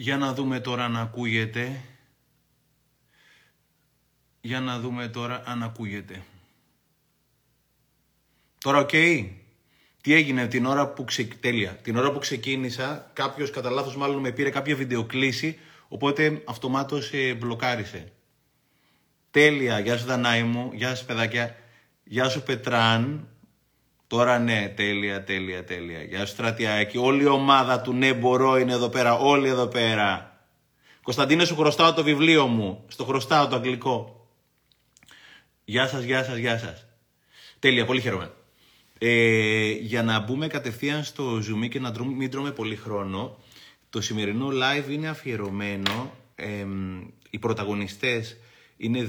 Για να δούμε τώρα αν ακούγεται. Για να δούμε τώρα αν ακούγεται. Τώρα οκ. Okay. Τι έγινε την ώρα που τέλεια. Την ώρα που ξεκίνησα, κάποιος κατά λάθος μάλλον με πήρε κάποια βιντεοκλήση, οπότε αυτομάτως μπλοκάρισε. Τέλεια. Γεια σου Δανάη μου. Γεια σας παιδάκια. Γεια σου Πετράν. Τώρα ναι, τέλεια. Γεια σου Στρατιάκη. Όλη η ομάδα του Ναι Μπορώ είναι εδώ πέρα. Όλοι εδώ πέρα. Κωνσταντίνε, σου χρωστάω το βιβλίο μου. Στο χρωστάω το αγγλικό. Γεια σας. Τέλεια, πολύ χαίρομαι. Για να μπούμε κατευθείαν στο Zoom και να μην τρώμε πολύ χρόνο, το σημερινό live είναι αφιερωμένο. Οι πρωταγωνιστές είναι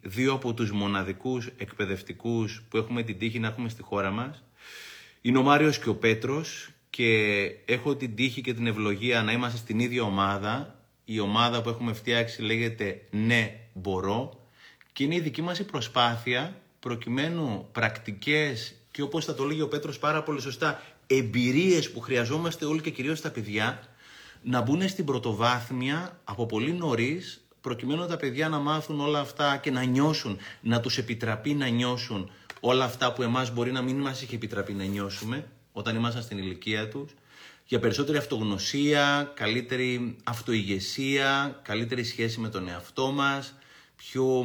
δύο από τους μοναδικούς εκπαιδευτικούς που έχουμε την τύχη να έχουμε στη χώρα μας. Είναι ο Μάριος και ο Πέτρος και έχω την τύχη και την ευλογία να είμαστε στην ίδια ομάδα. Η ομάδα που έχουμε φτιάξει λέγεται Ναι Μπορώ και είναι η δική μας η προσπάθεια προκειμένου πρακτικές και, όπως θα το λέγει ο Πέτρος πάρα πολύ σωστά, εμπειρίες που χρειαζόμαστε όλοι και κυρίως τα παιδιά να μπουν στην πρωτοβάθμια από πολύ νωρίς, προκειμένου τα παιδιά να μάθουν όλα αυτά και να νιώσουν, να τους επιτραπεί να νιώσουν όλα αυτά που εμάς μπορεί να μην μας είχε επιτραπεί να νιώσουμε όταν ήμασταν στην ηλικία τους, για περισσότερη αυτογνωσία, καλύτερη αυτοηγεσία, καλύτερη σχέση με τον εαυτό μας, πιο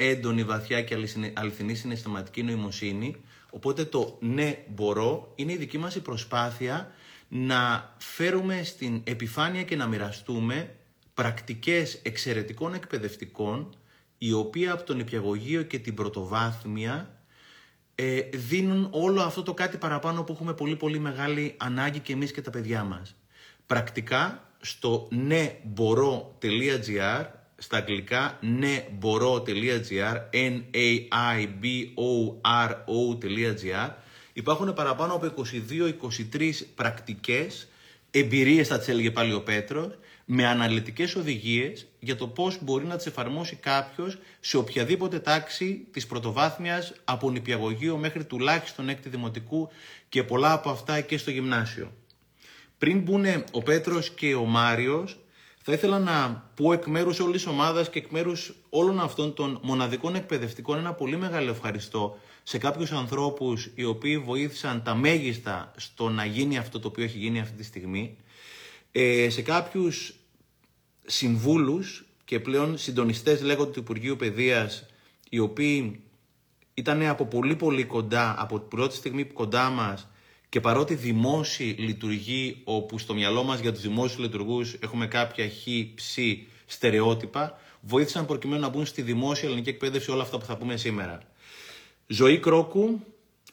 έντονη, βαθιά και αληθινή συναισθηματική νοημοσύνη. Οπότε το Ναι Μπορώ είναι η δική μας η προσπάθεια να φέρουμε στην επιφάνεια και να μοιραστούμε πρακτικές εξαιρετικών εκπαιδευτικών, οι οποίοι από τον νηπιαγωγείο και την πρωτοβάθμια δίνουν όλο αυτό το κάτι παραπάνω που έχουμε πολύ πολύ μεγάλη ανάγκη και εμείς και τα παιδιά μας. Πρακτικά στο neboro.gr, στα αγγλικά neboro.gr, naiboro.gr, υπάρχουν παραπάνω από 22-23 πρακτικές, εμπειρίες θα τις έλεγε πάλι ο Πέτρος, με αναλυτικές οδηγίες για το πώς μπορεί να τις εφαρμόσει κάποιος σε οποιαδήποτε τάξη της πρωτοβάθμιας, από νηπιαγωγείο μέχρι τουλάχιστον έκτη δημοτικού και πολλά από αυτά και στο γυμνάσιο. Πριν μπουν ο Πέτρος και ο Μάριος, θα ήθελα να πω εκ μέρους όλης της ομάδας και εκ μέρους όλων αυτών των μοναδικών εκπαιδευτικών ένα πολύ μεγάλο ευχαριστώ σε κάποιους ανθρώπους οι οποίοι βοήθησαν τα μέγιστα στο να γίνει αυτό το οποίο έχει γίνει αυτή τη στιγμή, σε κάποιους συμβούλους και πλέον συντονιστές λέγονται του Υπουργείου Παιδείας, οι οποίοι ήταν από πολύ πολύ κοντά, από την πρώτη στιγμή κοντά μας, και παρότι δημόσιοι λειτουργεί, όπου στο μυαλό μας για τους δημόσιους λειτουργούς έχουμε κάποια χι-ψι στερεότυπα, βοήθησαν προκειμένου να μπουν στη δημόσια ελληνική εκπαίδευση όλα αυτά που θα πούμε σήμερα. Ζωή Κρόκου,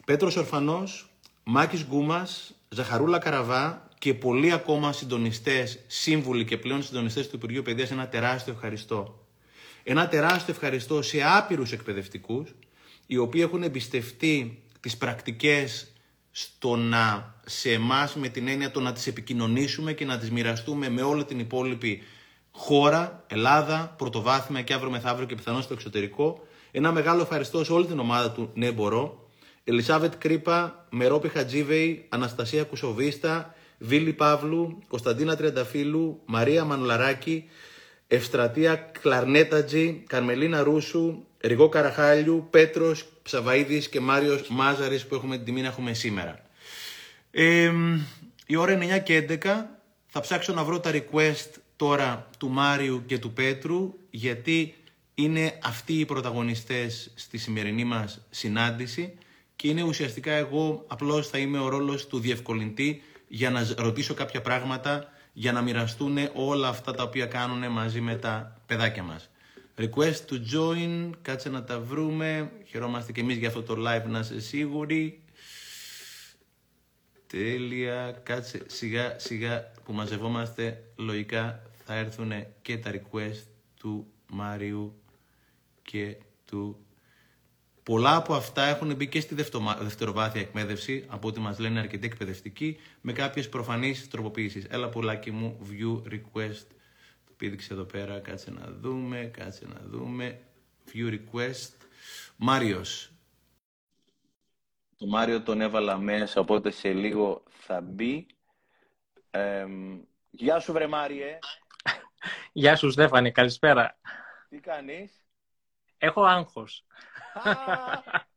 Πέτρος Ορφανός, Μάκης Γκούμας, Ζαχαρούλα Καραβά και πολλοί ακόμα συντονιστές, σύμβουλοι και πλέον συντονιστές του Υπουργείου Παιδείας, ένα τεράστιο ευχαριστώ. Ένα τεράστιο ευχαριστώ σε άπειρους εκπαιδευτικούς, οι οποίοι έχουν εμπιστευτεί τις πρακτικές στο να, σε εμάς με την έννοια το να τις επικοινωνήσουμε και να τις μοιραστούμε με όλη την υπόλοιπη χώρα, Ελλάδα, πρωτοβάθμια και αύριο μεθαύριο και πιθανώς στο εξωτερικό. Ένα μεγάλο ευχαριστώ σε όλη την ομάδα του Ναι Μπορώ. Ελισάβετ Κρύπα, Μερόπι Χατζίβεϊ, Αναστασία Κουσοβίστα, Βίλι Παύλου, Κωνσταντίνα Τριανταφύλου, Μαρία Μανουλαράκη, Ευστρατεία Κλαρνέτατζη, Καρμελίνα Ρούσου, Ριγό Καραχάλιου, Πέτρος Ψαβαίδης και Μάριος Μάζαρης που έχουμε την τιμή να έχουμε σήμερα. Η ώρα είναι 9 και 11. Θα ψάξω να βρω τα request τώρα του Μάριου και του Πέτρου, γιατί είναι αυτοί οι πρωταγωνιστές στη σημερινή μας συνάντηση και είναι ουσιαστικά εγώ απλώς θα είμαι ο ρόλος του διευκολυντή για να ρωτήσω κάποια πράγματα, για να μοιραστούν όλα αυτά τα οποία κάνουν μαζί με τα παιδάκια μας. Request to join, κάτσε να τα βρούμε. Χαιρόμαστε και εμείς για αυτό το live, να είσαι σίγουροι. Τέλεια, κάτσε σιγά σιγά που μαζευόμαστε. Λογικά θα έρθουν και τα request του Μάριου και του... Πολλά από αυτά έχουν μπει και στη δευτεροβάθμια εκπαίδευση, από ό,τι μας λένε αρκετοί εκπαιδευτικοί, με κάποιες προφανείς τροποποιήσεις. Έλα πουλάκι μου, view request. Το πήδηξε εδώ πέρα, κάτσε να δούμε. View request. Μάριος. Το Μάριο τον έβαλα μέσα, οπότε σε λίγο θα μπει. Γεια σου βρε Μάριε. Γεια σου Στέφανη, καλησπέρα. Τι κάνεις? Έχω άγχος.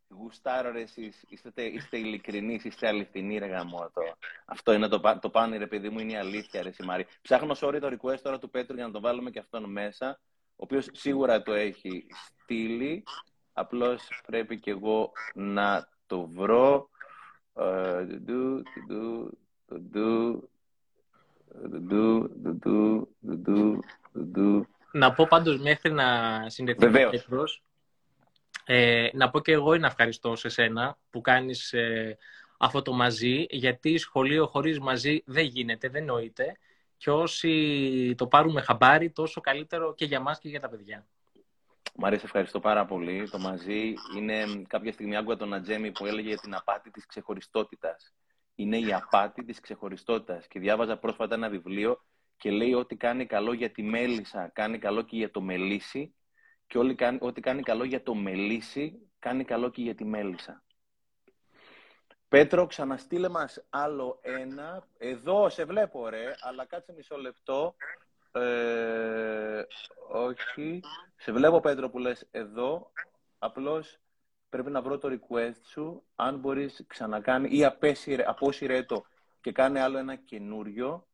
Γουστάρω ρε εσείς, είστε ειλικρινείς, είστε αληθινοί ρε γαμώτο. Αυτό είναι το πάνι ρε παιδί μου, είναι η αλήθεια ρε Μάρι. Ψάχνω sorry το request τώρα του Πέτρου για να το βάλουμε και αυτόν μέσα, ο οποίος σίγουρα το έχει στείλει, απλώς πρέπει και εγώ να το βρω. Να πω πάντως μέχρι να συνδεθούμε ο Πέτρος, να πω και εγώ ένα ευχαριστώ σε σένα που κάνεις αυτό το μαζί, γιατί σχολείο χωρίς μαζί δεν γίνεται, δεν νοείται, και όσοι το πάρουμε χαμπάρι τόσο καλύτερο και για μας και για τα παιδιά. Μαρία, σε ευχαριστώ πάρα πολύ. Το μαζί είναι κάποια στιγμή άκουγα τον Ατζέμι που έλεγε για την απάτη της ξεχωριστότητας. Είναι η απάτη της ξεχωριστότητας. Και διάβαζα πρόσφατα ένα βιβλίο και λέει ότι κάνει καλό για τη μέλισσα, κάνει καλό και για το μελίσι. Και ό,τι κάνει καλό για το μελίσι, κάνει καλό και για τη μέλισσα. Πέτρο, ξαναστείλε μας άλλο ένα. Εδώ σε βλέπω, ρε, αλλά κάτσε μισό λεπτό. Όχι. Σε βλέπω, Πέτρο, που λες εδώ. Απλώς πρέπει να βρω το request σου. Αν μπορείς ξανακάνει ή απόσυρε το και κάνε άλλο ένα καινούριο.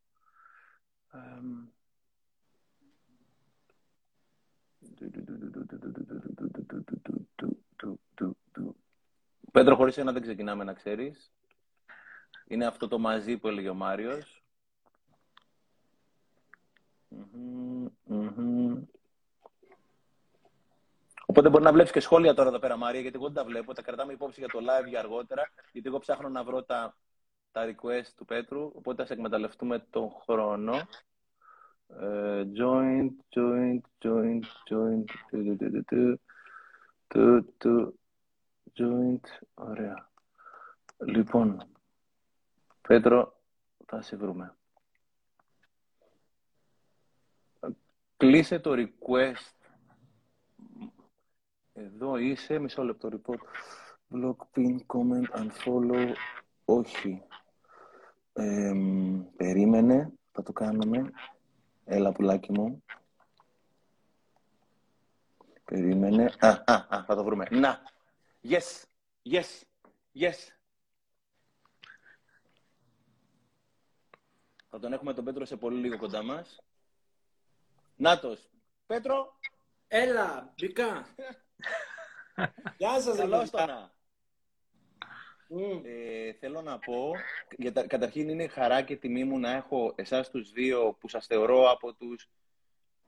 Πέτρο, χωρίς ένα δεν ξεκινάμε να ξέρεις. Είναι αυτό το μαζί που έλεγε ο Μάριος. Οπότε μπορεί να βλέπεις και σχόλια τώρα εδώ πέρα, Μαρία, γιατί εγώ δεν τα βλέπω. Τα κρατάμε υπόψη για το live για αργότερα, γιατί εγώ ψάχνω να βρω τα request του Πέτρου. Οπότε ας εκμεταλλευτούμε τον χρόνο. Joint. Ωραία. Λοιπόν, Πέτρο, θα σε βρούμε. Κλείσε το request. Εδώ είσαι, μισό λεπτό report. Block, pin, comment, unfollow. Όχι. Περίμενε, θα το κάνουμε. Έλα πουλάκι μου. Περίμενε. Θα το βρούμε. Να. Yes. Yes. Yes. Θα τον έχουμε τον Πέτρο σε πολύ λίγο κοντά μας. Νάτος. Πέτρο. Έλα. Μπικά. Γεια σας. Καλώς τον. Θέλω να πω, καταρχήν είναι χαρά και τιμή μου να έχω εσάς τους δύο που σας θεωρώ από τους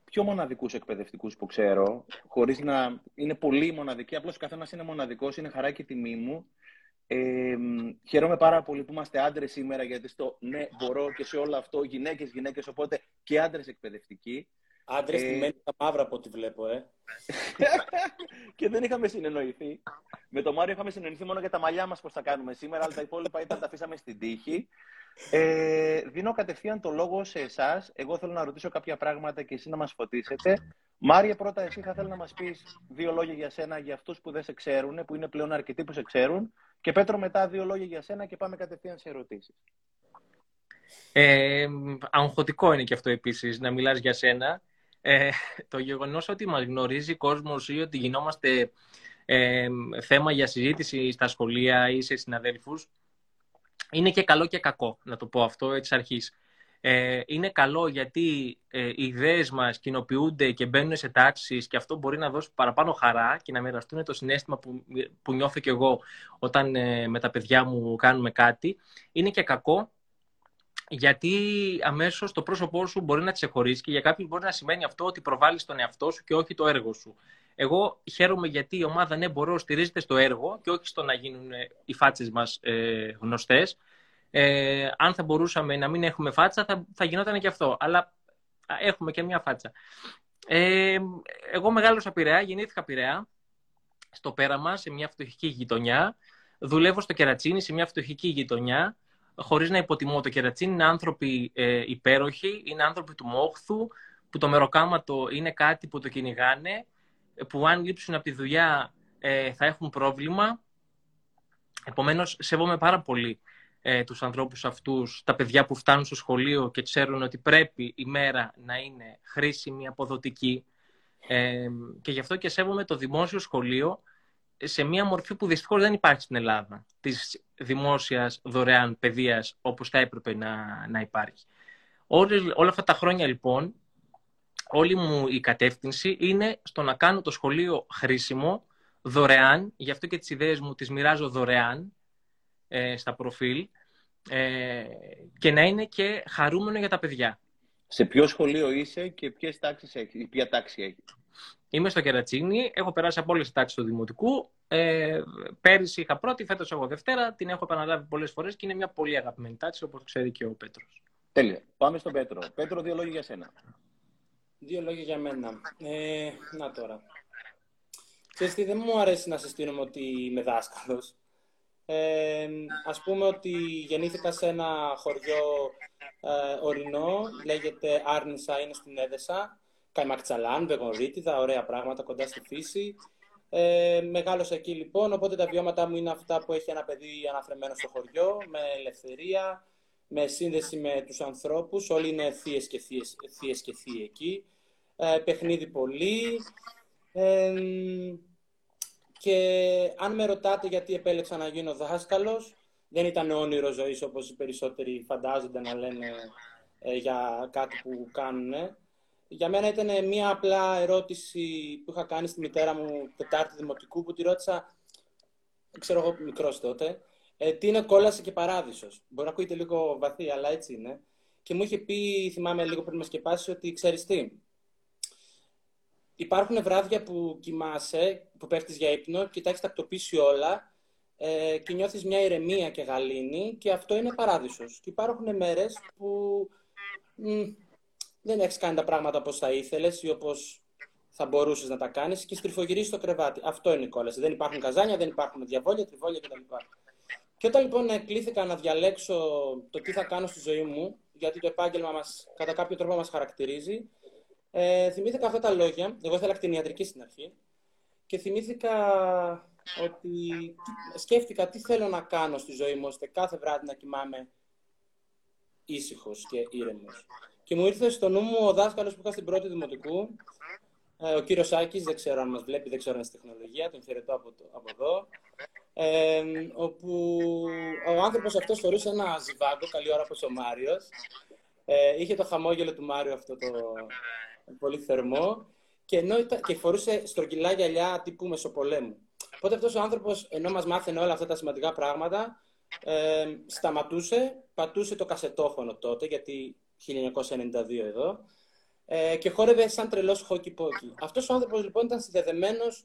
πιο μοναδικούς εκπαιδευτικούς που ξέρω, χωρίς να είναι πολύ μοναδικοί, απλώς ο καθένας είναι μοναδικός, είναι χαρά και τιμή μου. Χαίρομαι πάρα πολύ που είμαστε άντρες σήμερα, γιατί στο ναι μπορώ και σε όλο αυτό γυναίκες, οπότε και άντρες εκπαιδευτικοί. Άντρες τιμένοι τα μαύρα από ό,τι βλέπω, Και δεν είχαμε συνεννοηθεί. Με τον Μάριο είχαμε συνεννοηθεί μόνο για τα μαλλιά μας πώς θα κάνουμε σήμερα, αλλά τα υπόλοιπα ήταν τα αφήσαμε στην τύχη. Δίνω κατευθείαν το λόγο σε εσάς. Εγώ θέλω να ρωτήσω κάποια πράγματα και εσύ να μας φωτίσετε. Μάριε, πρώτα εσύ θα θέλω να μας πεις δύο λόγια για σένα, για αυτούς που δεν σε ξέρουν, που είναι πλέον αρκετοί που σε ξέρουν. Και Πέτρο, μετά δύο λόγια για σένα και πάμε κατευθείαν σε ερωτήσεις. Αγχωτικό είναι και αυτό επίσης, να μιλάς για σένα. Το γεγονός ότι μας γνωρίζει κόσμος ή ότι γινόμαστε θέμα για συζήτηση στα σχολεία ή σε συναδέλφους είναι και καλό και κακό, να το πω αυτό εξ αρχής. Είναι καλό γιατί οι ιδέες μας κοινοποιούνται και μπαίνουν σε τάξεις και αυτό μπορεί να δώσει παραπάνω χαρά και να μοιραστούν το συναίσθημα που νιώθω και εγώ όταν με τα παιδιά μου κάνουμε κάτι. Είναι και κακό γιατί αμέσως το πρόσωπό σου μπορεί να ξεχωρίσει και για κάποιον μπορεί να σημαίνει αυτό ότι προβάλλεις τον εαυτό σου και όχι το έργο σου. Εγώ χαίρομαι γιατί η ομάδα Ναι Μπορώ στηρίζεται στο έργο και όχι στο να γίνουν οι φάτσες μας γνωστές. Αν θα μπορούσαμε να μην έχουμε φάτσα θα γινόταν και αυτό, αλλά έχουμε και μια φάτσα. Εγώ μεγάλωσα Πειραιά, γεννήθηκα Πειραιά, στο Πέραμα, σε μια φτωχική γειτονιά. Δουλεύω στο Κερατσίνι, σε μια φτωχική γειτονιά. Χωρίς να υποτιμώ το Κερατσίνι, είναι άνθρωποι υπέροχοι, είναι άνθρωποι του Μόχθου, που το μεροκάματο είναι κάτι που το κυνηγάνε, που αν λείψουν από τη δουλειά θα έχουν πρόβλημα. Επομένως, σέβομαι πάρα πολύ τους ανθρώπους αυτούς, τα παιδιά που φτάνουν στο σχολείο και ξέρουν ότι πρέπει η μέρα να είναι χρήσιμη, αποδοτική. Και γι' αυτό και σέβομαι το δημόσιο σχολείο σε μια μορφή που δυστυχώς δεν υπάρχει στην Ελλάδα, της δημόσιας δωρεάν παιδείας όπως θα έπρεπε να υπάρχει. Όλα αυτά τα χρόνια λοιπόν, όλη μου η κατεύθυνση είναι στο να κάνω το σχολείο χρήσιμο, δωρεάν, γι' αυτό και τις ιδέες μου τις μοιράζω δωρεάν στα προφίλ, και να είναι και χαρούμενο για τα παιδιά. Σε ποιο σχολείο είσαι και ποιες τάξεις έχεις, ποια τάξη έχεις? Είμαι στο Κερατσίνι, έχω περάσει από όλες τις τάξεις του Δημοτικού. Πέρυσι είχα πρώτη, φέτος έχω Δευτέρα, την έχω επαναλάβει πολλές φορές και είναι μια πολύ αγαπημένη τάξη, όπως ξέρει και ο Πέτρος. Τέλεια. Πάμε στον Πέτρο. Πέτρο, δύο λόγια για σένα. Δύο λόγια για μένα. Να τώρα. Ξέρεις τι, δεν μου αρέσει να συστήνομαι ότι είμαι δάσκαλος. Ας πούμε ότι γεννήθηκα σε ένα χωριό ορεινό, λέγεται Άρνησα, είναι στην Έδεσα, Καϊμακτσαλάν, βεγορίτιδα, ωραία πράγματα, κοντά στη φύση. Μεγάλωσα εκεί λοιπόν, οπότε τα βιώματά μου είναι αυτά που έχει ένα παιδί αναθρεμμένο στο χωριό, με ελευθερία, με σύνδεση με τους ανθρώπους, όλοι είναι θείες και θείοι εκεί, παιχνίδι πολύ. Και αν με ρωτάτε γιατί επέλεξα να γίνω δάσκαλος, δεν ήταν όνειρο ζωής όπως οι περισσότεροι φαντάζονται να λένε για κάτι που κάνουν. Για μένα ήταν μία απλά ερώτηση που είχα κάνει στη μητέρα μου Τετάρτη Δημοτικού, που τη ρώτησα, ξέρω εγώ μικρός τότε, τι είναι κόλαση και παράδεισος? Μπορεί να ακούγεται λίγο βαθύ, αλλά έτσι είναι. Και μου είχε πει, θυμάμαι λίγο πριν με σκεπάσει, ότι ξέρεις τι, υπάρχουν βράδια που κοιμάσαι, που πέφτεις για ύπνο και τα έχεις τακτοποιήσει όλα και νιώθεις μια ηρεμία και γαλήνη και αυτό είναι παράδεισος. Και υπάρχουν μέρες που δεν έχεις κάνει τα πράγματα όπως θα ήθελες ή όπως θα μπορούσες να τα κάνεις και στριφογυρίζεις στο κρεβάτι. Αυτό είναι η κόλαση. Δεν υπάρχουν καζάνια, δεν υπάρχουν διαβόλια, τριβόλια κτλ. Και όταν λοιπόν εκλήθηκα να διαλέξω το τι θα κάνω στη ζωή μου, γιατί το επάγγελμα μας κατά κάποιο τρόπο μας χαρακτηρίζει, θυμήθηκα αυτά τα λόγια. Εγώ ήθελα κτηνιατρική στην αρχή και θυμήθηκα ότι σκέφτηκα τι θέλω να κάνω στη ζωή μου ώστε κάθε βράδυ να κοιμάμαι ήσυχος και ήρεμος. Και μου ήρθε στο νου μου ο δάσκαλος που είχα στην πρώτη Δημοτικού, ο κύριος Σάκης, δεν ξέρω αν μας βλέπει, δεν ξέρω αν είναι στη τεχνολογία, τον χαιρετώ από εδώ, όπου ο άνθρωπος αυτός φορούσε ένα ζιβάγκο, καλή ώρα όπως ο Μάριος. Είχε το χαμόγελο του Μάριου αυτό το πολύ θερμό και, και φορούσε στρογγυλά γυαλιά τύπου Μεσοπολέμου. Οπότε αυτός ο άνθρωπος, ενώ μας μάθαινε όλα αυτά τα σημαντικά πράγματα, σταματούσε, πατούσε το κασετόφωνο τότε, γιατί 1992 εδώ, και χόρευε σαν τρελός χόκι-πόκι. Αυτός ο άνθρωπος λοιπόν ήταν συνδεδεμένος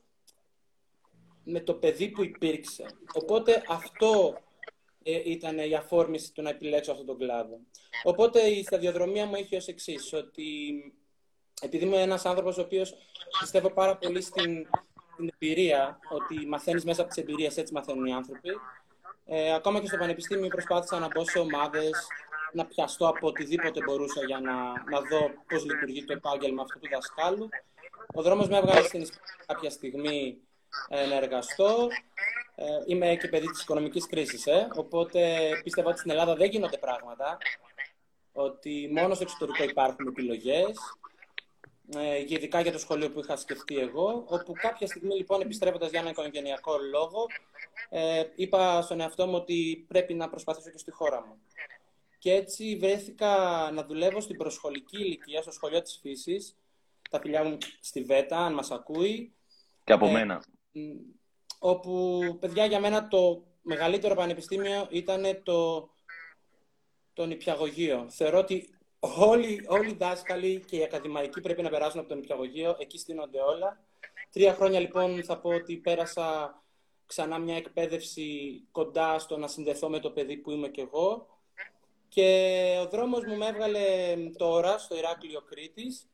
με το παιδί που υπήρξε. Οπότε αυτό ήταν η αφόρμηση του να επιλέξω αυτόν τον κλάδο. Οπότε η σταδιοδρομία μου έχει ως εξής, ότι επειδή είμαι ένας άνθρωπος ο οποίος πιστεύω πάρα πολύ στην εμπειρία, ότι μαθαίνεις μέσα από τις εμπειρίες, έτσι μαθαίνουν οι άνθρωποι, ακόμα και στο πανεπιστήμιο προσπάθησα να μπω σε ομάδες, να πιαστώ από οτιδήποτε μπορούσα για να δω πώς λειτουργεί το επάγγελμα αυτού του δασκάλου. Ο δρόμος με έβγαλε στην κάποια στιγμή να εργαστώ. Είμαι και παιδί της οικονομικής κρίσης, οπότε πίστευα ότι στην Ελλάδα δεν γίνονται πράγματα, ότι μόνο στο εξωτερικό υπάρχουν επιλογές, και ειδικά για το σχολείο που είχα σκεφτεί εγώ, όπου κάποια στιγμή λοιπόν επιστρέφοντας για ένα οικογενειακό λόγο, είπα στον εαυτό μου ότι πρέπει να προσπαθήσω και στη χώρα μου. Και έτσι βρέθηκα να δουλεύω στην προσχολική ηλικία, στο Σχολείο της Φύσης, τα φιλιά μου στη Βέτα, αν μας ακούει. Και από μένα. Όπου, παιδιά, για μένα το μεγαλύτερο πανεπιστήμιο ήταν το νηπιαγωγείο. Θεωρώ ότι όλοι οι δάσκαλοι και οι ακαδημαϊκοί πρέπει να περάσουν από το νηπιαγωγείο. Εκεί στείνονται όλα. 3 χρόνια, λοιπόν, θα πω ότι πέρασα ξανά μια εκπαίδευση κοντά στο να συνδεθώ με το παιδί που είμαι κι εγώ. Και ο δρόμος μου με έβγαλε τώρα στο Ηράκλειο Κρήτης.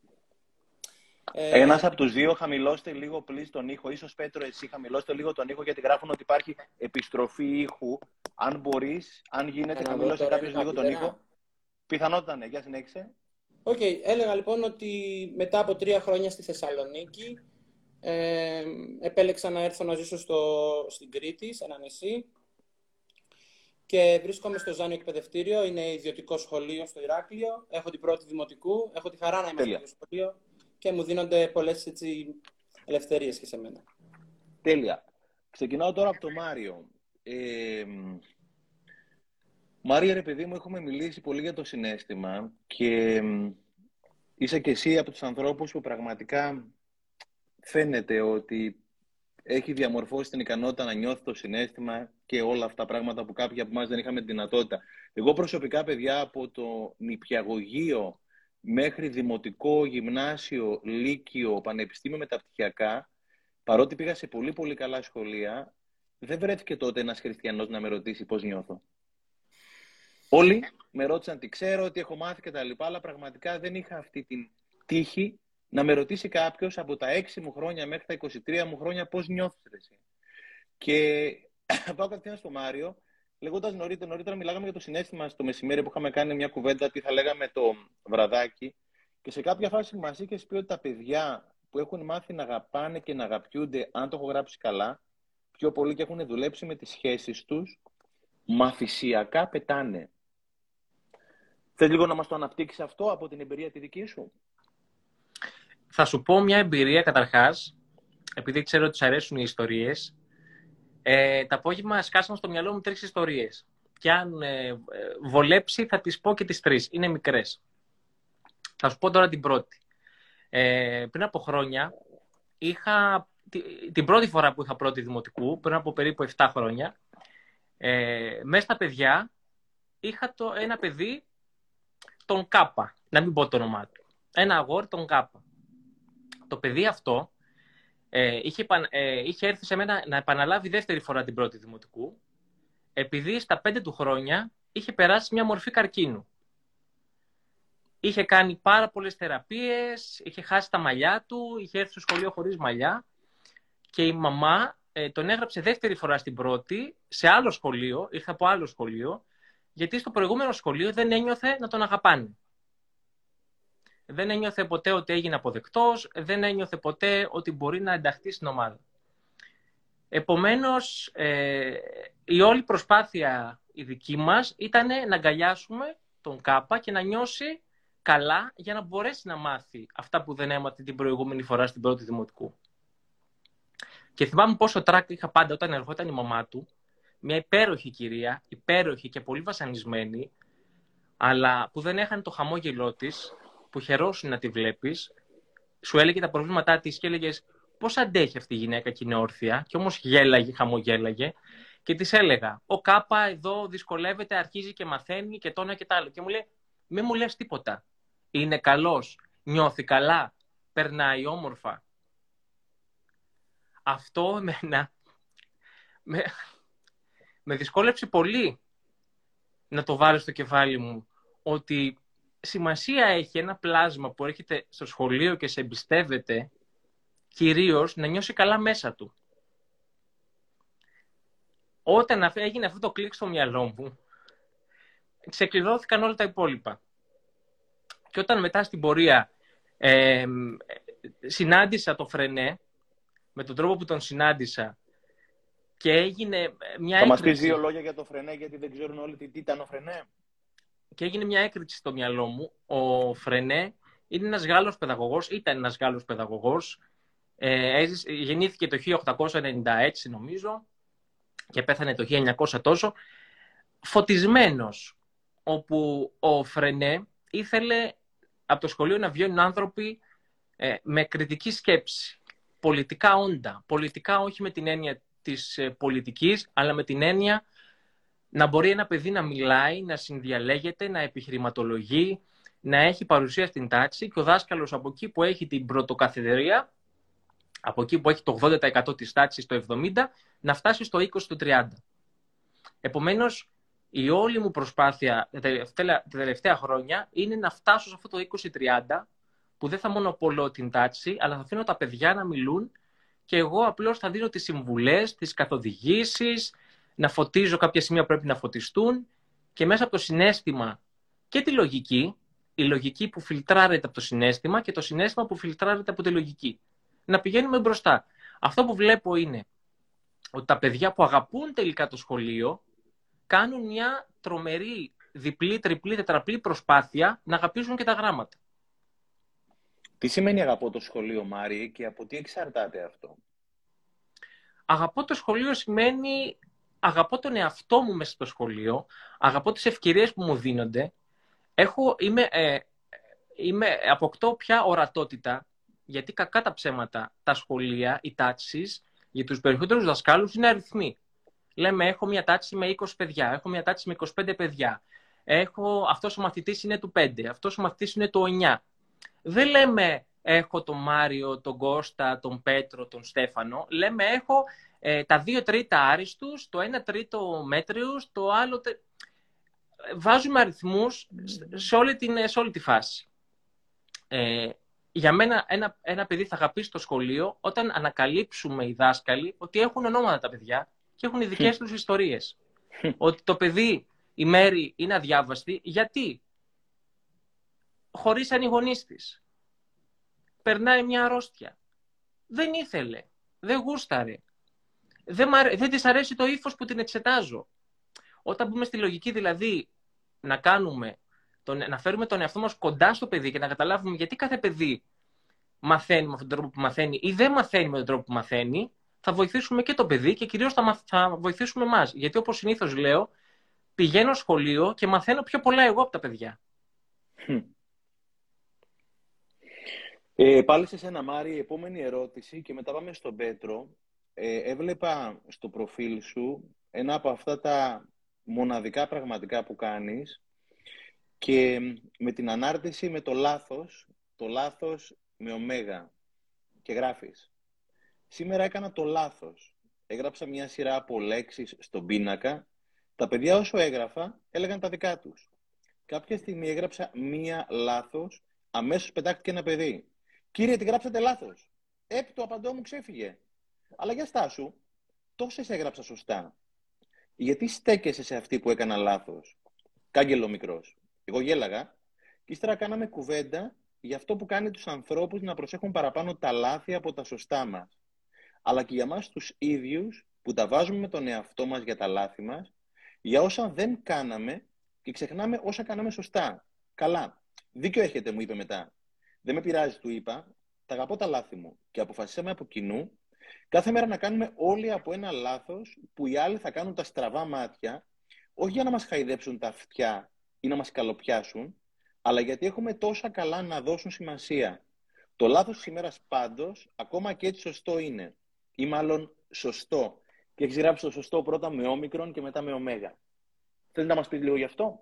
Ένας από τους δύο, χαμηλώστε λίγο please τον ήχο. Ίσως Πέτρο, εσύ χαμηλώστε λίγο τον ήχο, γιατί γράφουν ότι υπάρχει επιστροφή ήχου. Αν μπορείς, αν γίνεται, χαμηλώστε κάποιος λίγο τον ήχο. Πιθανότητα ναι, για συνέχισε. Οκ, έλεγα λοιπόν ότι μετά από 3 χρόνια στη Θεσσαλονίκη επέλεξα να έρθω να ζήσω στην Κρήτη, σε ένα νησί. Και βρίσκομαι στο Ζάνιο Εκπαιδευτήριο, είναι ιδιωτικό σχολείο στο Ηράκλειο. Έχω την πρώτη δημοτικού, έχω τη χαρά να είμαι στο σχολείο και μου δίνονται πολλές ελευθερίες και σε μένα. Τέλεια. Ξεκινάω τώρα από τον Μάριο. Μάρια, ρε παιδί μου, έχουμε μιλήσει πολύ για το συναίσθημα και είσαι και εσύ από τους ανθρώπους που πραγματικά φαίνεται ότι έχει διαμορφώσει την ικανότητα να νιώθει το συναίσθημα και όλα αυτά τα πράγματα που κάποιοι από εμάς δεν είχαμε τη δυνατότητα. Εγώ προσωπικά, παιδιά, από το νηπιαγωγείο μέχρι δημοτικό, γυμνάσιο, λύκειο, πανεπιστήμιο, μεταπτυχιακά, παρότι πήγα σε πολύ πολύ καλά σχολεία, δεν βρέθηκε τότε ένας χριστιανός να με ρωτήσει πώς νιώθω. Όλοι με ρώτησαν τι ξέρω, τι έχω μάθει κτλ. Αλλά πραγματικά δεν είχα αυτή την τύχη να με ρωτήσει κάποιος από τα 6 μου χρόνια μέχρι τα 23 μου χρόνια πώς νιώθεις εσύ. Και πάω κατευθείαν στο Μάριο, λέγοντας νωρίτερα μιλάγαμε για το συναίσθημα στο μεσημέρι που είχαμε κάνει μια κουβέντα, τι θα λέγαμε το βραδάκι. Και σε κάποια φάση μας είχες πει ότι τα παιδιά που έχουν μάθει να αγαπάνε και να αγαπιούνται, αν το έχω γράψει καλά, πιο πολύ και έχουν δουλέψει με τις σχέσεις τους, μαθησιακά πετάνε. Θες λίγο να μας το αναπτύξεις αυτό από την εμπειρία τη δική σου? Θα σου πω μια εμπειρία καταρχάς, επειδή ξέρω ότι σου αρέσουν οι ιστορίες. Τα απόγευμα σκάσαμε στο μυαλό μου 3 ιστορίες. Και αν βολέψει θα τις πω και τις 3. Είναι μικρές. Θα σου πω τώρα την πρώτη. Πριν από χρόνια, είχα, την πρώτη φορά που είχα πρώτη δημοτικού, πριν από περίπου 7 χρόνια, μέσα στα παιδιά είχα ένα παιδί, τον Κάπα, να μην πω το όνομά του. Ένα αγόρι, τον Κάπα. Το παιδί αυτό είχε έρθει σε μένα να επαναλάβει δεύτερη φορά την πρώτη δημοτικού, επειδή στα 5 του χρόνια είχε περάσει μια μορφή καρκίνου. Είχε κάνει πάρα πολλές θεραπείες, είχε χάσει τα μαλλιά του, είχε έρθει στο σχολείο χωρίς μαλλιά και η μαμά τον έγραψε δεύτερη φορά στην πρώτη, σε άλλο σχολείο, ήρθε από άλλο σχολείο, γιατί στο προηγούμενο σχολείο δεν ένιωθε να τον αγαπάνε. Δεν ένιωθε ποτέ ότι έγινε αποδεκτός, δεν ένιωθε ποτέ ότι μπορεί να ενταχθεί στην ομάδα. Επομένως, η όλη προσπάθεια η δική μας ήταν να αγκαλιάσουμε τον Κάπα και να νιώσει καλά για να μπορέσει να μάθει αυτά που δεν έμαθε την προηγούμενη φορά στην πρώτη δημοτικού. Και θυμάμαι πόσο τράκ είχα πάντα όταν ερχόταν η μαμά του, μια υπέροχη κυρία, υπέροχη και πολύ βασανισμένη, αλλά που δεν έχανε το χαμόγελό της, που χαιρόσουν να τη βλέπεις, σου έλεγε τα προβλήματά της και έλεγες πώς αντέχει αυτή η γυναίκα και είναι όρθια, και όμως γέλαγε, χαμογέλαγε, και της έλεγα, ο Κάπα εδώ δυσκολεύεται, αρχίζει και μαθαίνει και τόνα και τ' άλλο. Και μου λέει, μην μου λες τίποτα. Είναι καλός, νιώθει καλά, περνάει όμορφα. Αυτό εμένα με δυσκόλεψε πολύ να το βάλω στο κεφάλι μου, ότι σημασία έχει ένα πλάσμα που έρχεται στο σχολείο και σε εμπιστεύεται, κυρίως να νιώσει καλά μέσα του. Όταν έγινε αυτό το κλικ στο μυαλό μου, ξεκλειδώθηκαν όλα τα υπόλοιπα. Και όταν μετά στην πορεία συνάντησα το Φρενέ, με τον τρόπο που τον συνάντησα, και έγινε μια έκρηξη. Θα μας πεις δύο λόγια για το Φρενέ, γιατί δεν ξέρουν όλοι τι ήταν ο Φρενέ. Και έγινε μια έκρηξη στο μυαλό μου. Ο Φρενέ είναι ένας Γάλλος παιδαγωγός, ήταν ένας Γάλλος παιδαγωγός. Γεννήθηκε το 1896 νομίζω και πέθανε το 1900 τόσο. Φωτισμένος, όπου ο Φρενέ ήθελε από το σχολείο να βγαίνουν άνθρωποι με κριτική σκέψη. Πολιτικά όντα. Πολιτικά όχι με την έννοια της πολιτικής, αλλά με την έννοια να μπορεί ένα παιδί να μιλάει, να συνδιαλέγεται, να επιχειρηματολογεί, να έχει παρουσία στην τάξη, και ο δάσκαλος από εκεί που έχει την πρωτοκαθεδρία, από εκεί που έχει το 80% της τάξης, το 70%, να φτάσει στο 20%, το 30%. Επομένως, η όλη μου προσπάθεια τα τελευταία χρόνια είναι να φτάσω σε αυτό το 20-30, που δεν θα μονοπολώ την τάξη, αλλά θα αφήνω τα παιδιά να μιλούν και εγώ απλώς θα δίνω τις συμβουλές, τις καθοδηγήσεις, να φωτίζω κάποια σημεία που πρέπει να φωτιστούν, και μέσα από το συναίσθημα και τη λογική, η λογική που φιλτράρεται από το συναίσθημα και το συναίσθημα που φιλτράρεται από τη λογική, να πηγαίνουμε μπροστά. Αυτό που βλέπω είναι ότι τα παιδιά που αγαπούν τελικά το σχολείο κάνουν μια τρομερή διπλή, τριπλή, τετραπλή προσπάθεια να αγαπήσουν και τα γράμματα. Τι σημαίνει αγαπώ το σχολείο, Μάριε, και από τι εξαρτάται αυτό? Αγαπώ το σχολείο σημαίνει αγαπώ τον εαυτό μου μέσα στο σχολείο, αγαπώ τις ευκαιρίες που μου δίνονται, αποκτώ πια ορατότητα, γιατί κακά τα ψέματα, τα σχολεία, οι τάξεις, για τους περισσότερους δασκάλους είναι αριθμοί. Λέμε, έχω μια τάξη με 20 παιδιά, έχω μια τάξη με 25 παιδιά, αυτός ο μαθητής είναι του 5, αυτός ο μαθητής είναι του 9. Δεν λέμε, έχω τον Μάριο, τον Κώστα, τον Πέτρο, τον Στέφανο. Λέμε, έχω τα 2/3 άριστους, το 1/3 μέτριους, το άλλο... Βάζουμε αριθμούς σε όλη τη φάση. Για μένα, ένα παιδί θα αγαπήσει το σχολείο όταν ανακαλύψουμε οι δάσκαλοι ότι έχουν ονόματα τα παιδιά και έχουν οι δικές τους ιστορίες. Ότι το παιδί η Μέρη είναι αδιάβαστη γιατί χωρίσαν οι γονείς της. Περνάει μια αρρώστια. Δεν ήθελε, δεν γούσταρε, δεν της αρέσει το ύφος που την εξετάζω. Όταν μπούμε στη λογική δηλαδή να φέρουμε τον εαυτό μας κοντά στο παιδί και να καταλάβουμε γιατί κάθε παιδί μαθαίνει με αυτόν τον τρόπο που μαθαίνει ή δεν μαθαίνει με τον τρόπο που μαθαίνει, θα βοηθήσουμε και το παιδί και κυρίως θα βοηθήσουμε εμάς. Γιατί όπως συνήθως λέω, πηγαίνω σχολείο και μαθαίνω πιο πολλά εγώ από τα παιδιά. Πάλι σε σένα, Μάρη, η επόμενη ερώτηση και μετά πάμε στον Πέτρο. Έβλεπα στο προφίλ σου ένα από αυτά τα μοναδικά πραγματικά που κάνεις και με την ανάρτηση με το λάθος με ωμέγα και γράφεις. Σήμερα έκανα το λάθος. Έγραψα μια σειρά από λέξεις στον πίνακα. Τα παιδιά όσο έγραφα έλεγαν τα δικά τους. Κάποια στιγμή έγραψα μία λάθος, αμέσως πετάχτηκε ένα παιδί. «Κύριε, τη γράψατε λάθος». Το απαντό μου ξέφυγε. Αλλά για στάσου, τόσες έγραψα σωστά. Γιατί στέκεσαι σε αυτή που έκανα λάθος? Κάγκελο μικρός. Εγώ γέλαγα και ύστερα κάναμε κουβέντα για αυτό που κάνει τους ανθρώπους να προσέχουν παραπάνω τα λάθη από τα σωστά μας. Αλλά και για μας τους ίδιους που τα βάζουμε με τον εαυτό μας για τα λάθη μας, για όσα δεν κάναμε και ξεχνάμε όσα κάναμε σωστά. Καλά. Δίκιο έχετε, μου είπε μετά. Δεν με πειράζει, του είπα. Τα αγαπώ τα λάθη μου. Και αποφασίσαμε από κοινού κάθε μέρα να κάνουμε όλοι από ένα λάθος που οι άλλοι θα κάνουν τα στραβά μάτια, όχι για να μας χαϊδέψουν τα αυτιά ή να μας καλοπιάσουν, αλλά γιατί έχουμε τόσα καλά να δώσουν σημασία. Το λάθος της ημέρας πάντως, ακόμα και έτσι σωστό είναι. Ή μάλλον σωστό. Και έχεις γράψει το σωστό πρώτα με όμικρον και μετά με ωμέγα. Θέλεις να μας πεις λίγο γι' αυτό?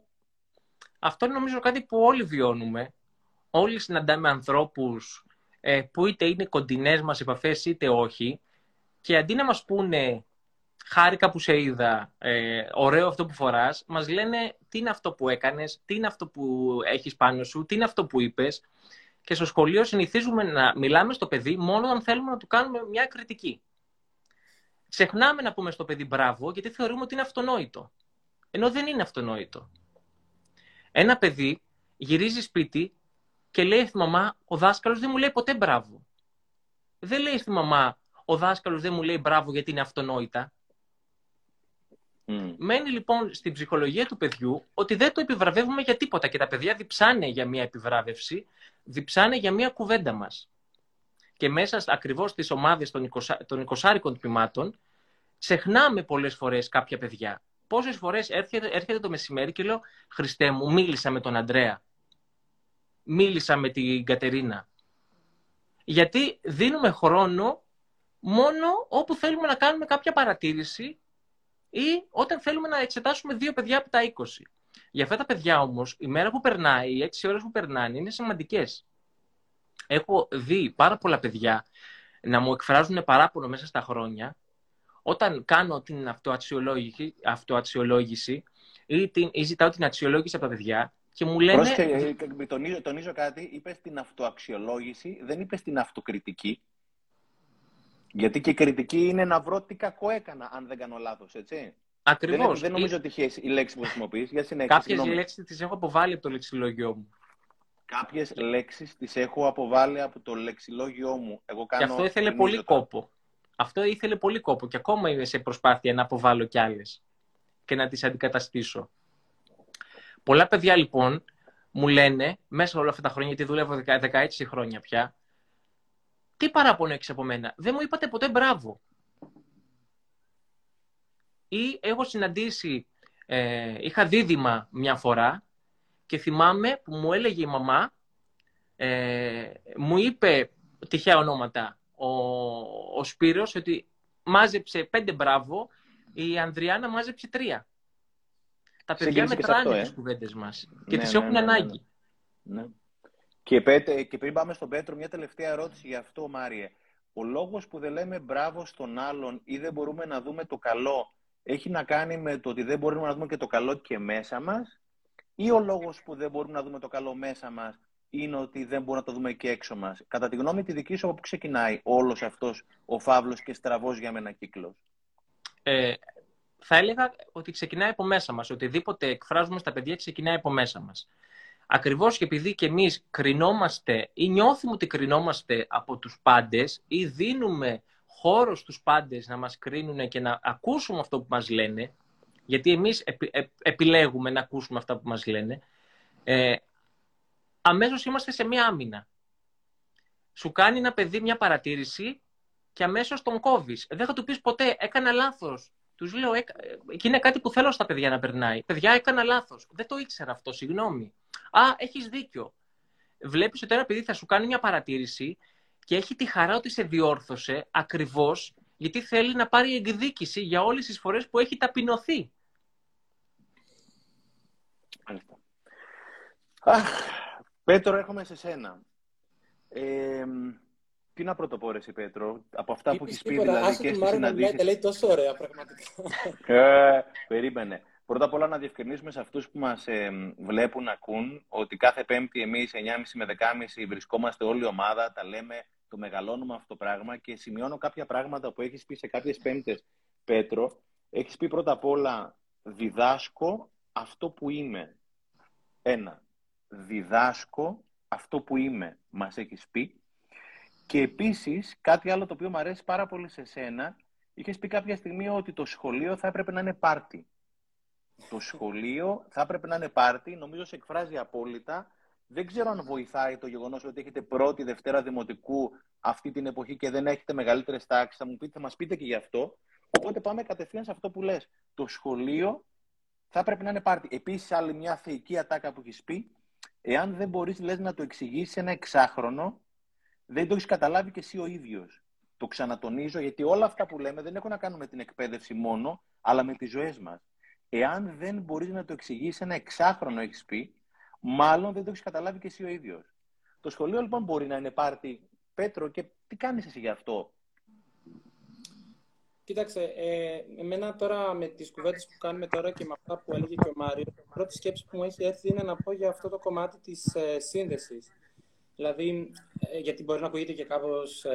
Αυτό είναι νομίζω κάτι που όλοι βιώνουμε. Όλοι συναντάμε ανθρώπους που είτε είναι κοντινές μας επαφές είτε όχι. Και αντί να μας πούνε χάρηκα που σε είδα, ωραίο αυτό που φοράς, μας λένε τι είναι αυτό που έκανες, τι είναι αυτό που έχεις πάνω σου, τι είναι αυτό που είπες. Και στο σχολείο συνηθίζουμε να μιλάμε στο παιδί μόνο όταν θέλουμε να του κάνουμε μια κριτική. Ξεχνάμε να πούμε στο παιδί μπράβο γιατί θεωρούμε ότι είναι αυτονόητο. Ενώ δεν είναι αυτονόητο. Ένα παιδί γυρίζει σπίτι και λέει στη μαμά, ο δάσκαλος δεν μου λέει ποτέ μπράβο. Δεν λέει στη μαμά, ο δάσκαλος δεν μου λέει μπράβο γιατί είναι αυτονόητα. Μένει λοιπόν στην ψυχολογία του παιδιού ότι δεν το επιβραβεύουμε για τίποτα και τα παιδιά διψάνε για μια επιβράβευση, διψάνε για μια κουβέντα μας. Και μέσα ακριβώς στις ομάδες των 20 τμήματων, ξεχνάμε πολλές φορές κάποια παιδιά. Πόσες φορές έρχεται το μεσημέρι και λέω, Χριστέ μου, μίλησα με τον Αντρέα, μίλησα με την Κατερίνα. Γιατί δίνουμε χρόνο μόνο όπου θέλουμε να κάνουμε κάποια παρατήρηση ή όταν θέλουμε να εξετάσουμε δύο παιδιά από τα 20. Για αυτά τα παιδιά όμως, η μέρα που περνάει, οι 6 ώρες που περνάνε είναι σημαντικές. Έχω δει πάρα πολλά παιδιά να μου εκφράζουν παράπονο μέσα στα χρόνια όταν κάνω την αυτοαξιολόγηση ή ζητάω την αξιολόγηση από τα παιδιά και μου λένε... Πρόσεχε, τονίζω κάτι, είπες την αυτοαξιολόγηση, δεν είπες την αυτοκριτική. Γιατί και η κριτική είναι να βρω τι κακό έκανα, αν δεν κάνω λάθος, έτσι. Ακριβώς. Δεν νομίζω ότι έχεις η λέξη που χρησιμοποιείς. Για συνέχεια. Κάποιες λέξεις τις έχω αποβάλει από το λεξιλόγιό μου. Κάποιες λέξεις τις έχω αποβάλει από το λεξιλόγιό μου. Εγώ κάνω... Και αυτό ήθελε πολύ κόπο. Αυτό ήθελε πολύ κόπο και ακόμα είμαι σε προσπάθεια να αποβάλω κι άλλες. και να τις αντικαταστήσω. Πολλά παιδιά λοιπόν μου λένε μέσα όλα αυτά τα χρόνια, γιατί δουλεύω 16 χρόνια πια, τι παράπονο έχεις από μένα, δεν μου είπατε ποτέ μπράβο. Ή έχω συναντήσει, είχα δίδυμα μια φορά και θυμάμαι που μου έλεγε η μαμά, μου είπε τυχαία ονόματα, ο Σπύρος, ότι μάζεψε 5 μπράβο, η Ανδριάννα μάζεψε 3. Τα παιδιά μετράνε τις κουβέντες μας και τις έχουν ανάγκη. Ναι. Και πριν πάμε στον Πέτρο, μια τελευταία ερώτηση για αυτό, Μάριε. Ο λόγος που δεν λέμε μπράβο στον άλλον ή δεν μπορούμε να δούμε το καλό έχει να κάνει με το ότι δεν μπορούμε να δούμε και το καλό και μέσα μας, ή ο λόγος που δεν μπορούμε να δούμε το καλό μέσα μας είναι ότι δεν μπορούμε να το δούμε και έξω μας? Κατά τη γνώμη τη δική σου, από πού ξεκινάει όλος αυτός ο φαύλος και στραβός για μένα κύκλος? Θα έλεγα ότι ξεκινάει από μέσα μας. Οτιδήποτε εκφράζουμε στα παιδιά ξεκινάει από μέσα μας. Ακριβώς, και επειδή και εμείς κρινόμαστε ή νιώθουμε ότι κρινόμαστε από τους πάντες ή δίνουμε χώρο στους πάντες να μας κρίνουν και να ακούσουμε αυτό που μας λένε, γιατί εμείς επιλέγουμε να ακούσουμε αυτά που μας λένε, αμέσως είμαστε σε μία άμυνα. Σου κάνει ένα παιδί μια παρατήρηση και αμέσως τον κόβεις. Δεν θα του πεις ποτέ «έκανα λάθος». Τους λέω, και είναι κάτι που θέλω στα παιδιά να περνάει. Παιδιά, έκανα λάθος. Δεν το ήξερα αυτό, συγγνώμη. Α, έχεις δίκιο. Βλέπεις ότι ένα παιδί θα σου κάνει μια παρατήρηση και έχει τη χαρά ότι σε διόρθωσε ακριβώς γιατί θέλει να πάρει εκδίκηση για όλες τις φορές που έχει ταπεινωθεί. Πέτρο, έρχομαι σε σένα. Τι να πρωτοπόρεσαι, Πέτρο, από αυτά που έχεις πει, δηλαδή, και στις συναντήσεις. Λέει τόσο ωραία, πραγματικά. Περίμενε. Πρώτα απ' όλα να διευκρινίσουμε σε αυτούς που μας βλέπουν, ακούν, ότι κάθε Πέμπτη εμείς 9.30 με 10.30 βρισκόμαστε όλη η ομάδα, τα λέμε, το μεγαλώνουμε αυτό το πράγμα, και σημειώνω κάποια πράγματα που έχεις πει σε κάποιες Πέμπτες, Πέτρο. Έχεις πει πρώτα απ' όλα «διδάσκω αυτό που είμαι». Ένα. «Διδάσκω αυτό που είμαι», μας έχεις πει. Και επίσης, κάτι άλλο το οποίο μου αρέσει πάρα πολύ σε σένα, είχες πει κάποια στιγμή ότι το σχολείο θα έπρεπε να είναι πάρτι. Το σχολείο θα έπρεπε να είναι πάρτι, νομίζω σε εκφράζει απόλυτα. Δεν ξέρω αν βοηθάει το γεγονός ότι έχετε πρώτη, Δευτέρα Δημοτικού αυτή την εποχή και δεν έχετε μεγαλύτερες τάξεις. Θα μας πείτε και γι' αυτό. Οπότε πάμε κατευθείαν σε αυτό που λες. Το σχολείο θα έπρεπε να είναι πάρτι. Επίσης, άλλη μια θεϊκή ατάκα που έχεις πει, εάν δεν μπορείς, λες, να το εξηγήσεις ένα εξάχρονο, δεν το έχεις καταλάβει και εσύ ο ίδιος. Το ξανατονίζω, γιατί όλα αυτά που λέμε δεν έχουν να κάνουν με την εκπαίδευση μόνο, αλλά με τις ζωές μας. Εάν δεν μπορείς να το εξηγήσεις ένα εξάχρονο, έχεις πει, μάλλον δεν το έχεις καταλάβει και εσύ ο ίδιος. Το σχολείο λοιπόν μπορεί να είναι πάρτι, Πέτρο, και τι κάνεις εσύ γι' αυτό? Κοίταξε, εμένα τώρα με τις κουβέντες που κάνουμε τώρα και με αυτά που έλεγε και ο Μάριος, η πρώτη σκέψη που μου έχει έρθει είναι να πω για αυτό το κομμάτι της σύνδεσης. Δηλαδή, γιατί μπορεί να ακούγεται και κάπως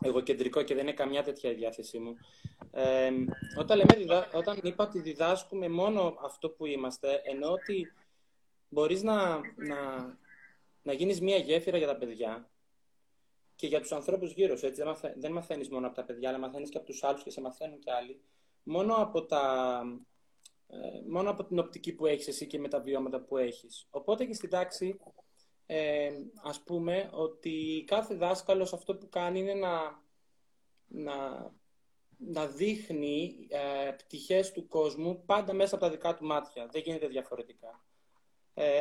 εγωκεντρικό και δεν είναι καμιά τέτοια η διάθεσή μου. Όταν είπα ότι διδάσκουμε μόνο αυτό που είμαστε, εννοώ ότι μπορείς να γίνεις μία γέφυρα για τα παιδιά και για τους ανθρώπους γύρω σου. Έτσι, δεν μαθαίνεις μόνο από τα παιδιά, αλλά μαθαίνεις και από τους άλλους και σε μαθαίνουν και άλλοι. Μόνο από την οπτική που έχεις εσύ και με τα βιώματα που έχεις. Οπότε και στην τάξη, ας πούμε ότι κάθε δάσκαλος αυτό που κάνει είναι να δείχνει πτυχές του κόσμου πάντα μέσα από τα δικά του μάτια. Δεν γίνεται διαφορετικά.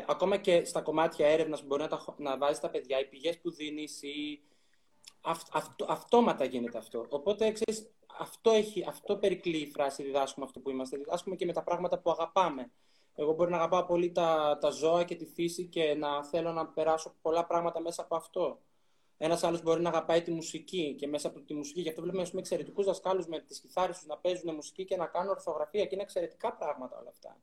Ακόμα και στα κομμάτια έρευνας που μπορεί να βάζει τα παιδιά, οι πηγές που δίνεις, αυτόματα γίνεται αυτό. Οπότε, ξέρεις, αυτό περικλεί η φράση «διδάσκουμε αυτό που είμαστε». Διδάσκουμε και με τα πράγματα που αγαπάμε. Εγώ μπορεί να αγαπάω πολύ τα ζώα και τη φύση και να θέλω να περάσω πολλά πράγματα μέσα από αυτό. Ένας άλλος μπορεί να αγαπάει τη μουσική και μέσα από τη μουσική. Γι' αυτό βλέπουμε, ας πούμε, εξαιρετικούς δασκάλους με τις κιθάρες τους να παίζουν μουσική και να κάνουν ορθογραφία, και είναι εξαιρετικά πράγματα όλα αυτά.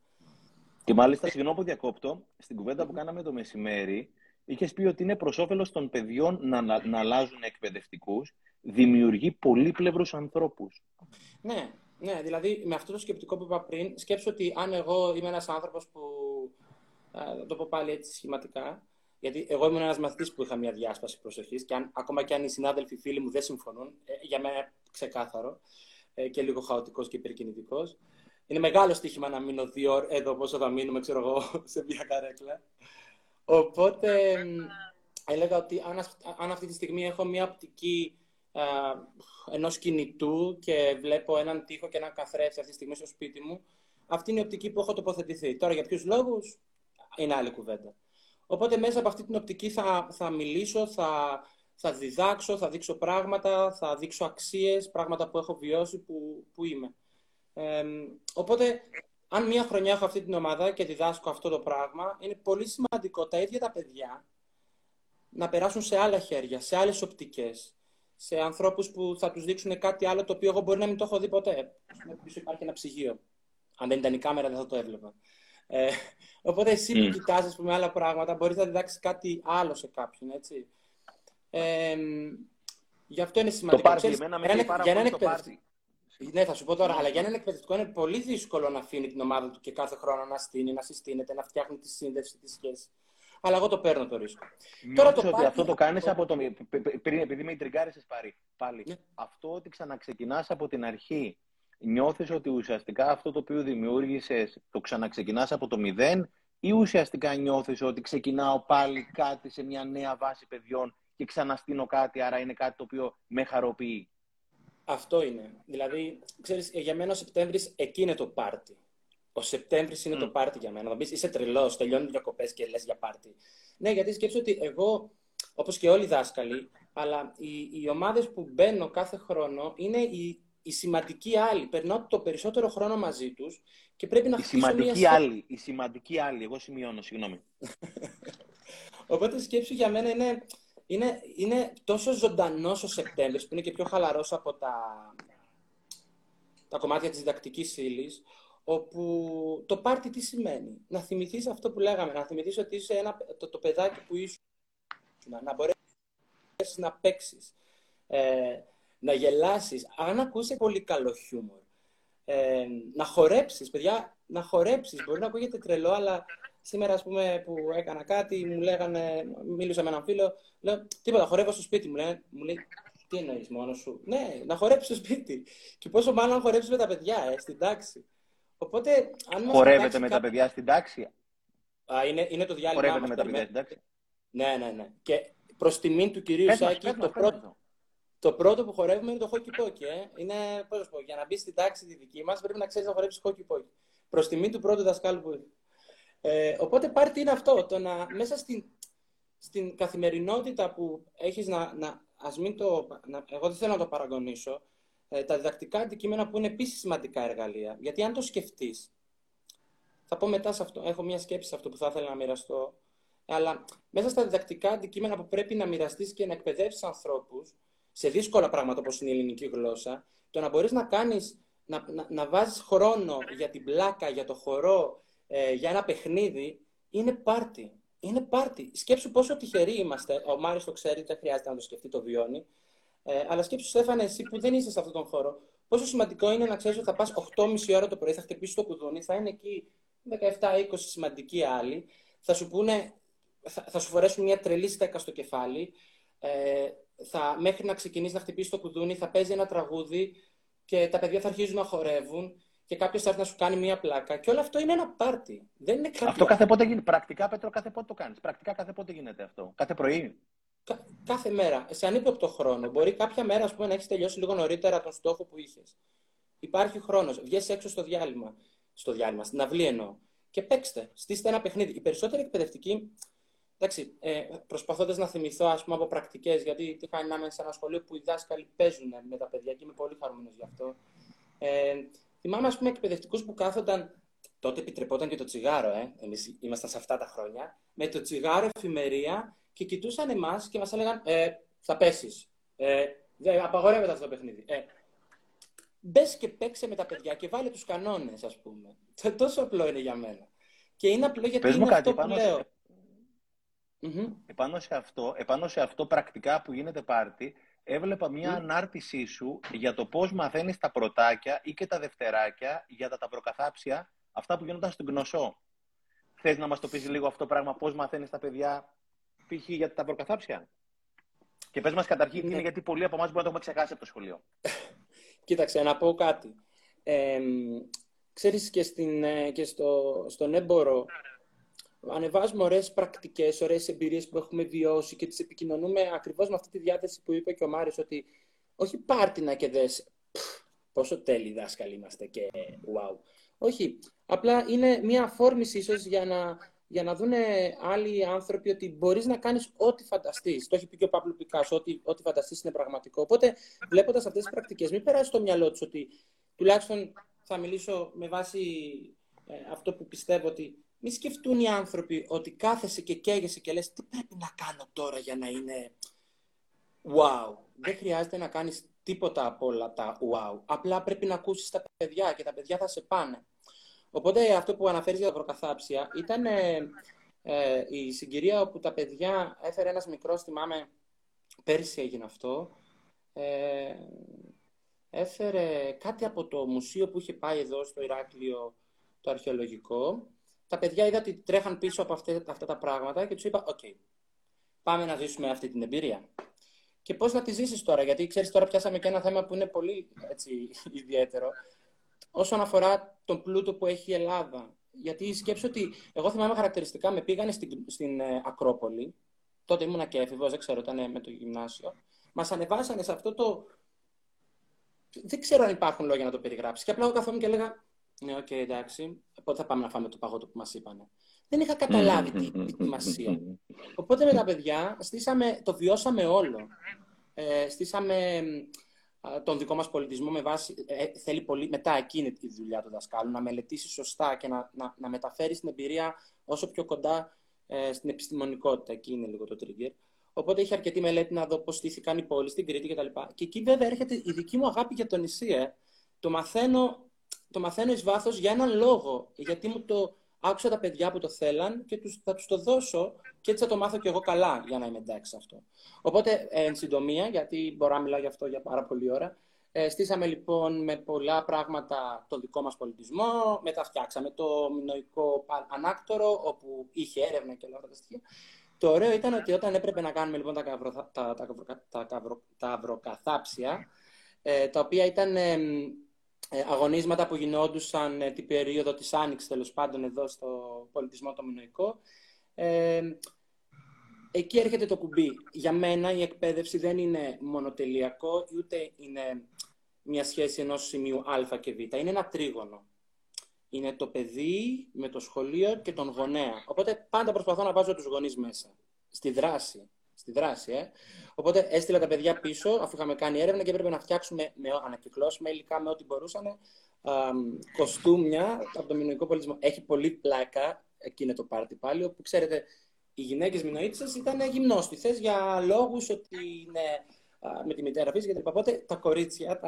Και μάλιστα, συγγνώμη που διακόπτω, στην κουβέντα που κάναμε το μεσημέρι, είχες πει ότι είναι προς όφελος των παιδιών να αλλάζουν εκπαιδευτικούς, δημιουργεί πολύπλευρους ανθρώπους. Ναι. Ναι, δηλαδή με αυτό το σκεπτικό που είπα πριν, σκέψω ότι αν εγώ είμαι ένας άνθρωπος που, θα το πω πάλι έτσι σχηματικά, γιατί εγώ ήμουν ένας μαθητής που είχα μια διάσπαση προσοχής και ακόμα και αν οι συνάδελφοι φίλοι μου δεν συμφωνούν, για μένα ξεκάθαρο, και λίγο χαοτικός και υπερκινητικός, Είναι μεγάλο στοίχημα να μείνω 2 ώρες εδώ, πόσο θα μείνουμε, ξέρω εγώ, σε μια καρέκλα. Οπότε έλεγα ότι αν αυτή τη στιγμή έχω μια οπτική ενός κινητού και βλέπω έναν τοίχο και έναν καθρέφτη αυτή τη στιγμή στο σπίτι μου, αυτή είναι η οπτική που έχω τοποθετηθεί. Τώρα για ποιους λόγους είναι άλλη κουβέντα. Οπότε μέσα από αυτή την οπτική θα μιλήσω, θα διδάξω, θα δείξω πράγματα, θα δείξω αξίες, πράγματα που έχω βιώσει, που είμαι. Οπότε, αν μία χρονιά έχω αυτή την ομάδα και διδάσκω αυτό το πράγμα, είναι πολύ σημαντικό τα ίδια τα παιδιά να περάσουν σε άλλα χέρια, σε άλλες οπτικές, σε ανθρώπους που θα τους δείξουν κάτι άλλο το οποίο εγώ μπορεί να μην το έχω δει ποτέ. Πίσω υπάρχει ένα ψυγείο. Αν δεν ήταν η κάμερα, δεν θα το έβλεπα. Οπότε, εσύ που κοιτάζεις με άλλα πράγματα, μπορείς να διδάξεις κάτι άλλο σε κάποιον, έτσι. Γι' αυτό είναι σημαντικό. Ναι, θα σου πω τώρα, αλλά για έναν εκπαιδευτικό είναι πολύ δύσκολο να αφήνει την ομάδα του και κάθε χρόνο να στείνει, να συστήνεται, να φτιάχνει τη σύνδεση, τη σχέση. Αλλά εγώ το παίρνω το ρίσκο. Τώρα το ότι πάρει... Αυτό το κάνεις από το... Πριν, επειδή με τριγκάρισες πάλι. Ναι. Αυτό ότι ξαναξεκινάς από την αρχή. Νιώθεις ότι ουσιαστικά αυτό το οποίο δημιούργησες το ξαναξεκινάς από το 0 ή ουσιαστικά νιώθεις ότι ξεκινάω πάλι κάτι σε μια νέα βάση παιδιών και ξαναστείνω κάτι, άρα είναι κάτι το οποίο με χαροποιεί? Αυτό είναι. Δηλαδή, ξέρεις, για μένα ο Σεπτέμβρης εκεί είναι το πάρτι. Ο Σεπτέμβρης είναι το πάρτι για μένα. Θα πεις, είσαι τρελός, τελειώνουν οι διακοπές και λες για πάρτι. Ναι, γιατί σκέψω ότι εγώ, όπως και όλοι οι δάσκαλοι, αλλά οι ομάδες που μπαίνω κάθε χρόνο είναι οι σημαντικοί άλλοι. Περνάω το περισσότερο χρόνο μαζί τους και πρέπει να χτίσω μια σχέση. Οι σημαντικοί άλλοι. Εγώ σημειώνω, συγγνώμη. Οπότε σκέψου για μένα είναι τόσο ζωντανός ο Σεπτέμβρης, που είναι και πιο χαλαρός από τα κομμάτια της διδακτικής ύλης, όπου το πάρτι τι σημαίνει? Να θυμηθείς αυτό που λέγαμε, να θυμηθείς ότι είσαι το παιδάκι που ήσουν, να μπορέσεις να παίξεις, να γελάσεις, αν ακούσεις πολύ καλό χιούμορ, να χορέψεις, παιδιά, να χορέψεις. Μπορεί να ακούγεται τρελό, αλλά... Σήμερα, ας πούμε, που έκανα κάτι, μου λέγανε, μίλησα με έναν φίλο, λέω, τίποτα, χορεύω στο σπίτι. Μου λέει, τι εννοείς, μόνο σου? Ναι, να χορέψεις στο σπίτι. Και πόσο μάλλον να χορέψεις με τα παιδιά, στην τάξη. Οπότε, αν μας χορεύετε με τα παιδιά στην τάξη? Είναι το διάλειμμα. Χορεύετε με τα παιδιά στην τάξη? Ναι. Και προς τιμήν του κυρίου Σάκη, το πρώτο που χορεύουμε είναι το χόκι-πόκι. Είναι, πώς να σου πω, για να μπεις στην τάξη τη δική μας, πρέπει να ξέρεις να χορέψεις χόκι-πόκι. Προς τιμήν του πρώτου δασκάλου που είναι. Οπότε πάρτι είναι αυτό, το να μέσα στην καθημερινότητα που έχεις εγώ δεν θέλω να το παραγωνίσω, τα διδακτικά αντικείμενα που είναι επίσης σημαντικά εργαλεία. Γιατί αν το σκεφτείς, θα πω μετά σε αυτό, έχω μια σκέψη σε αυτό που θα ήθελα να μοιραστώ, αλλά μέσα στα διδακτικά αντικείμενα που πρέπει να μοιραστείς και να εκπαιδεύσεις ανθρώπους σε δύσκολα πράγματα όπως είναι η ελληνική γλώσσα, το να μπορείς να κάνεις, να βάζεις χρόνο για την πλάκα, για το χορό, για ένα παιχνίδι, είναι πάρτι. Είναι πάρτι. Σκέψου πόσο τυχεροί είμαστε. Ο Μάριος το ξέρει, δεν χρειάζεται να το σκεφτεί, το βιώνει. Αλλά σκέψου, Στέφανε, εσύ που δεν είσαι σε αυτόν τον χώρο, πόσο σημαντικό είναι να ξέρεις ότι θα πας 8.30 ώρα το πρωί, θα χτυπήσεις το κουδούνι, θα είναι εκεί 17-20 σημαντικοί άλλοι, θα σου πούνε, θα σου φορέσουν μια τρελή στέκα στο κεφάλι, μέχρι να ξεκινήσεις να χτυπήσεις το κουδούνι, θα παίζει ένα τραγούδι και τα παιδιά θα αρχίζουν να χορεύουν. Και κάποιος θα έρθει να σου κάνει μία πλάκα. Και όλο αυτό είναι ένα πάρτι. Δεν είναι κάτι. Αυτό κάθε πότε γίνεται. Πρακτικά, Πέτρο, κάθε πότε το κάνεις? Πρακτικά, κάθε πότε γίνεται αυτό? Κάθε πρωί? Κάθε μέρα. Σε ανύποπτο χρόνο. Μπορεί κάποια μέρα, ας πούμε, να έχεις τελειώσει λίγο νωρίτερα τον στόχο που είχες. Υπάρχει χρόνος. Βγες έξω στο διάλειμμα. Στην αυλή εννοώ. Και παίξτε. Στήστε ένα παιχνίδι. Οι περισσότεροι εκπαιδευτικοί. Εντάξει, προσπαθώντας να θυμηθώ, ας πούμε, από πρακτικές, γιατί είχα να είμαι σε ένα σχολείο που οι δάσκαλοι παίζουν με τα παιδιά και είμαι πολύ χαρούμενος γι' αυτό. Θυμάμαι, ας πούμε, εκπαιδευτικούς που κάθονταν, τότε επιτρεπόταν και το τσιγάρο, εμείς ήμασταν σε αυτά τα χρόνια, με το τσιγάρο εφημερία και κοιτούσαν εμάς και μας έλεγαν θα πέσεις, απαγορεύεται αυτό το παιχνίδι. Μπες και παίξε με τα παιδιά και βάλε τους κανόνες, ας πούμε. Τόσο απλό είναι για μένα. Και είναι απλό γιατί είναι αυτό που λέω. Επάνω σε αυτό πρακτικά που γίνεται πάρτι, έβλεπα μια ανάρτησή σου για το πώς μαθαίνεις τα πρωτάκια ή και τα δευτεράκια για τα προκαθάψια, αυτά που γίνονταν στον Γνωσό. Θες να μας το πεις λίγο αυτό το πράγμα, πώς μαθαίνεις τα παιδιά, π.χ. για τα προκαθάψια? Και πες μας καταρχήν τι είναι, γιατί πολλοί από εμάς μπορεί να το έχουμε ξεχάσει από το σχολείο. Κοίταξε, να πω κάτι. Ξέρεις, και στον Ναι, μπορώ, ανεβάζουμε ωραίες πρακτικές, ωραίες εμπειρίες που έχουμε βιώσει και τις επικοινωνούμε ακριβώς με αυτή τη διάθεση που είπε και ο Μάριος, ότι όχι πάρτινα και δες πόσο τέλειοι δάσκαλοι είμαστε και wow. Όχι, απλά είναι μια αφόρμηση ίσως για να δουν άλλοι άνθρωποι ότι μπορείς να κάνεις ό,τι φανταστείς. Το έχει πει και ο Παύλου Πικάσο, ό,τι φανταστείς είναι πραγματικό. Οπότε, βλέποντας αυτές τις πρακτικές, μην περάσει στο μυαλό τους ότι τουλάχιστον θα μιλήσω με βάση αυτό που πιστεύω, ότι μην σκεφτούν οι άνθρωποι ότι κάθεσαι και καίγεσαι και λες τι πρέπει να κάνω τώρα για να είναι wow. Δεν χρειάζεται να κάνεις τίποτα από όλα τα wow. Απλά πρέπει να ακούσεις τα παιδιά και τα παιδιά θα σε πάνε. Οπότε αυτό που αναφέρεις για αγροκαθάψια ήταν η συγκυρία όπου τα παιδιά έφερε ένας μικρός, θυμάμαι, πέρσι έγινε αυτό, έφερε κάτι από το μουσείο που είχε πάει εδώ στο Ηράκλειο το αρχαιολογικό. Τα παιδιά είδα ότι τρέχαν πίσω από αυτά τα πράγματα και τους είπα «ΟΚ, πάμε να ζήσουμε αυτή την εμπειρία». Και πώς να τη ζήσεις τώρα, γιατί ξέρεις τώρα πιάσαμε και ένα θέμα που είναι πολύ έτσι, ιδιαίτερο, όσον αφορά τον πλούτο που έχει η Ελλάδα. Γιατί σκέψω ότι εγώ θυμάμαι χαρακτηριστικά, με πήγανε στην Ακρόπολη, τότε ήμουνα και έφηβος, δεν ξέρω, ήταν με το γυμνάσιο, μας ανεβάσανε σε αυτό το... Δεν ξέρω αν υπάρχουν λόγια να το περιγράψεις. Και απλά εγώ καθόμουν και έλεγα «Ναι, οκ, εντάξει, πότε θα πάμε να φάμε το παγότο που μας είπανε». Δεν είχα καταλάβει την σημασία. Οπότε με τα παιδιά το βιώσαμε όλο. Στήσαμε τον δικό μας πολιτισμό με βάση... Θέλει πολύ μετά εκείνη τη δουλειά του δασκάλου, να μελετήσει σωστά και να μεταφέρει την εμπειρία όσο πιο κοντά στην επιστημονικότητα. Εκεί είναι λίγο το trigger. Οπότε είχε αρκετή μελέτη να δω πώς στήθηκαν οι πόλεις στην Κρήτη κτλ. Και εκεί βέβαια έρχεται η δική μου αγάπη για το νησί. Το μαθαίνω εις βάθος για έναν λόγο. Γιατί μου το... Άκουσα τα παιδιά που το θέλαν και θα τους το δώσω και έτσι θα το μάθω κι εγώ καλά για να είμαι εντάξει σε αυτό. Οπότε, εν συντομία, γιατί μπορώ να μιλάω γι' αυτό για πάρα πολλή ώρα, στήσαμε λοιπόν με πολλά πράγματα τον δικό μας πολιτισμό, μετά φτιάξαμε το μινοϊκό ανάκτορο όπου είχε έρευνα και όλα αυτά τα στοιχεία. Το ωραίο ήταν ότι όταν έπρεπε να κάνουμε λοιπόν τα αυροκαθάψια, τα οποία ήταν... αγωνίσματα που γινόντουσαν την περίοδο της Άνοιξης, τέλος πάντων, εδώ στο πολιτισμό το μινοϊκό. Εκεί έρχεται το κουμπί. Για μένα η εκπαίδευση δεν είναι μονοτελειακό, ούτε είναι μια σχέση ενός σημείου α και β. Είναι ένα τρίγωνο. Είναι το παιδί με το σχολείο και τον γονέα. Οπότε πάντα προσπαθώ να βάζω τους γονείς μέσα, στη δράση. Οπότε έστειλα τα παιδιά πίσω, αφού είχαμε κάνει έρευνα και έπρεπε να φτιάξουμε, ανακυκλώσουμε υλικά με ό,τι μπορούσαν, κοστούμια από το μινοϊκό πολιτισμό. Έχει πολύ πλάκα εκείνο το πάρτι πάλι, όπου ξέρετε, οι γυναίκες μινοίτισσες ήταν γυμνόστιθες για λόγους ότι είναι με τη μητέρα φύση κτλ. Οπότε τα κορίτσια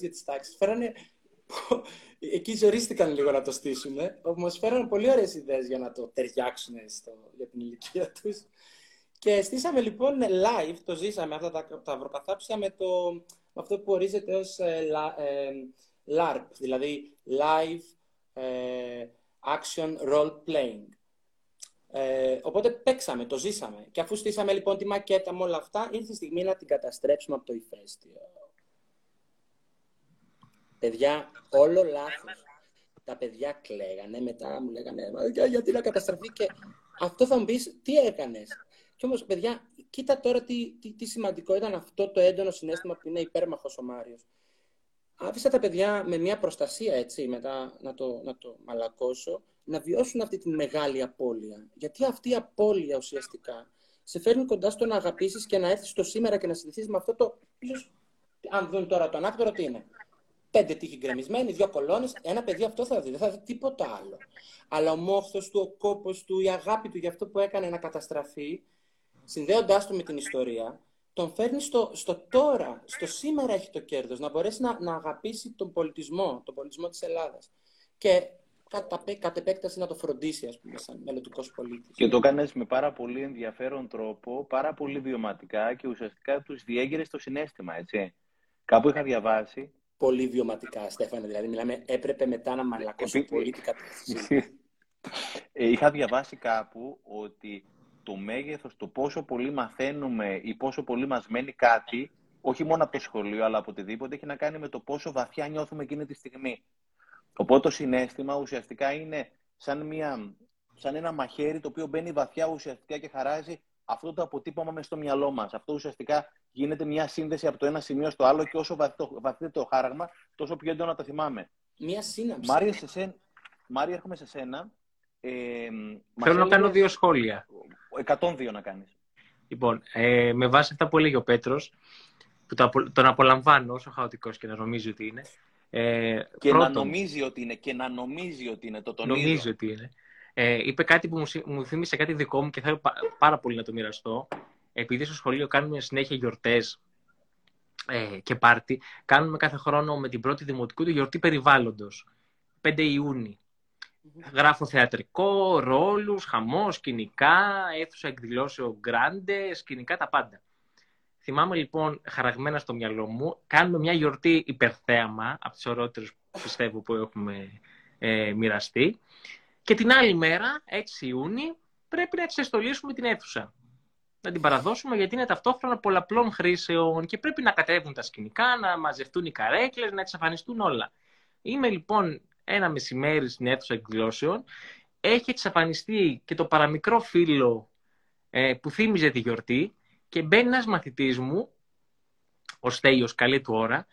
της τάξης φέρανε. Εκεί ζορίστηκαν λίγο να το στήσουν, όμως φέρανε πολύ ωραίες ιδέες για να το ταιριάξουν για την ηλικία τους. Και στήσαμε λοιπόν live, το ζήσαμε αυτά τα αυροκαθάψια με αυτό που ορίζεται ως LARP, δηλαδή Live Action Role Playing. Οπότε παίξαμε, το ζήσαμε. Και αφού στήσαμε λοιπόν τη μακέτα με όλα αυτά, ήρθε η στιγμή να την καταστρέψουμε από το ηφαίστειο. Παιδιά, όλο λάθος. Τα παιδιά κλαίγανε, μετά μου λέγανε «Γιατί να καταστραφεί» και αυτό θα μου πεις «Τι έκανες». Κι όμως, παιδιά, κοίτα τώρα τι σημαντικό ήταν αυτό το έντονο συναίσθημα που είναι υπέρμαχος ο Μάριος. Άφησα τα παιδιά με μια προστασία, έτσι, μετά να το μαλακώσω, να βιώσουν αυτή τη μεγάλη απώλεια. Γιατί αυτή η απώλεια ουσιαστικά σε φέρνει κοντά στο να αγαπήσεις και να έρθεις στο σήμερα και να συνδεθείς με αυτό το. Ίσως, αν δουν τώρα το ανάκτορο, τι είναι. 5 τείχοι γκρεμισμένοι, 2 κολόνες. Ένα παιδί αυτό θα δει, δεν θα δει τίποτα άλλο. Αλλά ο μόχθος του, ο κόπος του, η αγάπη του για αυτό που έκανε να καταστραφεί. Συνδέοντάς του με την ιστορία, τον φέρνει στο τώρα, στο σήμερα έχει το κέρδος, να μπορέσει να αγαπήσει τον πολιτισμό της Ελλάδας. Και κατ' επέκταση να το φροντίσει, ας πούμε, σαν μελλοντικός πολίτης. Και το έκανες με πάρα πολύ ενδιαφέρον τρόπο, πάρα πολύ βιωματικά και ουσιαστικά τους διέγειρες το συναίσθημα, έτσι. Κάπου είχα διαβάσει. Πολύ βιωματικά, Στέφανε, δηλαδή μιλάμε, έπρεπε μετά να μαλακώσουν πολύ την κατάσταση. Είχα διαβάσει κάπου ότι το μέγεθος, το πόσο πολύ μαθαίνουμε ή πόσο πολύ μας μένει κάτι, όχι μόνο από το σχολείο αλλά από οτιδήποτε, έχει να κάνει με το πόσο βαθιά νιώθουμε εκείνη τη στιγμή. Οπότε το συναίσθημα ουσιαστικά είναι σαν ένα μαχαίρι το οποίο μπαίνει βαθιά ουσιαστικά και χαράζει αυτό το αποτύπωμα μες στο μυαλό μας. Αυτό ουσιαστικά γίνεται μια σύνδεση από το ένα σημείο στο άλλο και όσο βαθύτερο το χάραγμα, τόσο πιο έντονα τα θυμάμαι. Μια σύναψη. Μάρια, έρχομαι σε σένα. Θέλω να κάνω δύο σχόλια. 102 να κάνεις. Λοιπόν, με βάση αυτά που έλεγε ο Πέτρος, που τον απολαμβάνω όσο χαοτικός και να νομίζει ότι είναι. Το τονίζω. Νομίζω ότι είναι. Είπε κάτι που μου θύμισε κάτι δικό μου και θέλω πάρα πολύ να το μοιραστώ. Επειδή στο σχολείο κάνουμε συνέχεια γιορτές και πάρτι, κάνουμε κάθε χρόνο με την πρώτη δημοτικού τη γιορτή περιβάλλοντος. 5 Ιούνιου. Γράφω θεατρικό, ρόλους, χαμός, σκηνικά, αίθουσα εκδηλώσεων γκράντε, σκηνικά, τα πάντα. Θυμάμαι λοιπόν χαραγμένα στο μυαλό μου, κάνουμε μια γιορτή υπερθέαμα, από τις ωραιότερες που πιστεύω που έχουμε μοιραστεί. Και την άλλη μέρα, 6 Ιούνιου, πρέπει να εξεστολίσουμε την αίθουσα. Να την παραδώσουμε γιατί είναι ταυτόχρονα πολλαπλών χρήσεων και πρέπει να κατέβουν τα σκηνικά, να μαζευτούν οι καρέκλες, να εξαφανιστούν όλα. Είμαι λοιπόν ένα μεσημέρι στην αίθουσα εκδηλώσεων. Έχει εξαφανιστεί και το παραμικρό φύλλο που θύμιζε τη γιορτή και μπαίνει ένας μαθητής μου, ο Στέλιος, καλή του ώρα,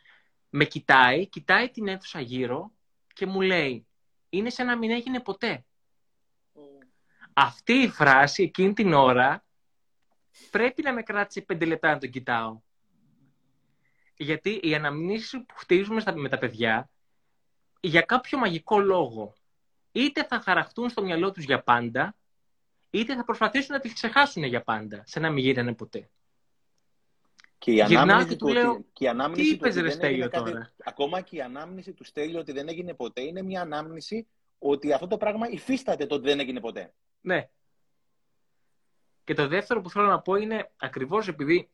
με κοιτάει την αίθουσα γύρω και μου λέει «Είναι σαν να μην έγινε ποτέ». Αυτή η φράση εκείνη την ώρα πρέπει να με κράτησε 5 λεπτά να τον κοιτάω. Γιατί οι αναμνήσεις που χτίζουμε με τα παιδιά για κάποιο μαγικό λόγο είτε θα χαραχτούν στο μυαλό τους για πάντα, είτε θα προσπαθήσουν να τις ξεχάσουν για πάντα, σαν να μην γίνανε ποτέ. Και η ανάμνηση του λέω, τι είπες ρε Στέλιο τώρα. Ακόμα και η ανάμνηση του Στέλιο ότι δεν έγινε ποτέ είναι μια ανάμνηση ότι αυτό το πράγμα υφίσταται το ότι δεν έγινε ποτέ. Ναι. Και το δεύτερο που θέλω να πω είναι ακριβώς επειδή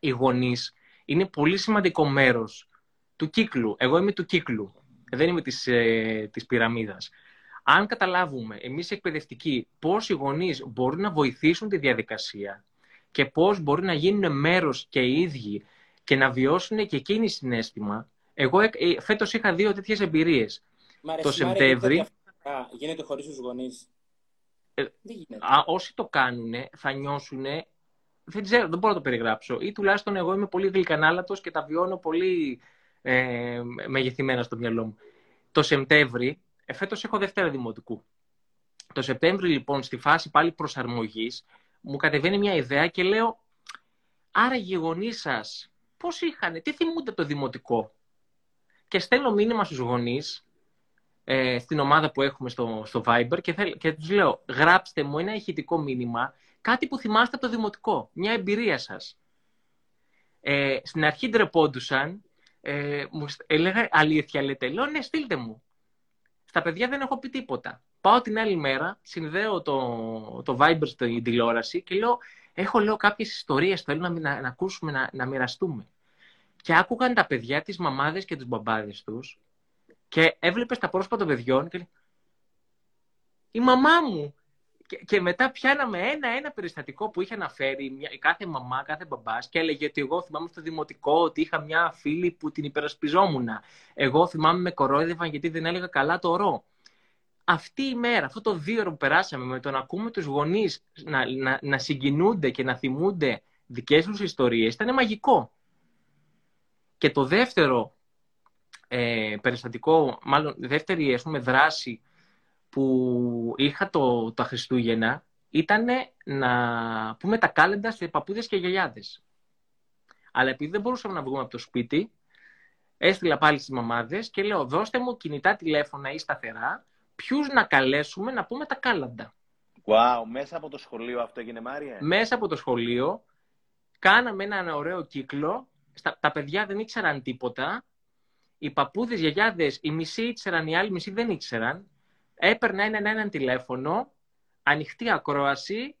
οι γονείς είναι πολύ σημαντικό μέρος του κύκλου. Εγώ είμαι του κύκλου. Δεν είμαι της πυραμίδας. Αν καταλάβουμε εμείς οι εκπαιδευτικοί πώς οι γονείς μπορούν να βοηθήσουν τη διαδικασία και πώς μπορούν να γίνουν μέρος και οι ίδιοι και να βιώσουν και εκείνη συναίσθημα. Εγώ φέτος είχα 2 τέτοιες εμπειρίες. Το Σεπτέμβρη. Γίνεται χωρίς τους γονείς. Όσοι το κάνουν θα νιώσουν. Δεν ξέρω, δεν μπορώ να το περιγράψω. Ή τουλάχιστον εγώ είμαι πολύ γλυκανάλατος και τα βιώνω πολύ μεγεθυμένα στο μυαλό μου. Το Σεπτέμβρη. Φέτος έχω Δευτέρα Δημοτικού. Το Σεπτέμβρη, λοιπόν, στη φάση πάλι προσαρμογής, μου κατεβαίνει μια ιδέα και λέω, άραγε οι γονείς σας πώς είχανε, τι θυμούνται το Δημοτικό. Και στέλνω μήνυμα στους γονείς, στην ομάδα που έχουμε στο Viber, και τους λέω, γράψτε μου ένα ηχητικό μήνυμα, κάτι που θυμάστε από το Δημοτικό, μια εμπειρία σας. Στην αρχή ντρεπόντουσαν, μου έλεγα, αλήθεια λέτε, λέω, ναι, στείλτε μου. Στα παιδιά δεν έχω πει τίποτα. Πάω την άλλη μέρα, συνδέω το Viber στην τηλεόραση και λέω, έχω κάποιες ιστορίες, θέλω να ακούσουμε, να μοιραστούμε. Και άκουγαν τα παιδιά, τις μαμάδες και τους μπαμπάδες τους και έβλεπες τα πρόσωπα των παιδιών και η μαμά μου. Και μετά πιάναμε ένα περιστατικό που είχε αναφέρει κάθε μαμά, κάθε μπαμπάς και έλεγε ότι εγώ θυμάμαι στο δημοτικό ότι είχα μια φίλη που την υπερασπιζόμουν. Εγώ θυμάμαι με κορόιδευαν γιατί δεν έλεγα καλά το ρο. Αυτή η μέρα, αυτό το 2ωρο που περάσαμε με το να ακούμε τους γονείς να συγκινούνται και να θυμούνται δικές τους ιστορίες ήταν μαγικό. Και το δεύτερο περιστατικό, μάλλον δεύτερη δράση που είχα τα Χριστούγεννα ήταν να πούμε τα κάλεντα σε παππούδες και γιαγιάδες. Αλλά επειδή δεν μπορούσαμε να βγούμε από το σπίτι, έστειλα πάλι στις μαμάδες και λέω, δώστε μου κινητά τηλέφωνα ή σταθερά, ποιους να καλέσουμε να πούμε τα κάλαντα. Wow, μέσα από το σχολείο αυτό έγινε, Μάρια. Μέσα από το σχολείο κάναμε έναν ωραίο κύκλο, τα παιδιά δεν ήξεραν τίποτα, οι παππούδες, γιαγιάδες, οι μισοί ήξεραν, οι άλλοι μισοί δεν ήξεραν. Έπαιρνα έναν τηλέφωνο, ανοιχτή ακρόαση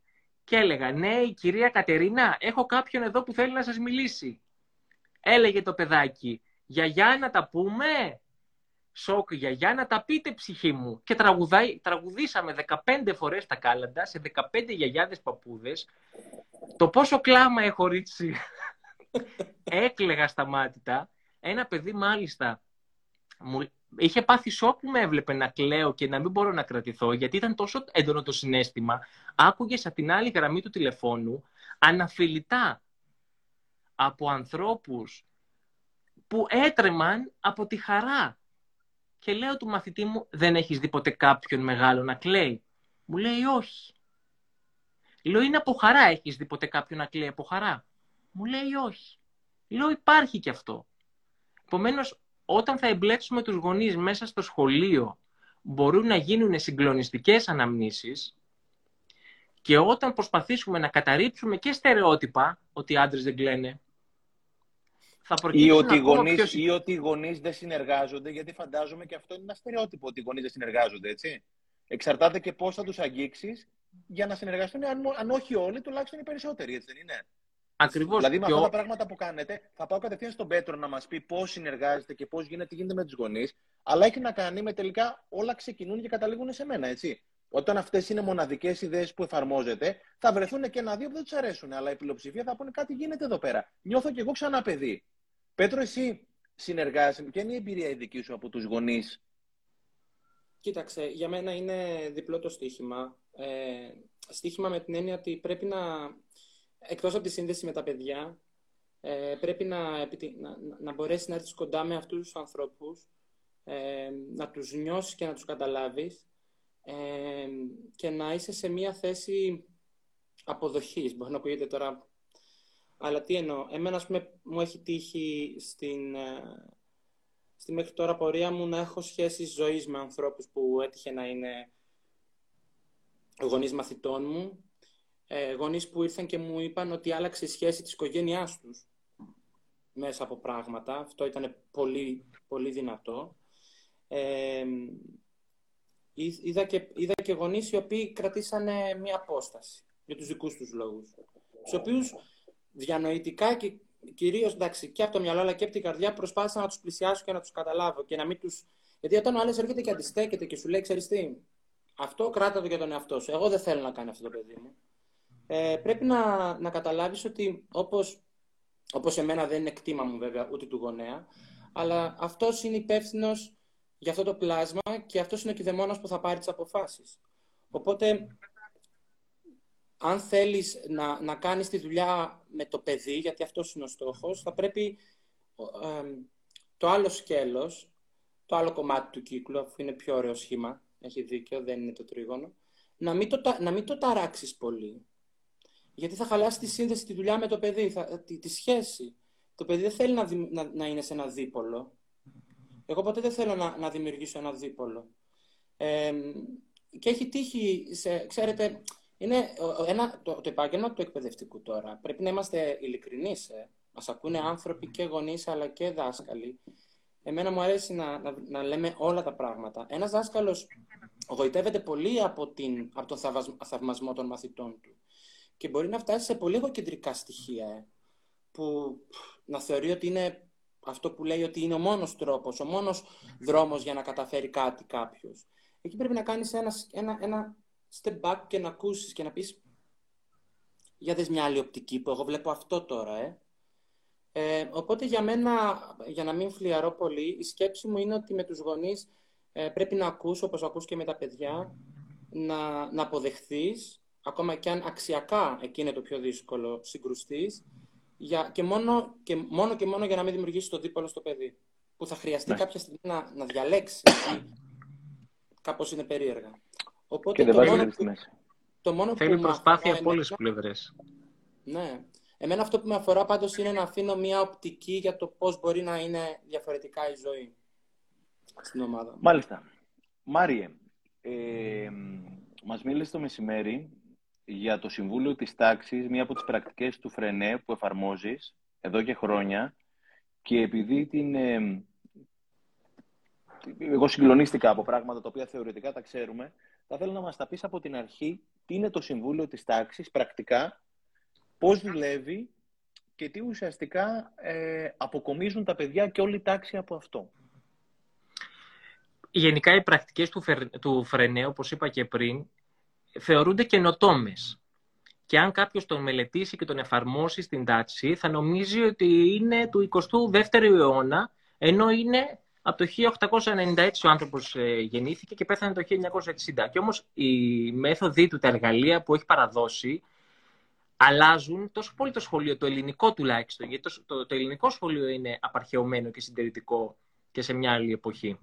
και έλεγα «Ναι, η κυρία Κατερίνα, έχω κάποιον εδώ που θέλει να σας μιλήσει». Έλεγε το παιδάκι «Γιαγιά να τα πούμε, σοκ γιαγιά να τα πείτε ψυχή μου». Και τραγουδήσαμε 15 φορές τα κάλαντα σε 15 γιαγιάδες παππούδες. Το πόσο κλάμα έχω ρίξει. Έκλαιγα στα μάτια. Ένα παιδί μάλιστα είχε πάθει σοκ που με έβλεπε να κλαίω και να μην μπορώ να κρατηθώ, γιατί ήταν τόσο έντονο το συναίσθημα. Άκουγες από την άλλη γραμμή του τηλεφώνου αναφιλητά από ανθρώπους που έτρεμαν από τη χαρά. Και λέω του μαθητή μου, δεν έχεις δει ποτέ κάποιον μεγάλο να κλαίει? Μου λέει όχι. Λέω, είναι από χαρά, έχεις δει ποτέ κάποιον να κλαίει από χαρά? Μου λέει όχι. Λέω, υπάρχει και αυτό. Επομένως, όταν θα εμπλέξουμε τους γονείς μέσα στο σχολείο, μπορούν να γίνουν συγκλονιστικές αναμνήσεις. Και όταν προσπαθήσουμε να καταρρίψουμε και στερεότυπα, ότι οι άντρες δεν κλαίνε, θα προκύψουν ή ότι οι γονείς δεν συνεργάζονται, γιατί φαντάζομαι και αυτό είναι ένα στερεότυπο, ότι οι γονείς δεν συνεργάζονται, έτσι. Εξαρτάται και πώς θα τους αγγίξεις για να συνεργαστούν, αν όχι όλοι, τουλάχιστον οι περισσότεροι, έτσι δεν είναι? Ακριβώς. Δηλαδή, με αυτά τα πράγματα που κάνετε, θα πάω κατευθείαν στον Πέτρο να μας πει πώς συνεργάζεται και πώς γίνεται με τους γονείς. Αλλά έχει να κάνει με τελικά όλα ξεκινούν και καταλήγουν σε μένα, έτσι. Όταν αυτές είναι μοναδικές ιδέες που εφαρμόζεται, θα βρεθούν και ένα-δύο που δεν τους αρέσουν. Αλλά η πλειοψηφία θα πούνε κάτι γίνεται εδώ πέρα. Νιώθω κι εγώ ξανά παιδί. Πέτρο, εσύ συνεργάζεσαι. Ποια είναι η εμπειρία η δική σου από τους γονείς? Κοίταξε, για μένα είναι διπλό το στοίχημα. Στοίχημα με την έννοια ότι πρέπει να. Εκτός από τη σύνδεση με τα παιδιά, πρέπει να μπορέσει να έρθεις κοντά με αυτούς τους ανθρώπους, να τους νιώσεις και να τους καταλάβεις και να είσαι σε μία θέση αποδοχής. Μπορεί να ακούγεται τώρα, αλλά τι εννοώ. Εμένα, ας πούμε, μου έχει τύχει στη μέχρι τώρα πορεία μου να έχω σχέσεις ζωής με ανθρώπους που έτυχε να είναι γονείς μαθητών μου, γονείς που ήρθαν και μου είπαν ότι άλλαξε η σχέση της οικογένειάς τους μέσα από πράγματα. Αυτό ήταν πολύ, πολύ δυνατό. Είδα και γονείς οι οποίοι κρατήσανε μία απόσταση για τους δικούς τους λόγους, τους οποίους διανοητικά και κυρίως, εντάξει, και από το μυαλό αλλά και από την καρδιά προσπάθησα να τους πλησιάσω και να τους καταλάβω και να μην τους... Γιατί όταν ο άλλος έρχεται και αντιστέκεται και σου λέει, ξέρεις τι, αυτό κράτα το για τον εαυτό σου, εγώ δεν θέλω να κάνει αυτό το παιδί μου. Πρέπει να καταλάβεις ότι όπως εμένα δεν είναι κτήμα μου βέβαια ούτε του γονέα, αλλά αυτός είναι υπεύθυνος για αυτό το πλάσμα και αυτός είναι ο κηδεμόνας που θα πάρει τις αποφάσεις. Οπότε, αν θέλεις να κάνεις τη δουλειά με το παιδί, γιατί αυτός είναι ο στόχος, θα πρέπει το άλλο σκέλος, το άλλο κομμάτι του κύκλου, αφού είναι πιο ωραίο σχήμα, έχει δίκιο, δεν είναι το τρίγωνο, να μην το ταράξεις πολύ. Γιατί θα χαλάσει τη σύνδεση, τη δουλειά με το παιδί, τη σχέση. Το παιδί δεν θέλει να είναι σε ένα δίπολο. Εγώ ποτέ δεν θέλω να δημιουργήσω ένα δίπολο. Και έχει τύχει, ξέρετε, είναι το επάγγελμα του εκπαιδευτικού τώρα. Πρέπει να είμαστε ειλικρινείς. Μας ακούνε άνθρωποι και γονείς, αλλά και δάσκαλοι. Εμένα μου αρέσει να λέμε όλα τα πράγματα. Ένας δάσκαλος γοητεύεται πολύ από τον θαυμασμό των μαθητών του. Και μπορεί να φτάσει σε πολύ εγωκεντρικά στοιχεία, που να θεωρεί ότι είναι αυτό που λέει ότι είναι ο μόνος τρόπος, ο μόνος δρόμος για να καταφέρει κάτι κάποιος. Εκεί πρέπει να κάνεις ένα step back και να ακούσεις και να πεις «Για δες μια άλλη οπτική που εγώ βλέπω αυτό τώρα». Οπότε για μένα, για να μην φλιαρώ πολύ, η σκέψη μου είναι ότι με τους γονείς πρέπει να ακούς, όπως ακούς και με τα παιδιά, να αποδεχθείς, ακόμα και αν αξιακά εκεί είναι το πιο δύσκολο, συγκρουστείς, και μόνο για να μην δημιουργήσεις το δίπολο στο παιδί, που θα χρειαστεί κάποια στιγμή να διαλέξει, κάπως είναι περίεργα. Οπότε και το μόνο θέλει προσπάθεια από όλες τις πλευρές. Ναι. Εμένα αυτό που με αφορά πάντως είναι να αφήνω μια οπτική για το πώς μπορεί να είναι διαφορετικά η ζωή στην ομάδα. Μάλιστα. Μάριε, μας μίλησε το μεσημέρι για το Συμβούλιο της Τάξης, μία από τις πρακτικές του Φρενέ που εφαρμόζεις εδώ και χρόνια, και επειδή εγώ συγκλονίστηκα από πράγματα τα οποία θεωρητικά τα ξέρουμε, θα θέλω να μας τα πεις από την αρχή τι είναι το Συμβούλιο της Τάξης πρακτικά, πώς δουλεύει και τι ουσιαστικά αποκομίζουν τα παιδιά και όλη η τάξη από αυτό. Γενικά οι πρακτικές του Φρενέ, όπως είπα και πριν, θεωρούνται καινοτόμες. Και αν κάποιος τον μελετήσει και τον εφαρμόσει στην τάξη, θα νομίζει ότι είναι του 22ου αιώνα, ενώ είναι Από το 1896 ο άνθρωπος γεννήθηκε και πέθανε το 1960. Και όμως η μέθοδοι του, τα εργαλεία που έχει παραδώσει, αλλάζουν τόσο πολύ το σχολείο, το ελληνικό τουλάχιστον. Γιατί το ελληνικό σχολείο είναι απαρχαιωμένο και συντηρητικό και σε μια άλλη εποχή.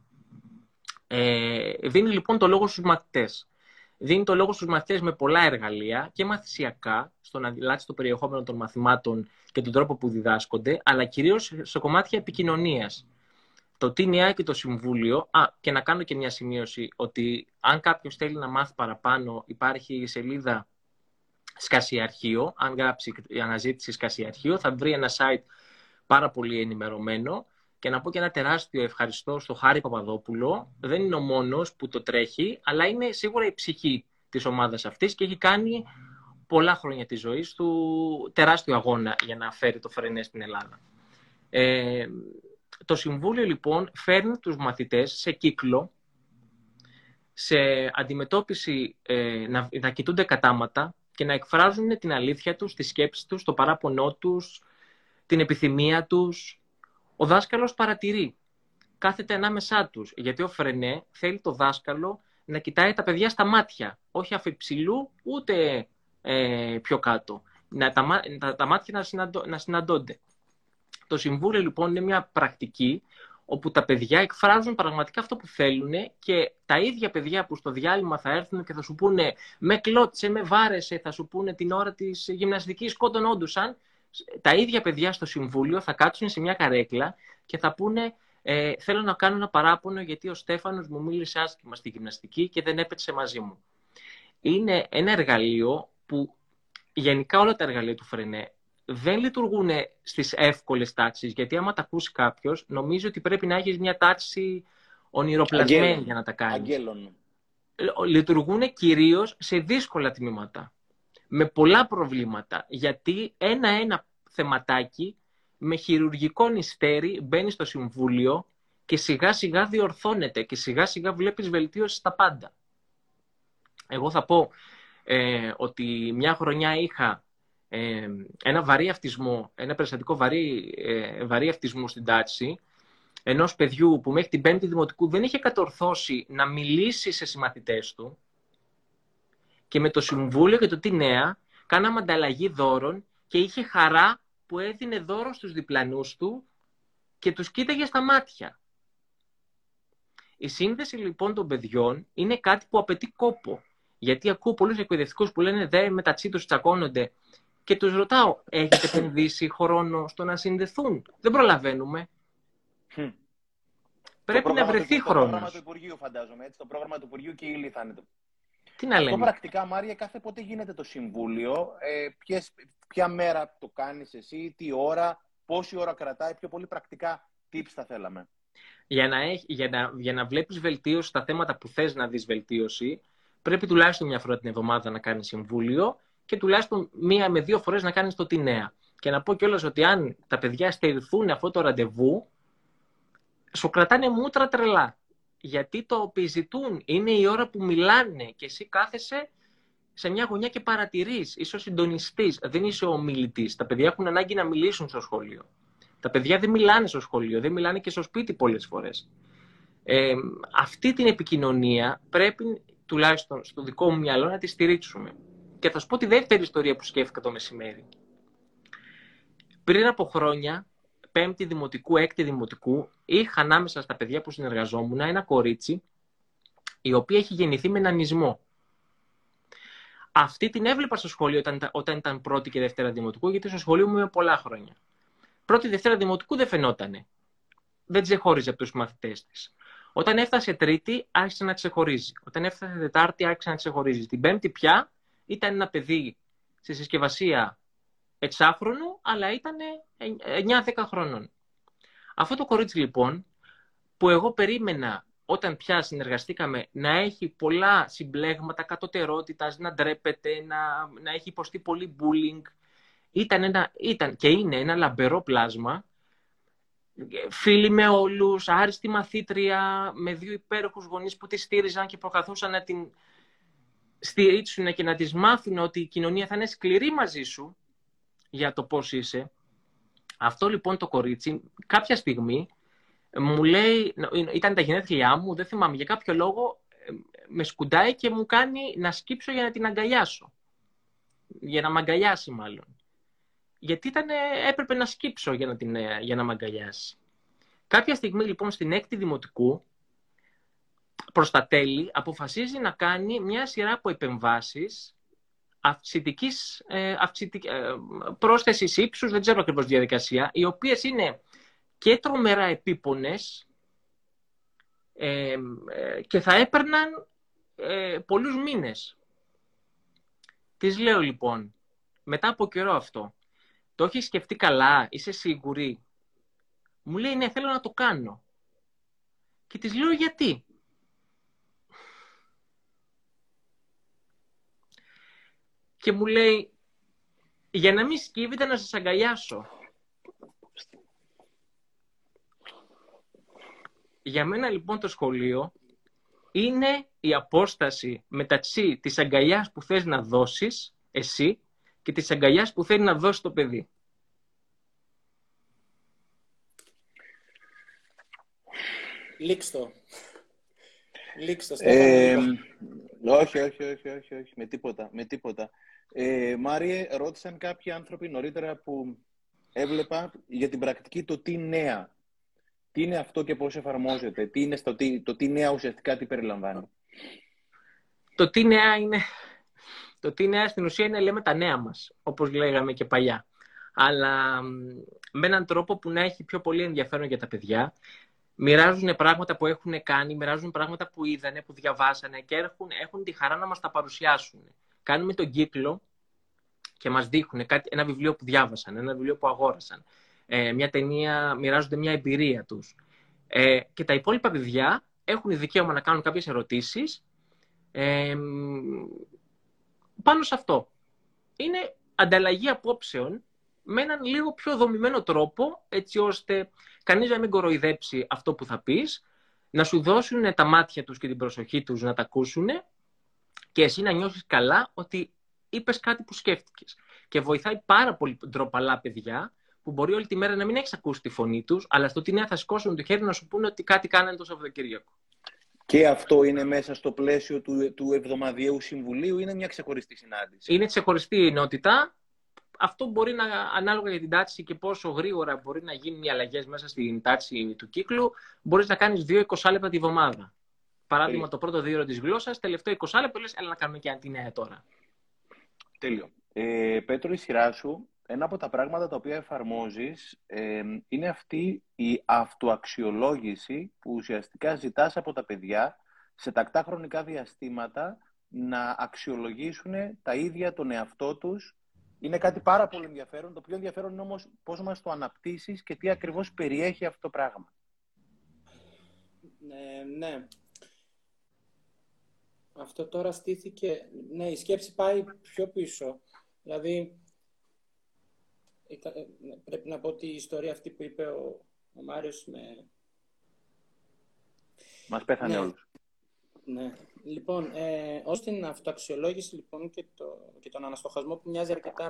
Δίνει λοιπόν το λόγο στους μαθητές. Δίνει το λόγο στους μαθητές με πολλά εργαλεία και μαθησιακά, στο να αλλάξει το περιεχόμενο των μαθημάτων και τον τρόπο που διδάσκονται, αλλά κυρίως σε κομμάτια επικοινωνίας. Το ΤΙΝΙΑ και το Συμβούλιο, και να κάνω και μια σημείωση, ότι αν κάποιος θέλει να μάθει παραπάνω, υπάρχει η σελίδα Σκασιαρχείο. Αν γράψει αναζήτηση Σκασιαρχείο, θα βρει ένα site πάρα πολύ ενημερωμένο. Και να πω και ένα τεράστιο ευχαριστώ στο Χάρη Παπαδόπουλο. Δεν είναι ο μόνος που το τρέχει, αλλά είναι σίγουρα η ψυχή της ομάδας αυτής και έχει κάνει πολλά χρόνια της ζωής του τεράστιο αγώνα για να φέρει το Φρενέ στην Ελλάδα. Το Συμβούλιο λοιπόν φέρνει τους μαθητές σε κύκλο, σε αντιμετώπιση, να κοιτούνται κατάματα και να εκφράζουν την αλήθεια τους, τη σκέψη τους, το παράπονό τους, την επιθυμία τους. Ο δάσκαλος παρατηρεί, κάθεται ανάμεσά τους, γιατί ο Φρενέ θέλει το δάσκαλο να κοιτάει τα παιδιά στα μάτια, όχι αφιψηλού ούτε πιο κάτω, τα μάτια να συναντώνται. Το Συμβούλιο λοιπόν είναι μια πρακτική όπου τα παιδιά εκφράζουν πραγματικά αυτό που θέλουν και τα ίδια παιδιά που στο διάλειμμα θα έρθουν και θα σου πούνε «με κλώτσε, με βάρεσε», θα σου πούνε την ώρα της γυμναστικής «κόντον όντουσαν», τα ίδια παιδιά στο Συμβούλιο θα κάτσουν σε μια καρέκλα και θα πούνε «θέλω να κάνω ένα παράπονο γιατί ο Στέφανος μου μίλησε άσχημα στη γυμναστική και δεν έπαιξε μαζί μου». Είναι ένα εργαλείο που γενικά όλα τα εργαλεία του Φρενέ δεν λειτουργούν στις εύκολες τάξεις, γιατί άμα τα ακούσει κάποιος, νομίζει ότι πρέπει να έχεις μια τάξη ονειροπλασμένη για να τα κάνεις. Αγγέλων. Λειτουργούν κυρίως σε δύσκολα τμήματα, με πολλά προβλήματα, γιατί ένα-ένα θεματάκι με χειρουργικό νηστέρι μπαίνει στο Συμβούλιο και σιγά-σιγά διορθώνεται και σιγά-σιγά βλέπεις βελτίωση στα πάντα. Εγώ θα πω ότι μια χρονιά είχα ένα βαρύ αυτισμό, ένα περιστατικό βαρύ αυτισμού στην τάξη ενός παιδιού που μέχρι την 5η Δημοτικού δεν είχε κατορθώσει να μιλήσει σε συμμαθητές του, και με το Συμβούλιο και το Τι Νέα κάναμε ανταλλαγή δώρων και είχε χαρά που έδινε δώρο στους διπλανούς του και τους κοίταγε στα μάτια. Η σύνδεση λοιπόν των παιδιών είναι κάτι που απαιτεί κόπο, γιατί ακούω πολλούς εκπαιδευτικούς που λένε «δε μεταξύ τους τσακώνονται». Και τους ρωτάω, έχετε επενδύσει χρόνο στο να συνδεθούν? Δεν προλαβαίνουμε. Πρέπει να βρεθεί χρόνος. Το πρόγραμμα του Υπουργείου, φαντάζομαι. Έτσι, το πρόγραμμα του Υπουργείου και η ύλη θα είναι το. Τι να λέμε. Αυτό πρακτικά, Μάρια, κάθε πότε γίνεται το Συμβούλιο? Ποια μέρα το κάνεις εσύ, τι ώρα, πόση ώρα κρατάει, πιο πολύ πρακτικά tips θα θέλαμε. Για να βλέπεις βελτίωση στα θέματα που θες να δεις βελτίωση, πρέπει τουλάχιστον μια φορά την εβδομάδα να κάνεις Συμβούλιο. Και τουλάχιστον μία με δύο φορές να κάνεις το Τι Νέα. Και να πω κιόλας ότι αν τα παιδιά στερηθούν αυτό το ραντεβού, σου κρατάνε μούτρα τρελά. Γιατί το επιζητούν, είναι η ώρα που μιλάνε και εσύ κάθεσαι σε μια γωνιά και παρατηρείς. Είσαι ο συντονιστής, δεν είσαι ο μιλητής. Τα παιδιά έχουν ανάγκη να μιλήσουν στο σχολείο. Τα παιδιά δεν μιλάνε στο σχολείο, δεν μιλάνε και στο σπίτι πολλές φορές. Αυτή την επικοινωνία πρέπει τουλάχιστον στο δικό μου μυαλό να τη στηρίξουμε. Και θα σου πω τη δεύτερη ιστορία που σκέφτηκα το μεσημέρι. Πριν από χρόνια, 5η Δημοτικού, 6η Δημοτικού, είχα ανάμεσα στα παιδιά που συνεργαζόμουν ένα κορίτσι, η οποία είχε γεννηθεί με νανισμό. Αυτή την έβλεπα στο σχολείο όταν ήταν 1η και 2η Δημοτικού, γιατί στο σχολείο μου είμαι πολλά χρόνια. 1η-2η Δημοτικού δεν φαινότανε. Δεν ξεχώριζε από τους μαθητές της. Όταν έφτασε Τρίτη, άρχισε να ξεχωρίζει. Όταν έφτασε Τετάρτη, άρχισε να ξεχωρίζει. Την Πέμπτη πια. Ήταν ένα παιδί στη συσκευασία εξάχρονου, αλλά ήταν 9-10 χρονών. Αυτό το κορίτσι λοιπόν, που εγώ περίμενα όταν πια συνεργαστήκαμε να έχει πολλά συμπλέγματα κατωτερότητας, να ντρέπεται, να έχει υποστεί πολύ bullying, ήταν και είναι ένα λαμπερό πλάσμα, φίλοι με όλους, άριστη μαθήτρια, με δύο υπέροχους γονείς που τη στήριζαν και προκαθούσαν να την στηρίξουν και να τις μάθουν ότι η κοινωνία θα είναι σκληρή μαζί σου για το πώς είσαι. Αυτό λοιπόν το κορίτσι κάποια στιγμή μου λέει, ήταν τα γενέθλιά μου, δεν θυμάμαι, για κάποιο λόγο με σκουντάει και μου κάνει να σκύψω για να την αγκαλιάσω. Για να μ' αγκαλιάσει μάλλον. Γιατί έπρεπε να σκύψω για να μ' αγκαλιάσει. Κάποια στιγμή λοιπόν στην 6η Δημοτικού, προς τα τέλη, αποφασίζει να κάνει μια σειρά από επεμβάσεις πρόσθεσης ύψους, δεν ξέρω ακριβώς τη διαδικασία, οι οποίες είναι και τρομερά επίπονες και θα έπαιρναν πολλούς μήνες. Της λέω λοιπόν, μετά από καιρό αυτό, το έχεις σκεφτεί καλά, είσαι σίγουρη? Μου λέει, ναι, θέλω να το κάνω. Και της λέω, γιατί? Και μου λέει, για να μην σκύβετε να σας αγκαλιάσω. Για μένα λοιπόν το σχολείο είναι η απόσταση μεταξύ της αγκαλιάς που θες να δώσεις εσύ και της αγκαλιάς που θέλει να δώσει το παιδί. Λήξτο. Λήξτο, Στέφανο. Όχι, με τίποτα. Μάριε, ρώτησαν κάποιοι άνθρωποι νωρίτερα που έβλεπα για την πρακτική το τι νέα. Τι είναι αυτό και πώς εφαρμόζεται. Τι είναι το τι νέα ουσιαστικά, τι περιλαμβάνει. Το τι νέα είναι... Το τι νέα στην ουσία είναι, λέμε, τα νέα μας, όπως λέγαμε και παλιά. Αλλά με έναν τρόπο που να έχει πιο πολύ ενδιαφέρον για τα παιδιά. Μοιράζουν πράγματα που έχουν κάνει, μοιράζουν πράγματα που είδανε, που διαβάσανε και έχουν τη χαρά να μας τα παρουσιάσουν. Κάνουμε τον κύκλο και μας δείχνουν ένα βιβλίο που διάβασαν, ένα βιβλίο που αγόρασαν, μια ταινία, μοιράζονται μια εμπειρία τους. Και τα υπόλοιπα παιδιά έχουν δικαίωμα να κάνουν κάποιες ερωτήσεις. Πάνω σε αυτό, είναι ανταλλαγή απόψεων με έναν λίγο πιο δομημένο τρόπο, έτσι ώστε κανείς να μην κοροϊδέψει αυτό που θα πεις, να σου δώσουν τα μάτια τους και την προσοχή τους να τα ακούσουν και εσύ να νιώσεις καλά ότι είπες κάτι που σκέφτηκες. Και βοηθάει πάρα πολύ ντροπαλά παιδιά που μπορεί όλη τη μέρα να μην έχεις ακούσει τη φωνή τους, αλλά στο τι νέα θα σηκώσουν το χέρι να σου πούνε ότι κάτι κάνανε το Σαββατοκύριακο. Και αυτό είναι μέσα στο πλαίσιο του εβδομαδιαίου συμβουλίου, είναι μια ξεχωριστή συνάντηση? Είναι ξεχωριστή ενότητα. Αυτό μπορεί να, ανάλογα για την τάξη και πόσο γρήγορα μπορεί να γίνουν οι αλλαγές μέσα στην τάξη του κύκλου, μπορείς να κάνεις 2-20 λεπτά τη βδομάδα. Παράδειγμα, το πρώτο 2 ώρες της γλώσσας, τελευταίο 20 λεπτό, λες, έλα να κάνουμε και αντί νέα τώρα. Τέλειο. Πέτρο, η σειρά σου, ένα από τα πράγματα τα οποία εφαρμόζεις είναι αυτή η αυτοαξιολόγηση που ουσιαστικά ζητάς από τα παιδιά σε τακτά χρονικά διαστήματα να αξιολογήσουν τα ίδια τον εαυτό τους. Είναι κάτι πάρα πολύ ενδιαφέρον. Το πιο ενδιαφέρον είναι όμως πώς μας το αναπτύσσεις και τι ακριβώς περιέχει αυτό το πράγμα. Ναι. Αυτό τώρα στήθηκε... Ναι, η σκέψη πάει πιο πίσω. Δηλαδή... Πρέπει να πω ότι η ιστορία αυτή που είπε ο Μάριος με... Μας πέθανε, ναι, όλους. Ναι. Λοιπόν, ως την αυτοαξιολόγηση λοιπόν, και τον αναστοχασμό που μοιάζει αρκετά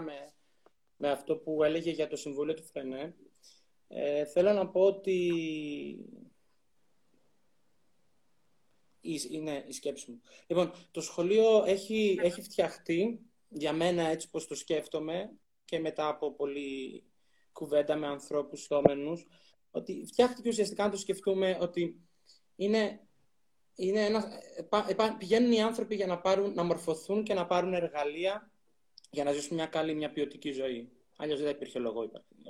με αυτό που έλεγε για το Συμβούλιο του Φρενέ, θέλω να πω ότι ναι, η σκέψη μου. Λοιπόν, το σχολείο έχει φτιαχτεί, για μένα έτσι πως το σκέφτομαι, και μετά από πολλή κουβέντα με ανθρώπους στόμενους, ότι φτιάχτηκε ουσιαστικά, να το σκεφτούμε, ότι πηγαίνουν οι άνθρωποι για να μορφωθούν και να πάρουν εργαλεία για να ζήσουν μια καλή, μια ποιοτική ζωή. Αλλιώς δεν θα υπήρχε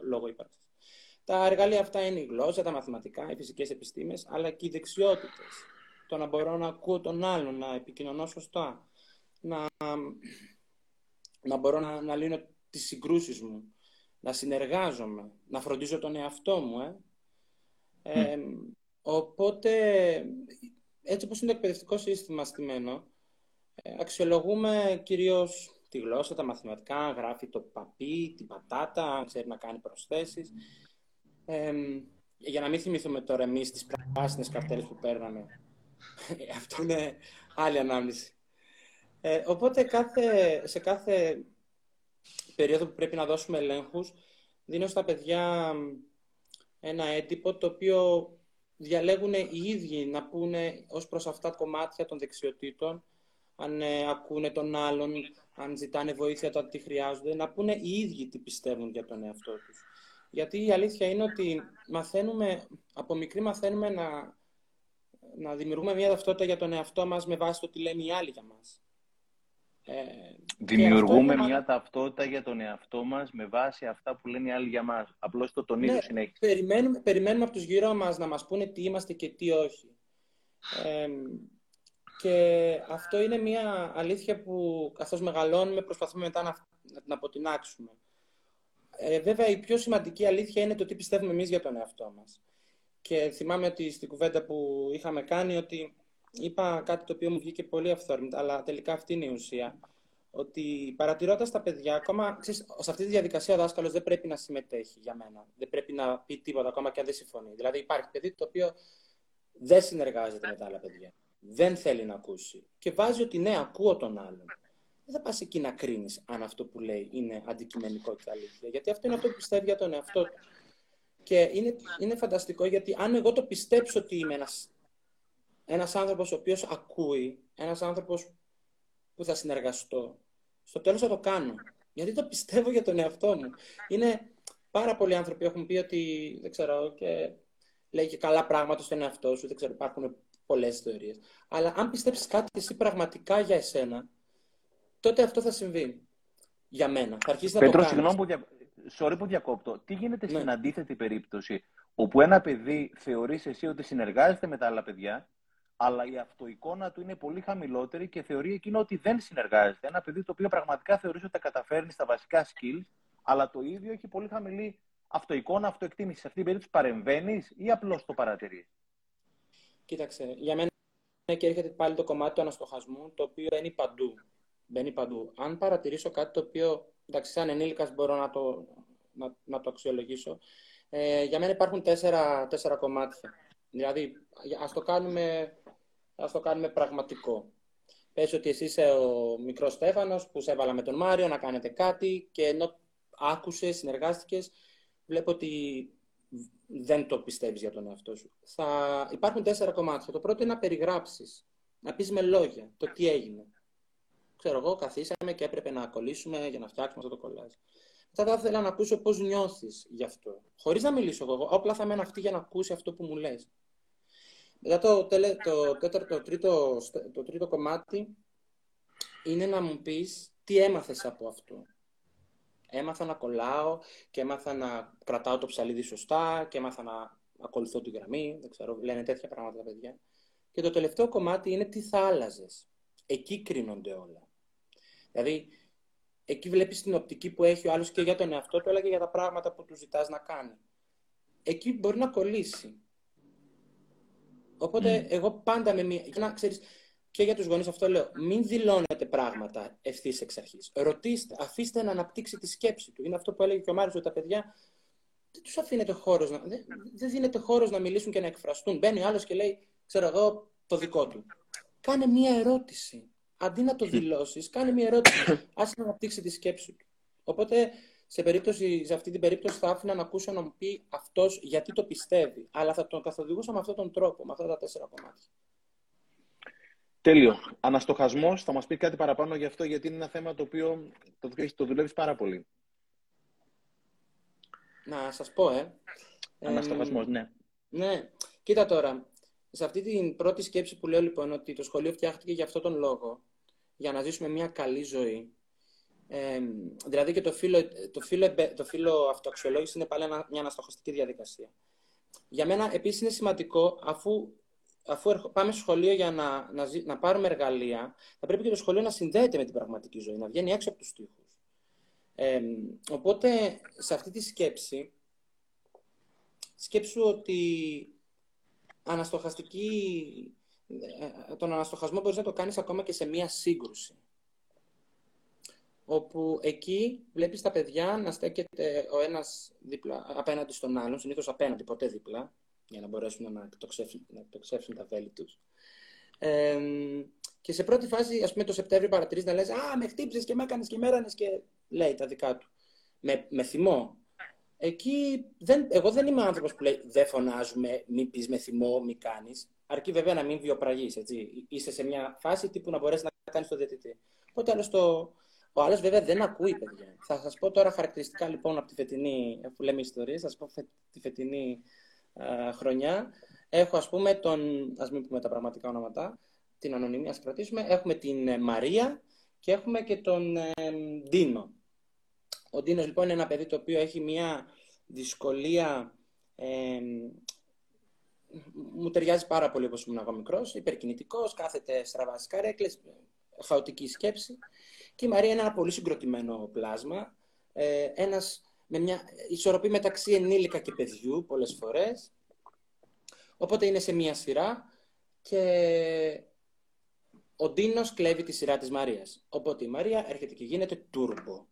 λόγο ύπαρξης. Τα εργαλεία αυτά είναι η γλώσσα, τα μαθηματικά, οι φυσικές επιστήμες, αλλά και οι δεξιότητες. Το να μπορώ να ακούω τον άλλον, να επικοινωνώ σωστά, να μπορώ να λύνω τις συγκρούσεις μου, να συνεργάζομαι, να φροντίζω τον εαυτό μου. Οπότε, έτσι όπως είναι το εκπαιδευτικό σύστημα στημένο, αξιολογούμε κυρίως τη γλώσσα, τα μαθηματικά, γράφει το παπί, την πατάτα, ξέρει να κάνει προσθέσεις. Για να μην θυμηθούμε τώρα εμείς τις πράσινες καρτέλες που παίρναμε. Αυτό είναι άλλη ανάμνηση. Οπότε, σε κάθε περίοδο που πρέπει να δώσουμε ελέγχους, δίνω στα παιδιά ένα έντυπο το οποίο διαλέγουν οι ίδιοι να πούνε ως προς αυτά τα κομμάτια των δεξιοτήτων, αν ακούνε τον άλλον, αν ζητάνε βοήθεια τότε τι χρειάζονται, να πούνε οι ίδιοι τι πιστεύουν για τον εαυτό τους. Γιατί η αλήθεια είναι ότι μαθαίνουμε, από μικροί μαθαίνουμε να δημιουργούμε μια ταυτότητα για τον εαυτό μας με βάση το τι λένε οι άλλοι για μας. Δημιουργούμε μια ταυτότητα για τον εαυτό μας με βάση αυτά που λένε οι άλλοι για μας. Απλώς το τονίζω συνέχεια. Περιμένουμε από τους γύρω μας να μας πούνε τι είμαστε και τι όχι. Και αυτό είναι μια αλήθεια που καθώς μεγαλώνουμε προσπαθούμε μετά να την αποτινάξουμε. Βέβαια η πιο σημαντική αλήθεια είναι το τι πιστεύουμε εμείς για τον εαυτό μας. Και θυμάμαι ότι στην κουβέντα που είχαμε κάνει ότι είπα κάτι το οποίο μου βγήκε πολύ αυθόρμητα, αλλά τελικά αυτή είναι η ουσία. Ότι παρατηρώντας τα παιδιά, ακόμα ξέρεις, σε αυτή τη διαδικασία ο δάσκαλος δεν πρέπει να συμμετέχει για μένα. Δεν πρέπει να πει τίποτα, ακόμα και αν δεν συμφωνεί. Δηλαδή, υπάρχει παιδί το οποίο δεν συνεργάζεται με τα άλλα παιδιά. Δεν θέλει να ακούσει. Και βάζει ότι ναι, ακούω τον άλλον. Δεν θα πας εκεί να κρίνεις αν αυτό που λέει είναι αντικειμενικό και αλήθεια. Γιατί αυτό είναι αυτό που πιστεύει για τον εαυτό του. Και είναι φανταστικό γιατί αν εγώ το πιστέψω ότι είμαι ένας άνθρωπος ο οποίος ακούει, ένας άνθρωπος που θα συνεργαστώ, στο τέλος θα το κάνω. Γιατί το πιστεύω για τον εαυτό μου. Είναι πάρα πολλοί άνθρωποι που έχουν πει ότι, δεν ξέρω, και λέει και καλά πράγματα στον εαυτό σου, δεν ξέρω, υπάρχουν πολλές θεωρίες. Αλλά αν πιστέψεις κάτι εσύ πραγματικά για εσένα, τότε αυτό θα συμβεί. Για μένα. Θα αρχίσεις να το κάνεις. Πέτρο, συγγνώμη που διακόπτω. Τι γίνεται στην αντίθετη περίπτωση, όπου ένα παιδί θεωρείς εσύ ότι συνεργάζεται με τα άλλα παιδιά, αλλά η αυτοεικόνα του είναι πολύ χαμηλότερη και θεωρεί εκείνο ότι δεν συνεργάζεται. Ένα παιδί το οποίο πραγματικά θεωρεί ότι τα καταφέρνει στα βασικά skills, αλλά το ίδιο έχει πολύ χαμηλή αυτοεικόνα, αυτοεκτίμηση. Σε αυτή την περίπτωση παρεμβαίνεις ή απλώς το παρατηρείς? Κοίταξε, για μένα και έρχεται πάλι το κομμάτι του αναστοχασμού, το οποίο μπαίνει παντού. Μπαίνει παντού. Αν παρατηρήσω κάτι το οποίο, εντάξει, σαν ενήλικας μπορώ να το αξιολογήσω, για μένα υπάρχουν τέσσερα κομμάτια. Δηλαδή, ας το κάνουμε πραγματικό. Πες ότι εσύ είσαι ο μικρός Στέφανος που σε έβαλα με τον Μάριο να κάνετε κάτι και ενώ άκουσες, συνεργάστηκες, βλέπω ότι δεν το πιστεύεις για τον εαυτό σου. Υπάρχουν 4 κομμάτια. Το πρώτο είναι να περιγράψεις, να πεις με λόγια το τι έγινε. Ξέρω εγώ, καθίσαμε και έπρεπε να κολλήσουμε για να φτιάξουμε αυτό το κολλάζ. Θα ήθελα να ακούσω πώς νιώθεις γι' αυτό. Χωρίς να μιλήσω εγώ, απλά θα μένω αυτή για να ακούσει αυτό που μου λες. Μετά το τρίτο κομμάτι είναι να μου πεις τι έμαθες από αυτό. Έμαθα να κολλάω και έμαθα να κρατάω το ψαλίδι σωστά και έμαθα να ακολουθώ τη γραμμή. Δεν ξέρω, λένε τέτοια πράγματα τα παιδιά. Και το τελευταίο κομμάτι είναι τι θα άλλαζες. Εκεί κρίνονται όλα. Δηλαδή, εκεί βλέπεις την οπτική που έχει ο άλλος και για τον εαυτό του, αλλά και για τα πράγματα που του ζητάς να κάνει. Εκεί μπορεί να κολλήσει. Οπότε, εγώ πάντα με μία... Να ξέρεις, και για τους γονείς αυτό λέω, μην δηλώνετε πράγματα ευθύς εξ αρχής. Ρωτήστε, αφήστε να αναπτύξει τη σκέψη του. Είναι αυτό που έλεγε και ο Μάριος, ότι τα παιδιά δεν τους αφήνεται χώρος να... Δεν δίνεται χώρος να μιλήσουν και να εκφραστούν. Μπαίνει ο άλλος και λέει, ξέρω εγώ, το δικό του. Κάνε μία ερώτηση. Αντί να το δηλώσεις, κάνε μία ερώτηση. Άσε να αναπτύξει τη σκέψη του. Οπότε, σε αυτή την περίπτωση, θα άφηνα να ακούσω να μου πει αυτός γιατί το πιστεύει. Αλλά θα τον καθοδηγούσα με αυτόν τον τρόπο, με αυτά τα 4 κομμάτια. Τέλειο. Αναστοχασμός. Θα μας πει κάτι παραπάνω γι' αυτό, γιατί είναι ένα θέμα το οποίο το δουλεύεις πάρα πολύ. Να σας πω, Αναστοχασμός, ναι. Ναι. Κοίτα τώρα. Σε αυτή την πρώτη σκέψη που λέω λοιπόν ότι το σχολείο φτιάχτηκε για αυτόν τον λόγο, για να ζήσουμε μια καλή ζωή. Δηλαδή και το φύλλο αυτοαξιολόγηση είναι πάλι μια αναστοχαστική διαδικασία. Για μένα επίσης είναι σημαντικό, αφού πάμε στο σχολείο για να πάρουμε εργαλεία, θα πρέπει και το σχολείο να συνδέεται με την πραγματική ζωή, να βγαίνει έξω από τους τοίχους. Οπότε σε αυτή τη σκέψη, σκέψου ότι τον αναστοχασμό μπορείς να το κάνεις ακόμα και σε μία σύγκρουση, όπου εκεί βλέπεις τα παιδιά να στέκεται ο ένας δίπλα, απέναντι στον άλλον, συνήθως απέναντι, ποτέ δίπλα, για να μπορέσουν να εκτοξεύσουν τα βέλη τους. Και σε πρώτη φάση, ας πούμε, το Σεπτέμβριο παρατηρείς να λες «Α, με χτύπησες και με έκανες και με έρανες» και λέει τα δικά του, με θυμό. εκεί εγώ δεν είμαι άνθρωπος που λέει δεν φωνάζουμε, μη πεις με θυμό, μη κάνεις. Αρκεί βέβαια να μην βιοπραγείς, έτσι. Είσαι σε μια φάση τύπου να μπορέσεις να κάνεις το διαιτητή. Οπότε άλλος ο άλλος βέβαια δεν ακούει, παιδιά. Θα σας πω τώρα χαρακτηριστικά λοιπόν από τη φετινή, αφού λέμε ιστορίες, θα σας πω τη φετινή χρονιά. Έχω ας πούμε ας μην πούμε τα πραγματικά ονόματα, την ανωνυμία ας κρατήσουμε. Έχουμε την Μαρία και έχουμε και τον Ντίνο. Ο Ντίνος λοιπόν είναι ένα παιδί το οποίο έχει μια δυσκολία. Μου ταιριάζει πάρα πολύ όπως ήμουν εγώ μικρός, υπερκινητικός, κάθεται στραβά στις καρέκλες, χαοτική σκέψη. Και η Μαρία είναι ένα πολύ συγκροτημένο πλάσμα, με μια ισορροπή μεταξύ ενήλικα και παιδιού πολλές φορές. Οπότε είναι σε μία σειρά και ο Ντίνος κλέβει τη σειρά της Μαρίας. Οπότε η Μαρία έρχεται και γίνεται τούρμπο.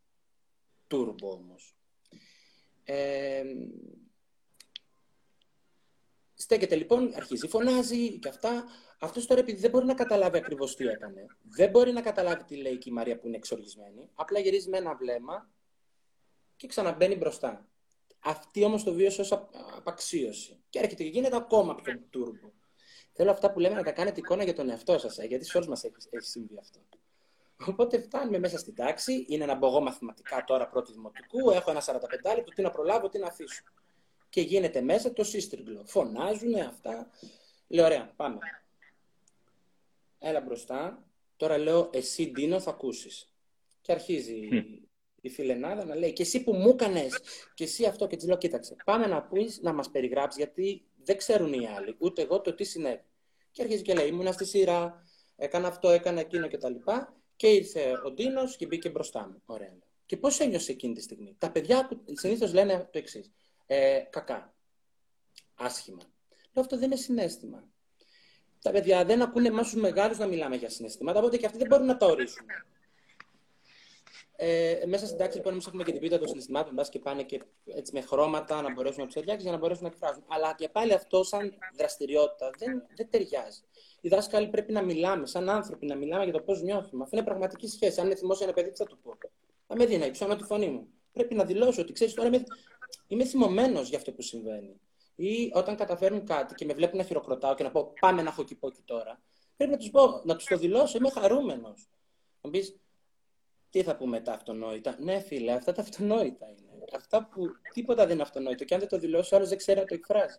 Τούρμπο όμως. Στέκεται λοιπόν, αρχίζει, φωνάζει και αυτά. Αυτός τώρα επειδή δεν μπορεί να καταλάβει ακριβώς τι έκανε, δεν μπορεί να καταλάβει τι λέει και η Μαρία που είναι εξοργισμένη, απλά γυρίζει με ένα βλέμμα και ξαναμπαίνει μπροστά. Αυτή όμως το βίωσε ως απαξίωση. Και έρχεται και γίνεται ακόμα πιο τούρμπο. Θέλω αυτά που λέμε να τα κάνετε εικόνα για τον εαυτό σας, γιατί σε όλους μας έχει συμβεί αυτό. Οπότε φτάνουμε μέσα στην τάξη. Είναι ένα μπογό μαθηματικά τώρα πρώτη δημοτικού. Έχω ένα 45 λεπτό. Τι να προλάβω, τι να αφήσω. Και γίνεται μέσα το σύστριγγλο. Φωνάζουν αυτά. Λέω, ωραία, πάμε. Έλα μπροστά. Τώρα λέω, εσύ Ντίνο θα ακούσεις. Και αρχίζει η φιλενάδα να λέει, και εσύ που μου έκανες, και εσύ αυτό. Και τη λέω, κοίταξε, πάμε να πεις, να μας περιγράψεις, γιατί δεν ξέρουν οι άλλοι, ούτε εγώ, το τι συνέβη. Και αρχίζει και λέει, ήμουνα στη σειρά, έκανα αυτό, έκανα εκείνο κτλ. Και ήρθε ο Ντίνος και μπήκε μπροστά μου. Ωραία. Και πώς ένιωσε εκείνη τη στιγμή? Τα παιδιά συνήθως λένε το εξής. Κακά. Άσχημα. Λέω, αυτό δεν είναι συναίσθημα. Τα παιδιά δεν ακούνε εμάς τους μεγάλους να μιλάμε για συναισθήματα, οπότε και αυτοί δεν μπορούν να τα ορίσουν. Μέσα στην τάξη, λοιπόν, εμείς έχουμε και την πίτα των συναισθημάτων, μπας και πάνε και έτσι με χρώματα να μπορέσουν να τους ταιριάξουν, για να μπορέσουν να εκφράζουν. Αλλά και πάλι αυτό, σαν δραστηριότητα, δεν ταιριάζει. Οι δάσκαλοι πρέπει να μιλάμε, σαν άνθρωποι, να μιλάμε για το πώς νιώθουμε. Αυτό είναι πραγματική σχέση. Αν είναι θυμός ένα παιδί, τι θα του πω? Θα με δει να υψώνω τη φωνή μου. Πρέπει να δηλώσω ότι ξέρεις τώρα είμαι θυμωμένος για αυτό που συμβαίνει. Ή όταν καταφέρνουν κάτι και με βλέπουν να χειροκροτάω και να πω πάμε να έχω κυπόκι τώρα, πρέπει να τους πω, να τους το δηλώσω, είμαι χαρούμενος. Να πεις, τι θα πούμε τα αυτονόητα? Ναι, φίλε, αυτά τα αυτονόητα είναι. Αυτά που τίποτα δεν είναι αυτονόητο. Και αν δεν το δηλώσει, ο άλλος δεν ξέρει να το εκφράζει.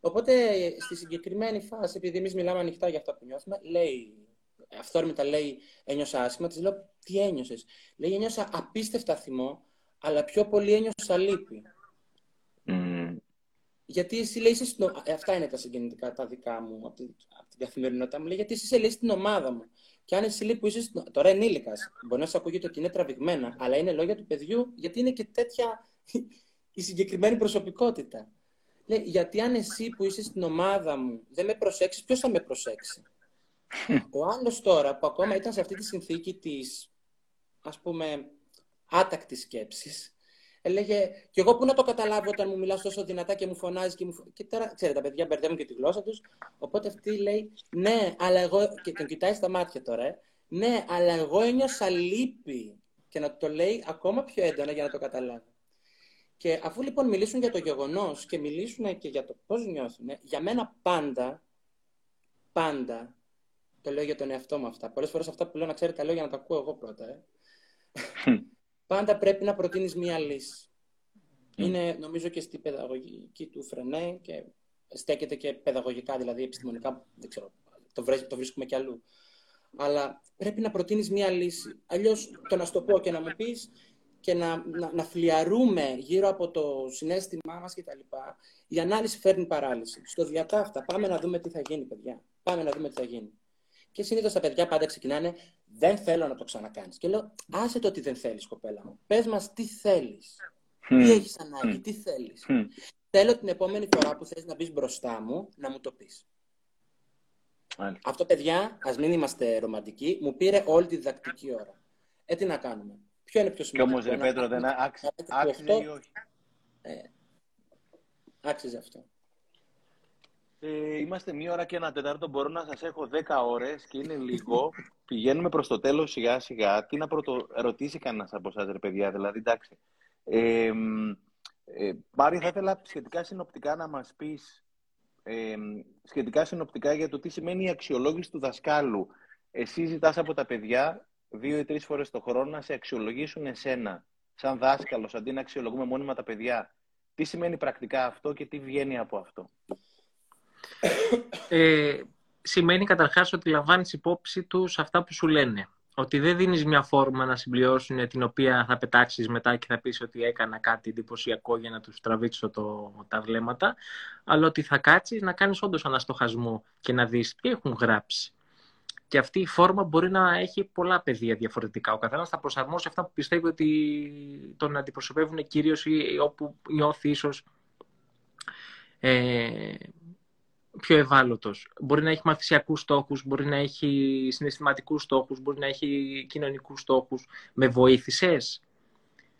Οπότε στη συγκεκριμένη φάση, επειδή εμείς μιλάμε ανοιχτά για αυτά που νιώθουμε, αυθόρμητα λέει, ένιωσα άσχημα. Της λέω, τι ένιωσες? Λέει, ένιωσα απίστευτα θυμό, αλλά πιο πολύ ένιωσα λύπη. Γιατί εσύ λέει, αυτά είναι τα συγκινητικά τα δικά μου από την καθημερινότητά μου. Λέει, γιατί εσύ λέει στην ομάδα μου. Και αν εσύ λέει που είσαι τώρα ενήλικας, μπορεί να σου ακούγεται ότι είναι τραβηγμένα, αλλά είναι λόγια του παιδιού, γιατί είναι και τέτοια η συγκεκριμένη προσωπικότητα. Λέει, γιατί αν εσύ που είσαι στην ομάδα μου δεν με προσέξεις, ποιος θα με προσέξει? Ο άλλος τώρα που ακόμα ήταν σε αυτή τη συνθήκη της, ας πούμε, άτακτης σκέψης, έλεγε, κι εγώ πού να το καταλάβω όταν μου μιλάς τόσο δυνατά και μου φωνάζεις και μου φωνάζεις. Και τώρα, ξέρετε, τα παιδιά μπερδεύουν και τη γλώσσα τους. Οπότε αυτή λέει, ναι, αλλά εγώ. Και τον κοιτάει στα μάτια τώρα, ναι, αλλά εγώ ένιωσα λύπη. Και να το λέει ακόμα πιο έντονα για να το καταλάβει. Και αφού λοιπόν μιλήσουν για το γεγονός και μιλήσουν και για το πώς νιώθουν, για μένα πάντα, το λέω για τον εαυτό μου αυτά. Πολλές φορές αυτά που λέω, να ξέρετε, τα λέω για να τα ακούω εγώ πρώτα. Πάντα πρέπει να προτείνεις μία λύση. Είναι, νομίζω, και στην παιδαγωγική του Φρενέ και στέκεται και παιδαγωγικά, δηλαδή επιστημονικά, δεν ξέρω, το βρίσκουμε κι αλλού. Αλλά πρέπει να προτείνεις μία λύση. Αλλιώς το να στο πω και να μου πεις και να φλιαρούμε γύρω από το συναίσθημά μας κτλ. Η ανάλυση φέρνει παράλυση. Στο διακάφτα, πάμε να δούμε τι θα γίνει, παιδιά. Πάμε να δούμε τι θα γίνει. Και συνήθως τα παιδιά πάντα ξεκινάνε, δεν θέλω να το ξανακάνεις. Και λέω, άσε το ότι δεν θέλεις, κοπέλα μου. Πες μας τι θέλεις. Τι έχεις ανάγκη, τι θέλεις. Θέλω την επόμενη φορά που θες να μπεις μπροστά μου, να μου το πεις. Αυτό, παιδιά, ας μην είμαστε ρομαντικοί, μου πήρε όλη τη διδακτική ώρα. Τι να κάνουμε. Ποιο είναι πιο σημαντικό? Κι όμως, ρε Πέτρο, δεν άξιζε ή όχι? Άξιζε αυτό. Είμαστε 1:04. Μπορώ να σας έχω 10 ώρες και είναι λίγο. Πηγαίνουμε προς το τέλος σιγά σιγά. Τι να ρωτήσει κανένας από εσάς, ρε παιδιά? Δηλαδή, εντάξει. Μάρι, θα ήθελα σχετικά συνοπτικά να μας πεις για το τι σημαίνει η αξιολόγηση του δασκάλου. Εσύ ζητάς από τα παιδιά 2 ή 3 φορές το χρόνο να σε αξιολογήσουν εσένα, σαν δάσκαλος, αντί να αξιολογούμε μόνιμα τα παιδιά. Τι σημαίνει πρακτικά αυτό και τι βγαίνει από αυτό? Σημαίνει καταρχάς ότι λαμβάνεις υπόψη τους αυτά που σου λένε. Ότι δεν δίνεις μια φόρμα να συμπληρώσουν την οποία θα πετάξεις μετά και θα πεις ότι έκανα κάτι εντυπωσιακό για να τους τραβήξω τα βλέμματα, αλλά ότι θα κάτσεις να κάνεις όντως αναστοχασμό και να δεις τι έχουν γράψει. Και αυτή η φόρμα μπορεί να έχει πολλά πεδία διαφορετικά. Ο καθένας θα προσαρμόσει αυτά που πιστεύει ότι τον αντιπροσωπεύουν κυρίως ή όπου νιώθει ίσως πιο ευάλωτος. Μπορεί να έχει μαθησιακούς στόχους, μπορεί να έχει συναισθηματικούς στόχους, μπορεί να έχει κοινωνικούς στόχους. Με βοήθησες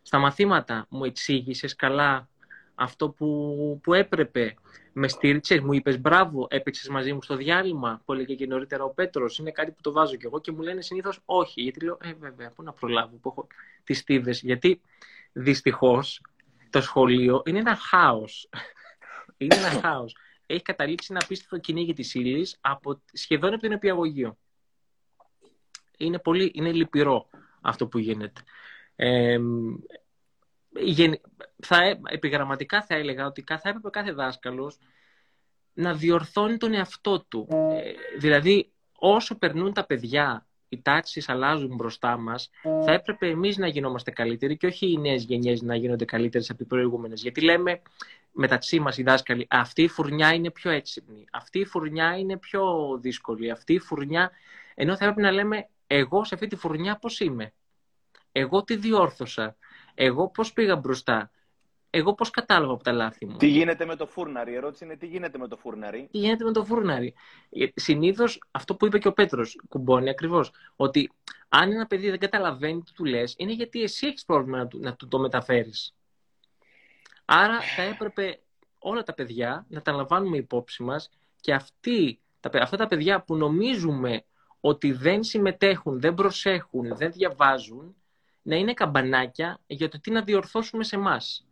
στα μαθήματα, μου εξήγησες καλά αυτό που έπρεπε. Με στήριξες, μου είπες μπράβο, έπαιξες μαζί μου στο διάλειμμα, που έλεγε και νωρίτερα ο Πέτρος. Είναι κάτι που το βάζω κι εγώ και μου λένε συνήθως όχι. Γιατί λέω, βέβαια, πού να προλάβω, που έχω τις στίβες. Γιατί δυστυχώς το σχολείο είναι ένα χάος. Είναι ένα χάος. Έχει καταλήξει ένα απίστευτο κυνήγι της ύλης σχεδόν από την νηπιαγωγείο. Είναι λυπηρό αυτό που γίνεται. Επιγραμματικά θα έλεγα ότι θα έπρεπε κάθε δάσκαλος να διορθώνει τον εαυτό του. Δηλαδή, όσο περνούν τα παιδιά, οι τάξεις αλλάζουν μπροστά μας, θα έπρεπε εμείς να γινόμαστε καλύτεροι και όχι οι νέες γενιές να γίνονται καλύτερες από τις προηγούμενες. Γιατί λέμε μεταξύ μας οι δάσκαλοι, αυτή η φουρνιά είναι πιο έξυπνη, αυτή η φουρνιά είναι πιο δύσκολη, αυτή η φουρνιά. Ενώ θα έπρεπε να λέμε, εγώ σε αυτή τη φουρνιά πώς είμαι, εγώ τι διόρθωσα, εγώ πώς πήγα μπροστά, εγώ πώς κατάλαβα από τα λάθη μου. Τι γίνεται με το φούρναρι? Η ερώτηση είναι τι γίνεται με το φούρναρι. Τι γίνεται με το φούρναρι? Συνήθως αυτό που είπε και ο Πέτρος κουμπώνει ακριβώς. Ότι αν ένα παιδί δεν καταλαβαίνει τι του λες, είναι γιατί εσύ έχεις πρόβλημα να του το μεταφέρεις. Άρα θα έπρεπε όλα τα παιδιά να τα λαμβάνουμε υπόψη μας και αυτά τα παιδιά που νομίζουμε ότι δεν συμμετέχουν, δεν προσέχουν, δεν διαβάζουν, να είναι καμπανάκια για το τι να διορθώσουμε σε εμάς.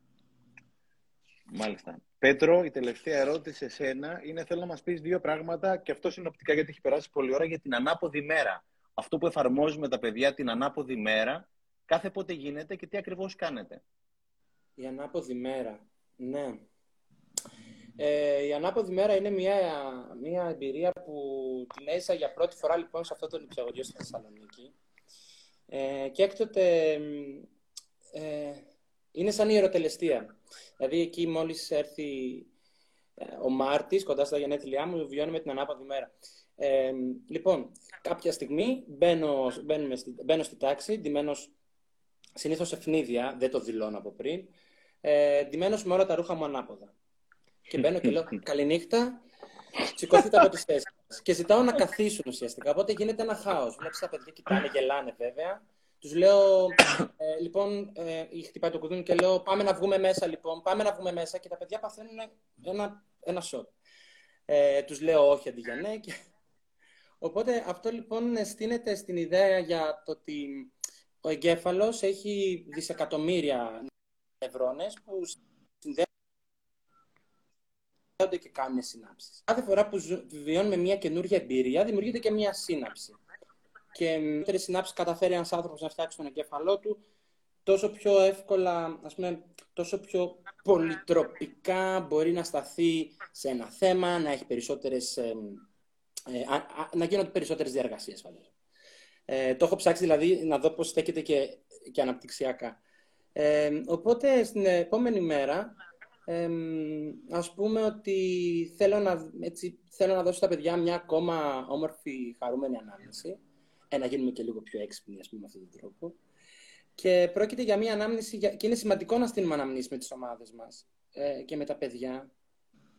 Μάλιστα. Πέτρο, η τελευταία ερώτηση σε σένα είναι: θέλω να μας πεις 2 πράγματα, και αυτό συνοπτικά γιατί έχει περάσει πολλή ώρα, για την ανάποδη μέρα. Αυτό που εφαρμόζουμε τα παιδιά την ανάποδη μέρα, κάθε πότε γίνεται και τι ακριβώς κάνετε. Η ανάποδη μέρα. Ναι. Η ανάποδη μέρα είναι μια εμπειρία που την έζησα για πρώτη φορά λοιπόν σε αυτό το νηπιαγωγείο στη Θεσσαλονίκη. Και έκτοτε είναι σαν ιεροτελεστία. Δηλαδή εκεί μόλις έρθει ο Μάρτης, κοντά στα γενέθλιά μου, βιώνουμε την ανάποδη μέρα. Λοιπόν, κάποια στιγμή μπαίνω στη τάξη, ντυμένος συνήθως σε φνίδια, δεν το δηλώνω από πριν, ντυμένος με όλα τα ρούχα μου ανάποδα. Και μπαίνω και λέω καληνύχτα, σηκωθείτε από τις θέσεις. Και ζητάω να καθίσουν ουσιαστικά, οπότε γίνεται ένα χάος. Βλέπεις τα παιδιά κοιτάνε, γελάνε βέβαια. Τους λέω, χτυπάει το κουδούνι και λέω πάμε να βγούμε μέσα λοιπόν, πάμε να βγούμε μέσα, και τα παιδιά παθαίνουν ένα σοκ. Τους λέω όχι αντί για ναι. Οπότε αυτό λοιπόν στείνεται στην ιδέα για το ότι ο εγκέφαλος έχει δισεκατομμύρια νευρώνες που συνδέονται και κάνουν συνάψεις. Κάθε φορά που βιώνουμε μια καινούργια εμπειρία δημιουργείται και μια σύναψη. Και μεγαλύτερη συνάψη καταφέρει ένας άνθρωπος να φτιάξει τον εγκέφαλό του, τόσο πιο εύκολα, ας πούμε, τόσο πιο πολυτροπικά μπορεί να σταθεί σε ένα θέμα, να έχει περισσότερες, να γίνονται περισσότερες διαργασίες. Το έχω ψάξει δηλαδή να δω πώς στέκεται και αναπτυξιακά. Οπότε στην επόμενη μέρα, ας πούμε ότι θέλω να δώσω στα παιδιά μια ακόμα όμορφη, χαρούμενη ανάμνηση. Να γίνουμε και λίγο πιο έξυπνοι, ας πούμε, με αυτόν τον τρόπο. Και πρόκειται για μια ανάμνηση, και είναι σημαντικό να στείλουμε αναμνήσεις με τις ομάδες μας και με τα παιδιά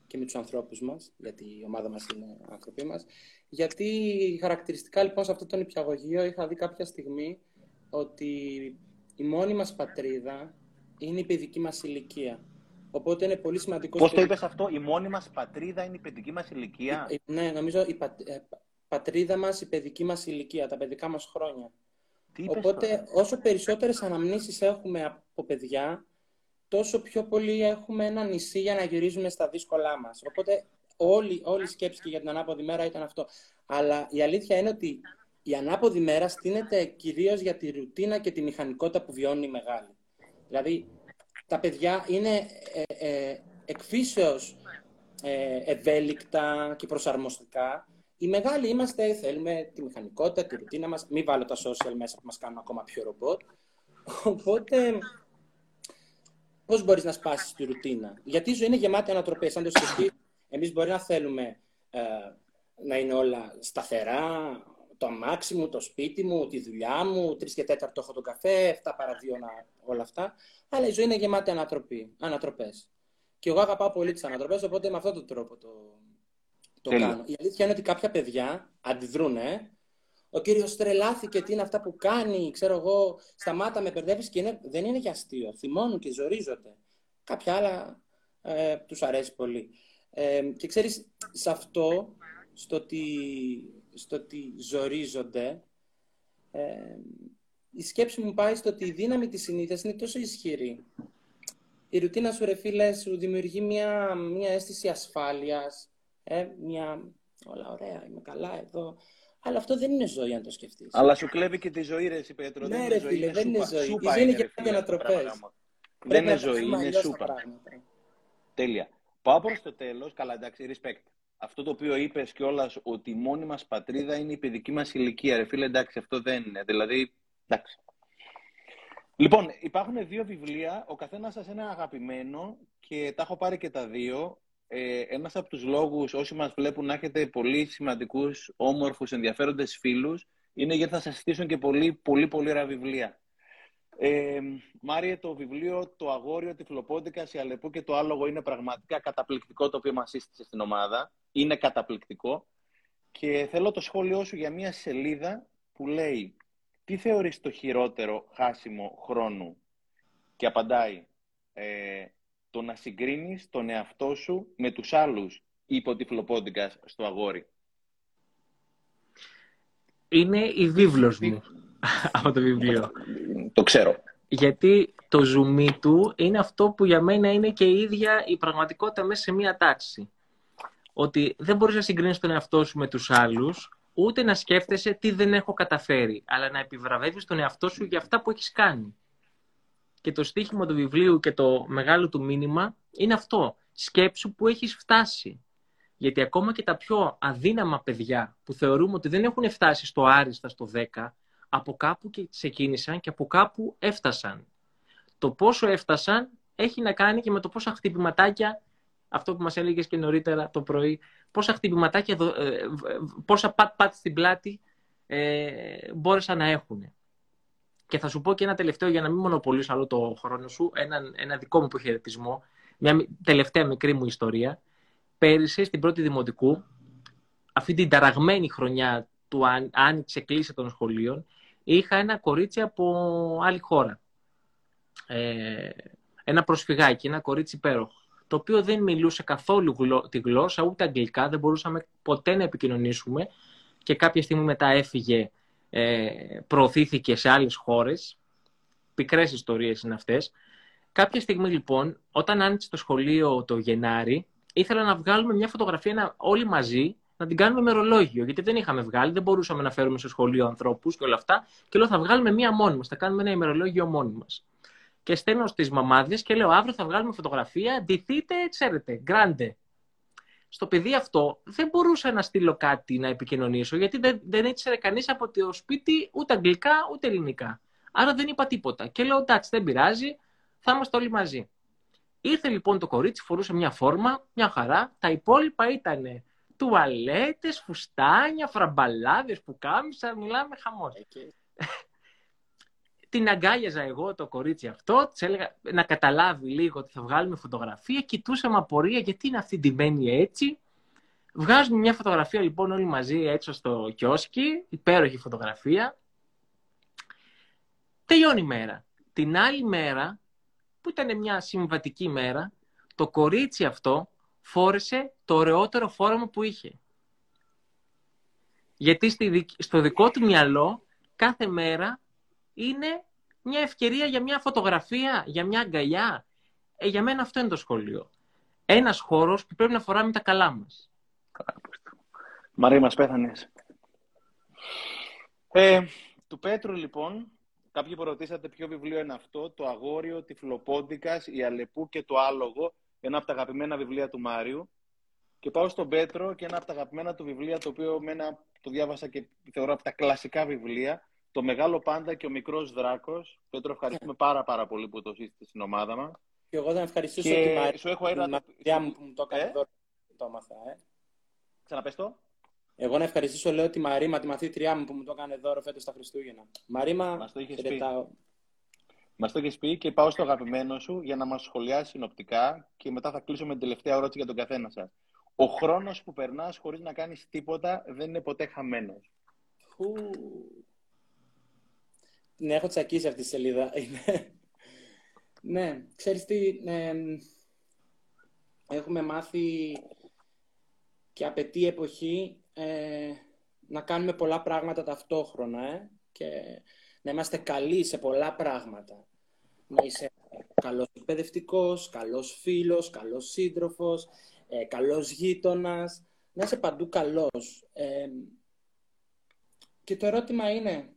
και με τους ανθρώπους μας, γιατί η ομάδα μας είναι άνθρωποι μας. Γιατί χαρακτηριστικά λοιπόν σε αυτό το νηπιαγωγείο είχα δει κάποια στιγμή ότι η μόνη μας πατρίδα είναι η παιδική μας ηλικία. Οπότε είναι πολύ σημαντικό. Πώς το είπες αυτό, η μόνη μας πατρίδα είναι η παιδική μας ηλικία? Ναι, νομίζω πατρίδα μας, η παιδική μας ηλικία, τα παιδικά μας χρόνια. Οπότε, όσο περισσότερες αναμνήσεις έχουμε από παιδιά, τόσο πιο πολύ έχουμε ένα νησί για να γυρίζουμε στα δύσκολά μας. Οπότε όλη η σκέψη και για την ανάποδη μέρα ήταν αυτό. Αλλά η αλήθεια είναι ότι η ανάποδη μέρα στείνεται κυρίως για τη ρουτίνα και τη μηχανικότητα που βιώνει η μεγάλη. Δηλαδή, τα παιδιά είναι εκφύσεως ευέλικτα και προσαρμοστικά. Οι μεγάλοι είμαστε, θέλουμε τη μηχανικότητα, τη ρουτίνα μας. Μην βάλω τα social μέσα που μας κάνουν ακόμα πιο ρομπότ. Οπότε, πώς μπορείς να σπάσεις τη ρουτίνα? Γιατί η ζωή είναι γεμάτη ανατροπές. Αν το σκεφτείς, εμείς μπορεί να θέλουμε να είναι όλα σταθερά. Το αμάξι μου, το σπίτι μου, τη δουλειά μου, 3 και 4 έχω τον καφέ, 7 παρά 2, όλα αυτά. Αλλά η ζωή είναι γεμάτη ανατροπές. Και εγώ αγαπάω πολύ τις ανατροπές, οπότε με αυτόν τον τρόπο το κάνω. Η αλήθεια είναι ότι κάποια παιδιά αντιδρούνε. Ο κύριος τρελάθηκε, τι είναι αυτά που κάνει, ξέρω εγώ, σταμάτα, με μπερδεύεις, και δεν είναι για αστείο. Θυμώνουν και ζορίζονται. Κάποια άλλα τους αρέσει πολύ. Και ξέρεις, σε αυτό, στο ότι ζορίζονται, η σκέψη μου πάει στο ότι η δύναμη της συνήθειας είναι τόσο ισχυρή. Η ρουτίνα σου, ρε φίλε, σου δημιουργεί μια αίσθηση ασφάλειας, όλα ωραία, είμαι καλά εδώ. Αλλά αυτό δεν είναι ζωή, αν το σκεφτείς. Αλλά σου κλέβει και τη ζωή, ρε Πέτρο. Ναι, ρε φίλε, δεν είναι ζωή. Η ζωή είναι και κάτι ανατροπές. Δεν είναι ζωή, είναι σούπα. Τέλεια. Πάω προς το τέλος. Καλά, εντάξει, respect. Αυτό το οποίο είπες κιόλας, ότι η μόνη μας πατρίδα είναι η παιδική μας ηλικία. Ρε φίλε, εντάξει, αυτό δεν είναι. Δηλαδή, εντάξει. Λοιπόν, υπάρχουν 2 βιβλία, ο καθένας σας ένα αγαπημένο, και τα έχω πάρει και τα 2. Ένας από τους λόγους, όσοι μας βλέπουν, να έχετε πολύ σημαντικούς, όμορφους, ενδιαφέροντες φίλους, είναι γιατί θα σας στήσουν και πολύ ωραία βιβλία. Μάριε, το βιβλίο «Το αγόριο, τη Φλοπόντικας, η Αλεπού και το άλογο» είναι πραγματικά καταπληκτικό, το οποίο μας σύστησε στην ομάδα. Είναι καταπληκτικό. Και θέλω το σχόλιο σου για μια σελίδα που λέει «Τι θεωρείς το χειρότερο χάσιμο χρόνου?» Και απαντάει «Το να συγκρίνεις τον εαυτό σου με τους άλλους», υπό τη Φλοπόντικας στο αγόρι. Είναι η βίβλος μου από το βιβλίο. Το ξέρω. Γιατί το ζουμί του είναι αυτό που για μένα είναι και η ίδια η πραγματικότητα μέσα σε μία τάξη. Ότι δεν μπορείς να συγκρίνεις τον εαυτό σου με τους άλλους, ούτε να σκέφτεσαι τι δεν έχω καταφέρει, αλλά να επιβραβεύεις τον εαυτό σου για αυτά που έχεις κάνει. Και το στοίχημα του βιβλίου και το μεγάλο του μήνυμα είναι αυτό. Σκέψου που έχεις φτάσει. Γιατί ακόμα και τα πιο αδύναμα παιδιά που θεωρούμε ότι δεν έχουν φτάσει στο άριστα, στο 10, από κάπου και ξεκίνησαν και από κάπου έφτασαν. Το πόσο έφτασαν έχει να κάνει και με το πόσα χτυπηματάκια, αυτό που μας έλεγες και νωρίτερα το πρωί, πόσα χτυπηματάκια, πόσα πατ-πατ στην πλάτη μπόρεσαν να έχουν. Και θα σου πω και ένα τελευταίο, για να μην μονοπολίσω άλλο το χρόνο σου, ένα δικό μου χαιρετισμό, μια τελευταία μικρή μου ιστορία. Πέρυσι, στην πρώτη δημοτικού, αυτή την ταραγμένη χρονιά του άνοιξε κλείσε των σχολείων, είχα ένα κορίτσι από άλλη χώρα. Ένα προσφυγάκι, ένα κορίτσι υπέροχο, το οποίο δεν μιλούσε καθόλου τη γλώσσα, ούτε αγγλικά, δεν μπορούσαμε ποτέ να επικοινωνήσουμε, και κάποια στιγμή μετά έφυγε, προωθήθηκε σε άλλες χώρες. Πικρές ιστορίες είναι αυτές. Κάποια στιγμή λοιπόν, όταν άνοιξε το σχολείο το Γενάρη, ήθελα να βγάλουμε μια φωτογραφία όλοι μαζί, να την κάνουμε με ρολόγιο, γιατί δεν είχαμε βγάλει, δεν μπορούσαμε να φέρουμε στο σχολείο ανθρώπους και όλα αυτά. Και λέω, θα βγάλουμε μία μόνη μας, θα κάνουμε ένα ημερολόγιο μόνοι μας. Και στέλνω στις μαμάδες και λέω, αύριο θα βγάλουμε φωτογραφία, ντυθείτε, ξέρετε, grande. Στο παιδί αυτό δεν μπορούσα να στείλω κάτι να επικοινωνήσω, γιατί δεν ήξερε κανείς από το σπίτι ούτε αγγλικά ούτε ελληνικά. Άρα δεν είπα τίποτα. Και λέω, εντάξει, δεν πειράζει, θα είμαστε όλοι μαζί. Ήρθε λοιπόν το κορίτσι, φορούσε μια φόρμα, μια χαρά. Τα υπόλοιπα ήταν τουαλέτες, φουστάνια, φραμπαλάδες, πουκάμισα, μιλάμε χαμός. Okay. Την αγκάλιαζα εγώ το κορίτσι αυτό, της έλεγα να καταλάβει λίγο ότι θα βγάλουμε φωτογραφία, κοιτούσα με απορία γιατί είναι αυτή ντυμένη έτσι. Βγάζουμε μια φωτογραφία λοιπόν όλοι μαζί έξω στο κιόσκι, υπέροχη φωτογραφία. Τελειώνει η μέρα. Την άλλη μέρα, που ήταν μια συμβατική μέρα, το κορίτσι αυτό φόρεσε το ωραιότερο φόρεμα που είχε. Γιατί στο δικό του μυαλό κάθε μέρα είναι μια ευκαιρία για μια φωτογραφία, για μια αγκαλιά, Για μένα αυτό είναι το σχολείο. Ένας χώρος που πρέπει να φοράμε τα καλά μας. Μαρία, μας πέθανες. Του Πέτρου, λοιπόν, κάποιοι που ρωτήσατε ποιο βιβλίο είναι αυτό, το Αγόριο, Τυφλοπόντικας, η Αλεπού και το Άλογο, ένα από τα αγαπημένα βιβλία του Μάριου. Και πάω στον Πέτρο και ένα από τα αγαπημένα του βιβλία, το οποίο εμένα το διάβασα και θεωρώ από τα κλασικά βιβλία, το Μεγάλο Πάντα και ο Μικρός Δράκος. Πέτρο, ευχαριστούμε πάρα πολύ που το σύστησε στην ομάδα μας. Και εγώ δεν ευχαριστήσω και τη Μάρια. Σου έχω ένα... που μου το έκανε δώρο. Το έμαθα, Ξαναπες το. Εγώ να ευχαριστήσω, λέω, τη Μαρίμα, τη μαθήτριά μου που μου το έκανε δώρο φέτος τα Χριστούγεννα. Μαρίμα, μας το είχες πει. Μας το είχες πει και πάω στο αγαπημένο σου για να μας σχολιάσει συνοπτικά και μετά θα κλείσω με την τελευταία ερώτηση για τον καθένα σας. Ο χρόνος που περνάς χωρίς να κάνεις τίποτα δεν είναι ποτέ χαμένος. Ναι, έχω τσακίσει αυτή τη σελίδα. Ναι, ξέρεις τι, έχουμε μάθει και απαιτεί η εποχή να κάνουμε πολλά πράγματα ταυτόχρονα και να είμαστε καλοί σε πολλά πράγματα. Να είσαι καλός εκπαιδευτικός, καλός φίλος, καλός σύντροφος, καλός γείτονας, να είσαι παντού καλός. Και το ερώτημα είναι...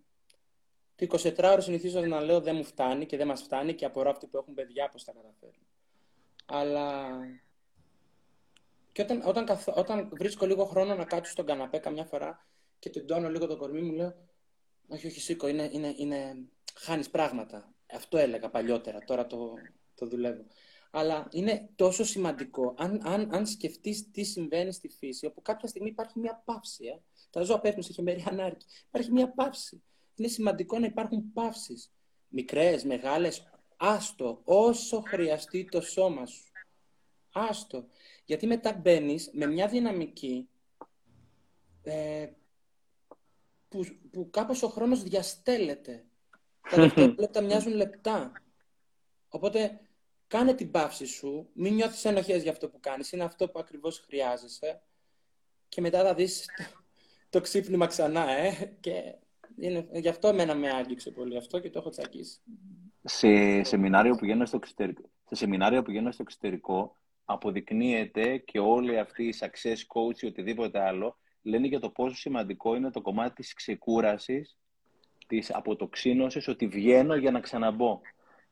Το 24ωρο συνηθίζω να λέω δεν μου φτάνει και δεν μας φτάνει και απορώ αυτοί που έχουν παιδιά πώς τα καταφέρουν. Αλλά και όταν βρίσκω λίγο χρόνο να κάτσω στον καναπέ καμιά φορά και τεντώνω λίγο το κορμί μου, λέω όχι σήκω, χάνεις πράγματα. Αυτό έλεγα παλιότερα, τώρα το δουλεύω. Αλλά είναι τόσο σημαντικό, αν σκεφτείς τι συμβαίνει στη φύση, όπου κάποια στιγμή υπάρχει μια πάυση. Τα ζώα πέφτουν σε χειμερή ανάρκη. Υπάρχει μια πάυση. Είναι σημαντικό να υπάρχουν παύσεις. Μικρές, μεγάλες, άστο, όσο χρειαστεί το σώμα σου. Άστο. Γιατί μετά μπαίνεις με μια δυναμική που κάπως ο χρόνος διαστέλλεται. Τα τελευταία λεπτά μοιάζουν λεπτά. Οπότε κάνε την παύση σου, μην νιώθεις ενοχές για αυτό που κάνεις. Είναι αυτό που ακριβώς χρειάζεσαι. Και μετά θα δεις το ξύπνημα ξανά, και... Γι' αυτό εμένα με άγγιξε πολύ αυτό και το έχω τσακίσει. Σε σεμινάρια που πηγαίνω στο εξωτερικό, αποδεικνύεται και όλοι αυτοί οι success coach ή οτιδήποτε άλλο λένε για το πόσο σημαντικό είναι το κομμάτι της ξεκούρασης, της αποτοξίνωσης, ότι βγαίνω για να ξαναμπω.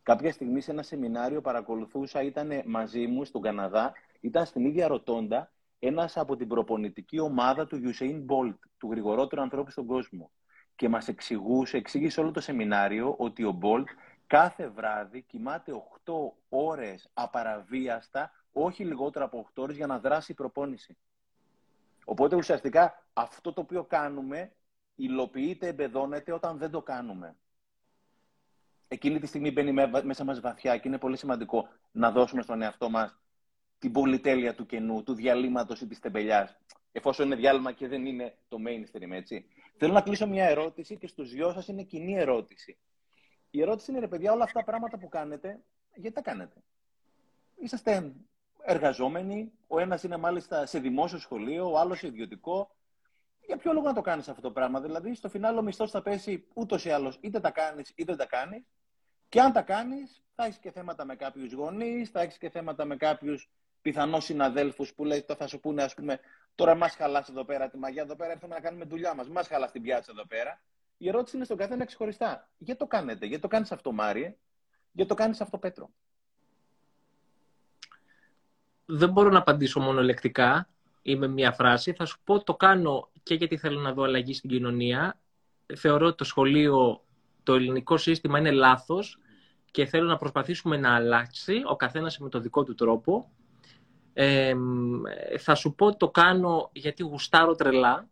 Κάποια στιγμή σε ένα σεμινάριο παρακολουθούσα, ήταν μαζί μου στον Καναδά, ήταν στην ίδια ροτόντα ένας από την προπονητική ομάδα του Γιουσέιν Μπολτ, του γρηγορότερου ανθρώπου στον κόσμο. Και μας εξήγησε όλο το σεμινάριο ότι ο Μπολτ κάθε βράδυ κοιμάται 8 ώρες απαραβίαστα, όχι λιγότερο από 8 ώρες, για να δράσει η προπόνηση. Οπότε ουσιαστικά αυτό το οποίο κάνουμε υλοποιείται, εμπεδώνεται όταν δεν το κάνουμε. Εκείνη τη στιγμή μπαίνει μέσα μας βαθιά και είναι πολύ σημαντικό να δώσουμε στον εαυτό μας την πολυτέλεια του κενού, του διαλύματος ή της τεμπελιάς. Εφόσον είναι διάλειμμα και δεν είναι το mainstream, έτσι. Θέλω να κλείσω μια ερώτηση και στους δυο σας είναι κοινή ερώτηση. Η ερώτηση είναι, ρε παιδιά, όλα αυτά τα πράγματα που κάνετε, γιατί τα κάνετε? Είσαστε εργαζόμενοι, ο ένας είναι μάλιστα σε δημόσιο σχολείο, ο άλλος σε ιδιωτικό. Για ποιο λόγο να το κάνεις αυτό το πράγμα? Δηλαδή, στο φινάλο ο μισθός θα πέσει ούτως ή άλλως, είτε τα κάνεις είτε δεν τα κάνεις. Και αν τα κάνεις, θα έχεις και θέματα με κάποιους γονείς, θα έχεις και θέματα με κάποιους πιθανώς συναδέλφους που λέει, θα σου πούνε, ας πούμε, τώρα μας χαλάς εδώ πέρα τη μαγιά, εδώ πέρα ήρθαμε να κάνουμε δουλειά μας. Μας χαλάς την πιάτσα εδώ πέρα. Η ερώτηση είναι στον καθένα ξεχωριστά. Γιατί το κάνετε, γιατί το κάνεις αυτό, Μάριε, γιατί το κάνεις αυτό, Πέτρο? Δεν μπορώ να απαντήσω μονολεκτικά ή με μία φράση. Θα σου πω, το κάνω και γιατί θέλω να δω αλλαγή στην κοινωνία. Θεωρώ ότι το σχολείο, το ελληνικό σύστημα είναι λάθος και θέλω να προσπαθήσουμε να αλλάξει ο καθένας με τον δικό του τρόπο. Θα σου πω το κάνω γιατί γουστάρω τρελά,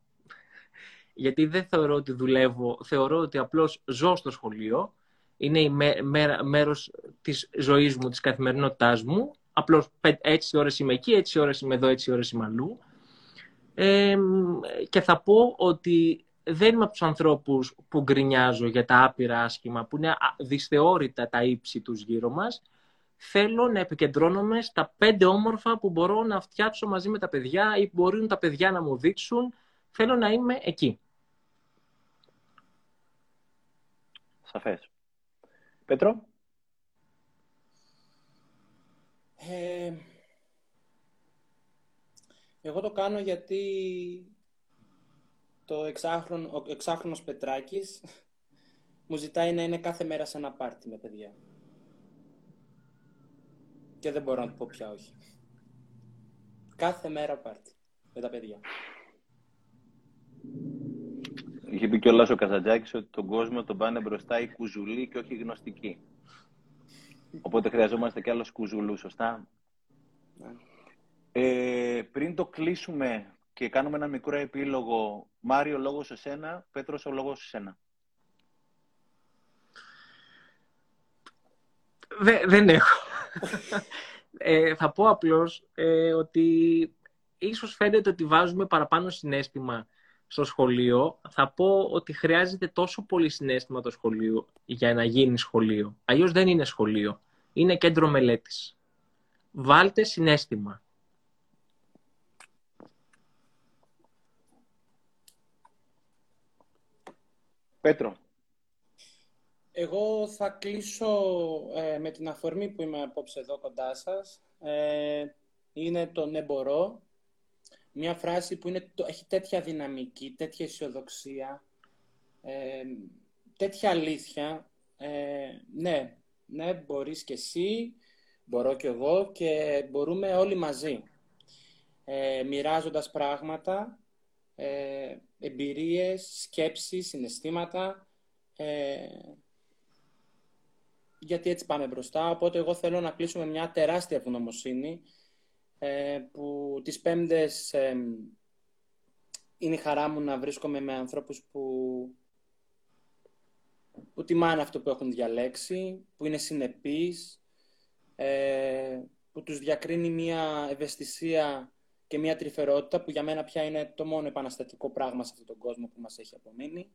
γιατί δεν θεωρώ ότι δουλεύω, θεωρώ ότι απλώς ζω στο σχολείο, είναι η μέρος της ζωής μου, της καθημερινότητάς μου, απλώς έτσι ώρες είμαι εκεί, έτσι ώρες είμαι εδώ, έτσι ώρες είμαι αλλού, και θα πω ότι δεν είμαι από τους ανθρώπους που γκρινιάζω για τα άπειρα άσχημα που είναι δυσθεώρητα τα ύψη τους γύρω μας. Θέλω να επικεντρώνομαι στα 5 όμορφα που μπορώ να φτιάξω μαζί με τα παιδιά ή που μπορούν τα παιδιά να μου δείξουν. Θέλω να είμαι εκεί. Σαφές. Πέτρο? Εγώ το κάνω γιατί ο εξάχρονος Πετράκης μου ζητάει να είναι κάθε μέρα σε ένα πάρτι με παιδιά. Και δεν μπορώ να του πω πια όχι. Κάθε μέρα πάρτι με τα παιδιά. Είχε πει κιόλας ο Καζαντζάκης ότι τον κόσμο τον πάνε μπροστά οι κουζουλοί και όχι οι γνωστικοί. Οπότε χρειαζόμαστε κι άλλους κουζουλούς, σωστά. Ναι. Πριν το κλείσουμε και κάνουμε ένα μικρό επίλογο, Μάριο, λόγος σε σένα, Πέτρος, ο λόγος σε σένα. Δεν έχω. Θα πω απλώς ότι ίσως φαίνεται ότι βάζουμε παραπάνω συναίσθημα στο σχολείο. Θα πω ότι χρειάζεται τόσο πολύ συναίσθημα το σχολείο για να γίνει σχολείο. Αλλιώς δεν είναι σχολείο. Είναι κέντρο μελέτης. Βάλτε συναίσθημα. Πέτρο. Εγώ θα κλείσω με την αφορμή που είμαι απόψε εδώ κοντά σας. Είναι το «Ναι μπορώ». Μια φράση που είναι, έχει τέτοια δυναμική, τέτοια αισιοδοξία, τέτοια αλήθεια. Ναι, ναι, μπορείς και εσύ, μπορώ και εγώ και μπορούμε όλοι μαζί. Μοιράζοντας πράγματα, εμπειρίες, σκέψεις, συναισθήματα, γιατί έτσι πάμε μπροστά. Οπότε εγώ θέλω να κλείσω με μια τεράστια ευγνωμοσύνη που τις Πέμπτες είναι η χαρά μου να βρίσκομαι με ανθρώπους που τιμάνε αυτό που έχουν διαλέξει, που είναι συνεπείς, που τους διακρίνει μια ευαισθησία και μια τρυφερότητα που για μένα πια είναι το μόνο επαναστατικό πράγμα σε αυτόν τον κόσμο που μας έχει απομείνει.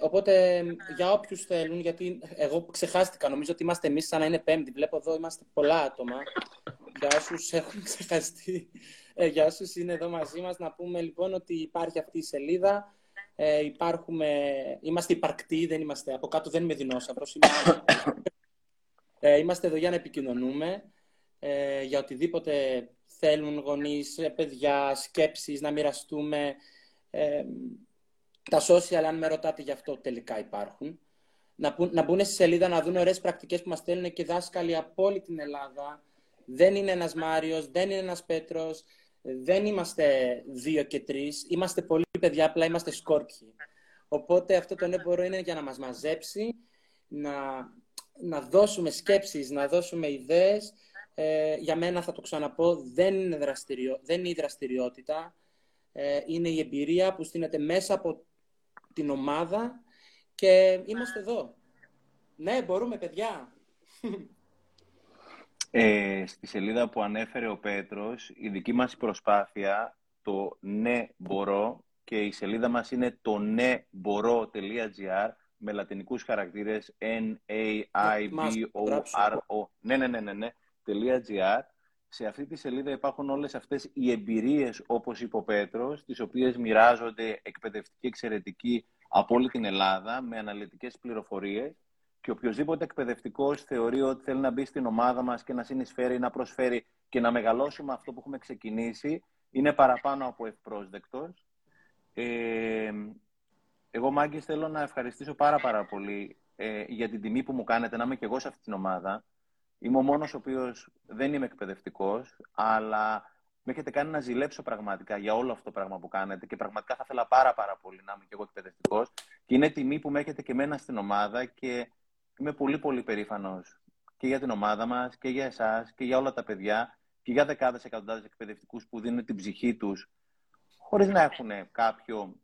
Οπότε για όποιους θέλουν, γιατί εγώ ξεχάστηκα, νομίζω ότι είμαστε εμείς σαν να είναι Πέμπτη. Βλέπω εδώ είμαστε πολλά άτομα. Για όσους έχουν ξεχαστεί, για όσους είναι εδώ μαζί μας, να πούμε λοιπόν ότι υπάρχει αυτή η σελίδα. Είμαστε υπαρκτοί, δεν είμαστε από κάτω, δεν είμαι δεινόσαυρος. Είμαστε εδώ για να επικοινωνούμε για οτιδήποτε θέλουν γονείς, παιδιά, σκέψεις, να μοιραστούμε. Τα social, αν με ρωτάτε γι' αυτό, τελικά υπάρχουν. Να μπουν στη σελίδα, να δουν ωραίες πρακτικές που μας στέλνουν και δάσκαλοι από όλη την Ελλάδα. Δεν είναι ένας Μάριος, δεν είναι ένας Πέτρος, δεν είμαστε 2 και 3. Είμαστε πολλοί παιδιά, απλά είμαστε σκόρπιοι. Οπότε αυτό το ναι μπορώ είναι για να μας μαζέψει, να δώσουμε σκέψεις, να δώσουμε ιδέες. Για μένα θα το ξαναπώ, δεν είναι η δραστηριότητα. Είναι η εμπειρία που στείνεται μέσα από την ομάδα και είμαστε εδώ. Ναι, μπορούμε, παιδιά. Στη σελίδα που ανέφερε ο Πέτρος, η δική μας προσπάθεια, το «Ναι μπορώ», και η σελίδα μας είναι το neboro.gr με λατινικούς χαρακτήρες N-A-I-B-O-R-O. Ναι. .gr. Σε αυτή τη σελίδα υπάρχουν όλες αυτές οι εμπειρίες, όπως είπε ο Πέτρος, τις οποίες μοιράζονται εκπαιδευτικοί εξαιρετικοί από όλη την Ελλάδα με αναλυτικές πληροφορίες, και οποιοδήποτε εκπαιδευτικός θεωρεί ότι θέλει να μπει στην ομάδα μας και να συνεισφέρει, να προσφέρει και να μεγαλώσουμε αυτό που έχουμε ξεκινήσει, είναι παραπάνω από ευπρόσδεκτος. Εγώ, Μάγκης, θέλω να ευχαριστήσω πάρα πολύ για την τιμή που μου κάνετε να είμαι και εγώ σε αυτή την ομάδα. Είμαι ο μόνος ο οποίος δεν είμαι εκπαιδευτικός, αλλά με έχετε κάνει να ζηλέψω πραγματικά για όλο αυτό το πράγμα που κάνετε και πραγματικά θα ήθελα πάρα πολύ να είμαι και εγώ εκπαιδευτικός. Και είναι τιμή που με έχετε και εμένα στην ομάδα και είμαι πολύ περήφανος και για την ομάδα μας και για εσάς και για όλα τα παιδιά και για δεκάδες εκατοντάδες εκπαιδευτικούς που δίνουν την ψυχή τους χωρίς να έχουν κάποιο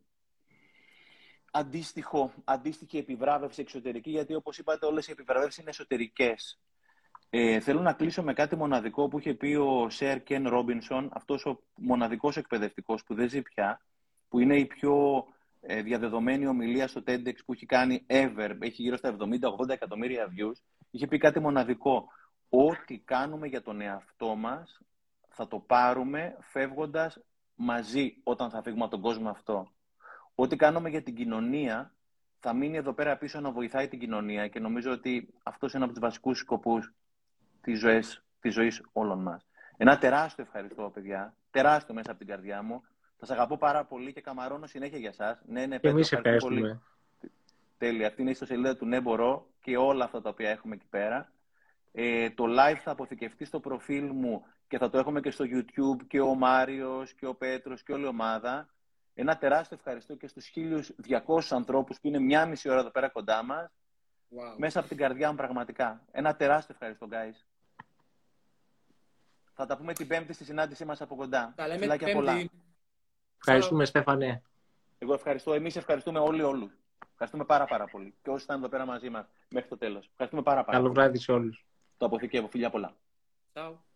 αντίστοιχη επιβράβευση εξωτερική, γιατί όπως είπατε όλες οι επιβραβεύσεις είναι εσωτερικές. Θέλω να κλείσω με κάτι μοναδικό που είχε πει ο Σερ Κεν Ρόμπινσον, αυτός ο μοναδικός εκπαιδευτικός που δεν ζει πια, που είναι η πιο διαδεδομένη ομιλία στο TEDx που έχει κάνει ever, έχει γύρω στα 70-80 εκατομμύρια views. Είχε πει κάτι μοναδικό: ό,τι κάνουμε για τον εαυτό μας θα το πάρουμε φεύγοντας μαζί όταν θα φύγουμε από τον κόσμο αυτό. Ό,τι κάνουμε για την κοινωνία θα μείνει εδώ πέρα πίσω να βοηθάει την κοινωνία, και νομίζω ότι αυτός είναι από τους βασικούς σκοπούς τις ζωές της ζωής όλων μας. Ένα τεράστιο ευχαριστώ, παιδιά. Τεράστιο μέσα από την καρδιά μου. Σας αγαπώ πάρα πολύ και καμαρώνω συνέχεια για σας. Ναι, ναι, Πέτρο, ευχαριστώ πολύ. Τέλεια. Αυτή είναι η ιστοσελίδα του Ναι, μπορώ και όλα αυτά τα οποία έχουμε εκεί πέρα. Το live θα αποθηκευτεί στο προφίλ μου και θα το έχουμε και στο YouTube και ο Μάριος και ο Πέτρος και όλη η ομάδα. Ένα τεράστιο ευχαριστώ και στους 1.200 ανθρώπους που είναι 1,5 ώρα εδώ πέρα κοντά μας. Wow. Μέσα από την καρδιά μου πραγματικά. Ένα τεράστιο ευχαριστώ, guys. Θα τα πούμε την Πέμπτη στη συνάντησή μας από κοντά. Τα λέμε την Πέμπτη. Ευχαριστούμε, Στέφανε. Εγώ ευχαριστώ. Εμείς ευχαριστούμε όλοι όλους. Ευχαριστούμε πάρα πολύ. Και όσοι ήταν εδώ πέρα μαζί μας μέχρι το τέλος. Ευχαριστούμε πάρα πολύ. Καλό βράδυ σε όλους. Το αποθηκεύω. Φιλιά πολλά. Ciao.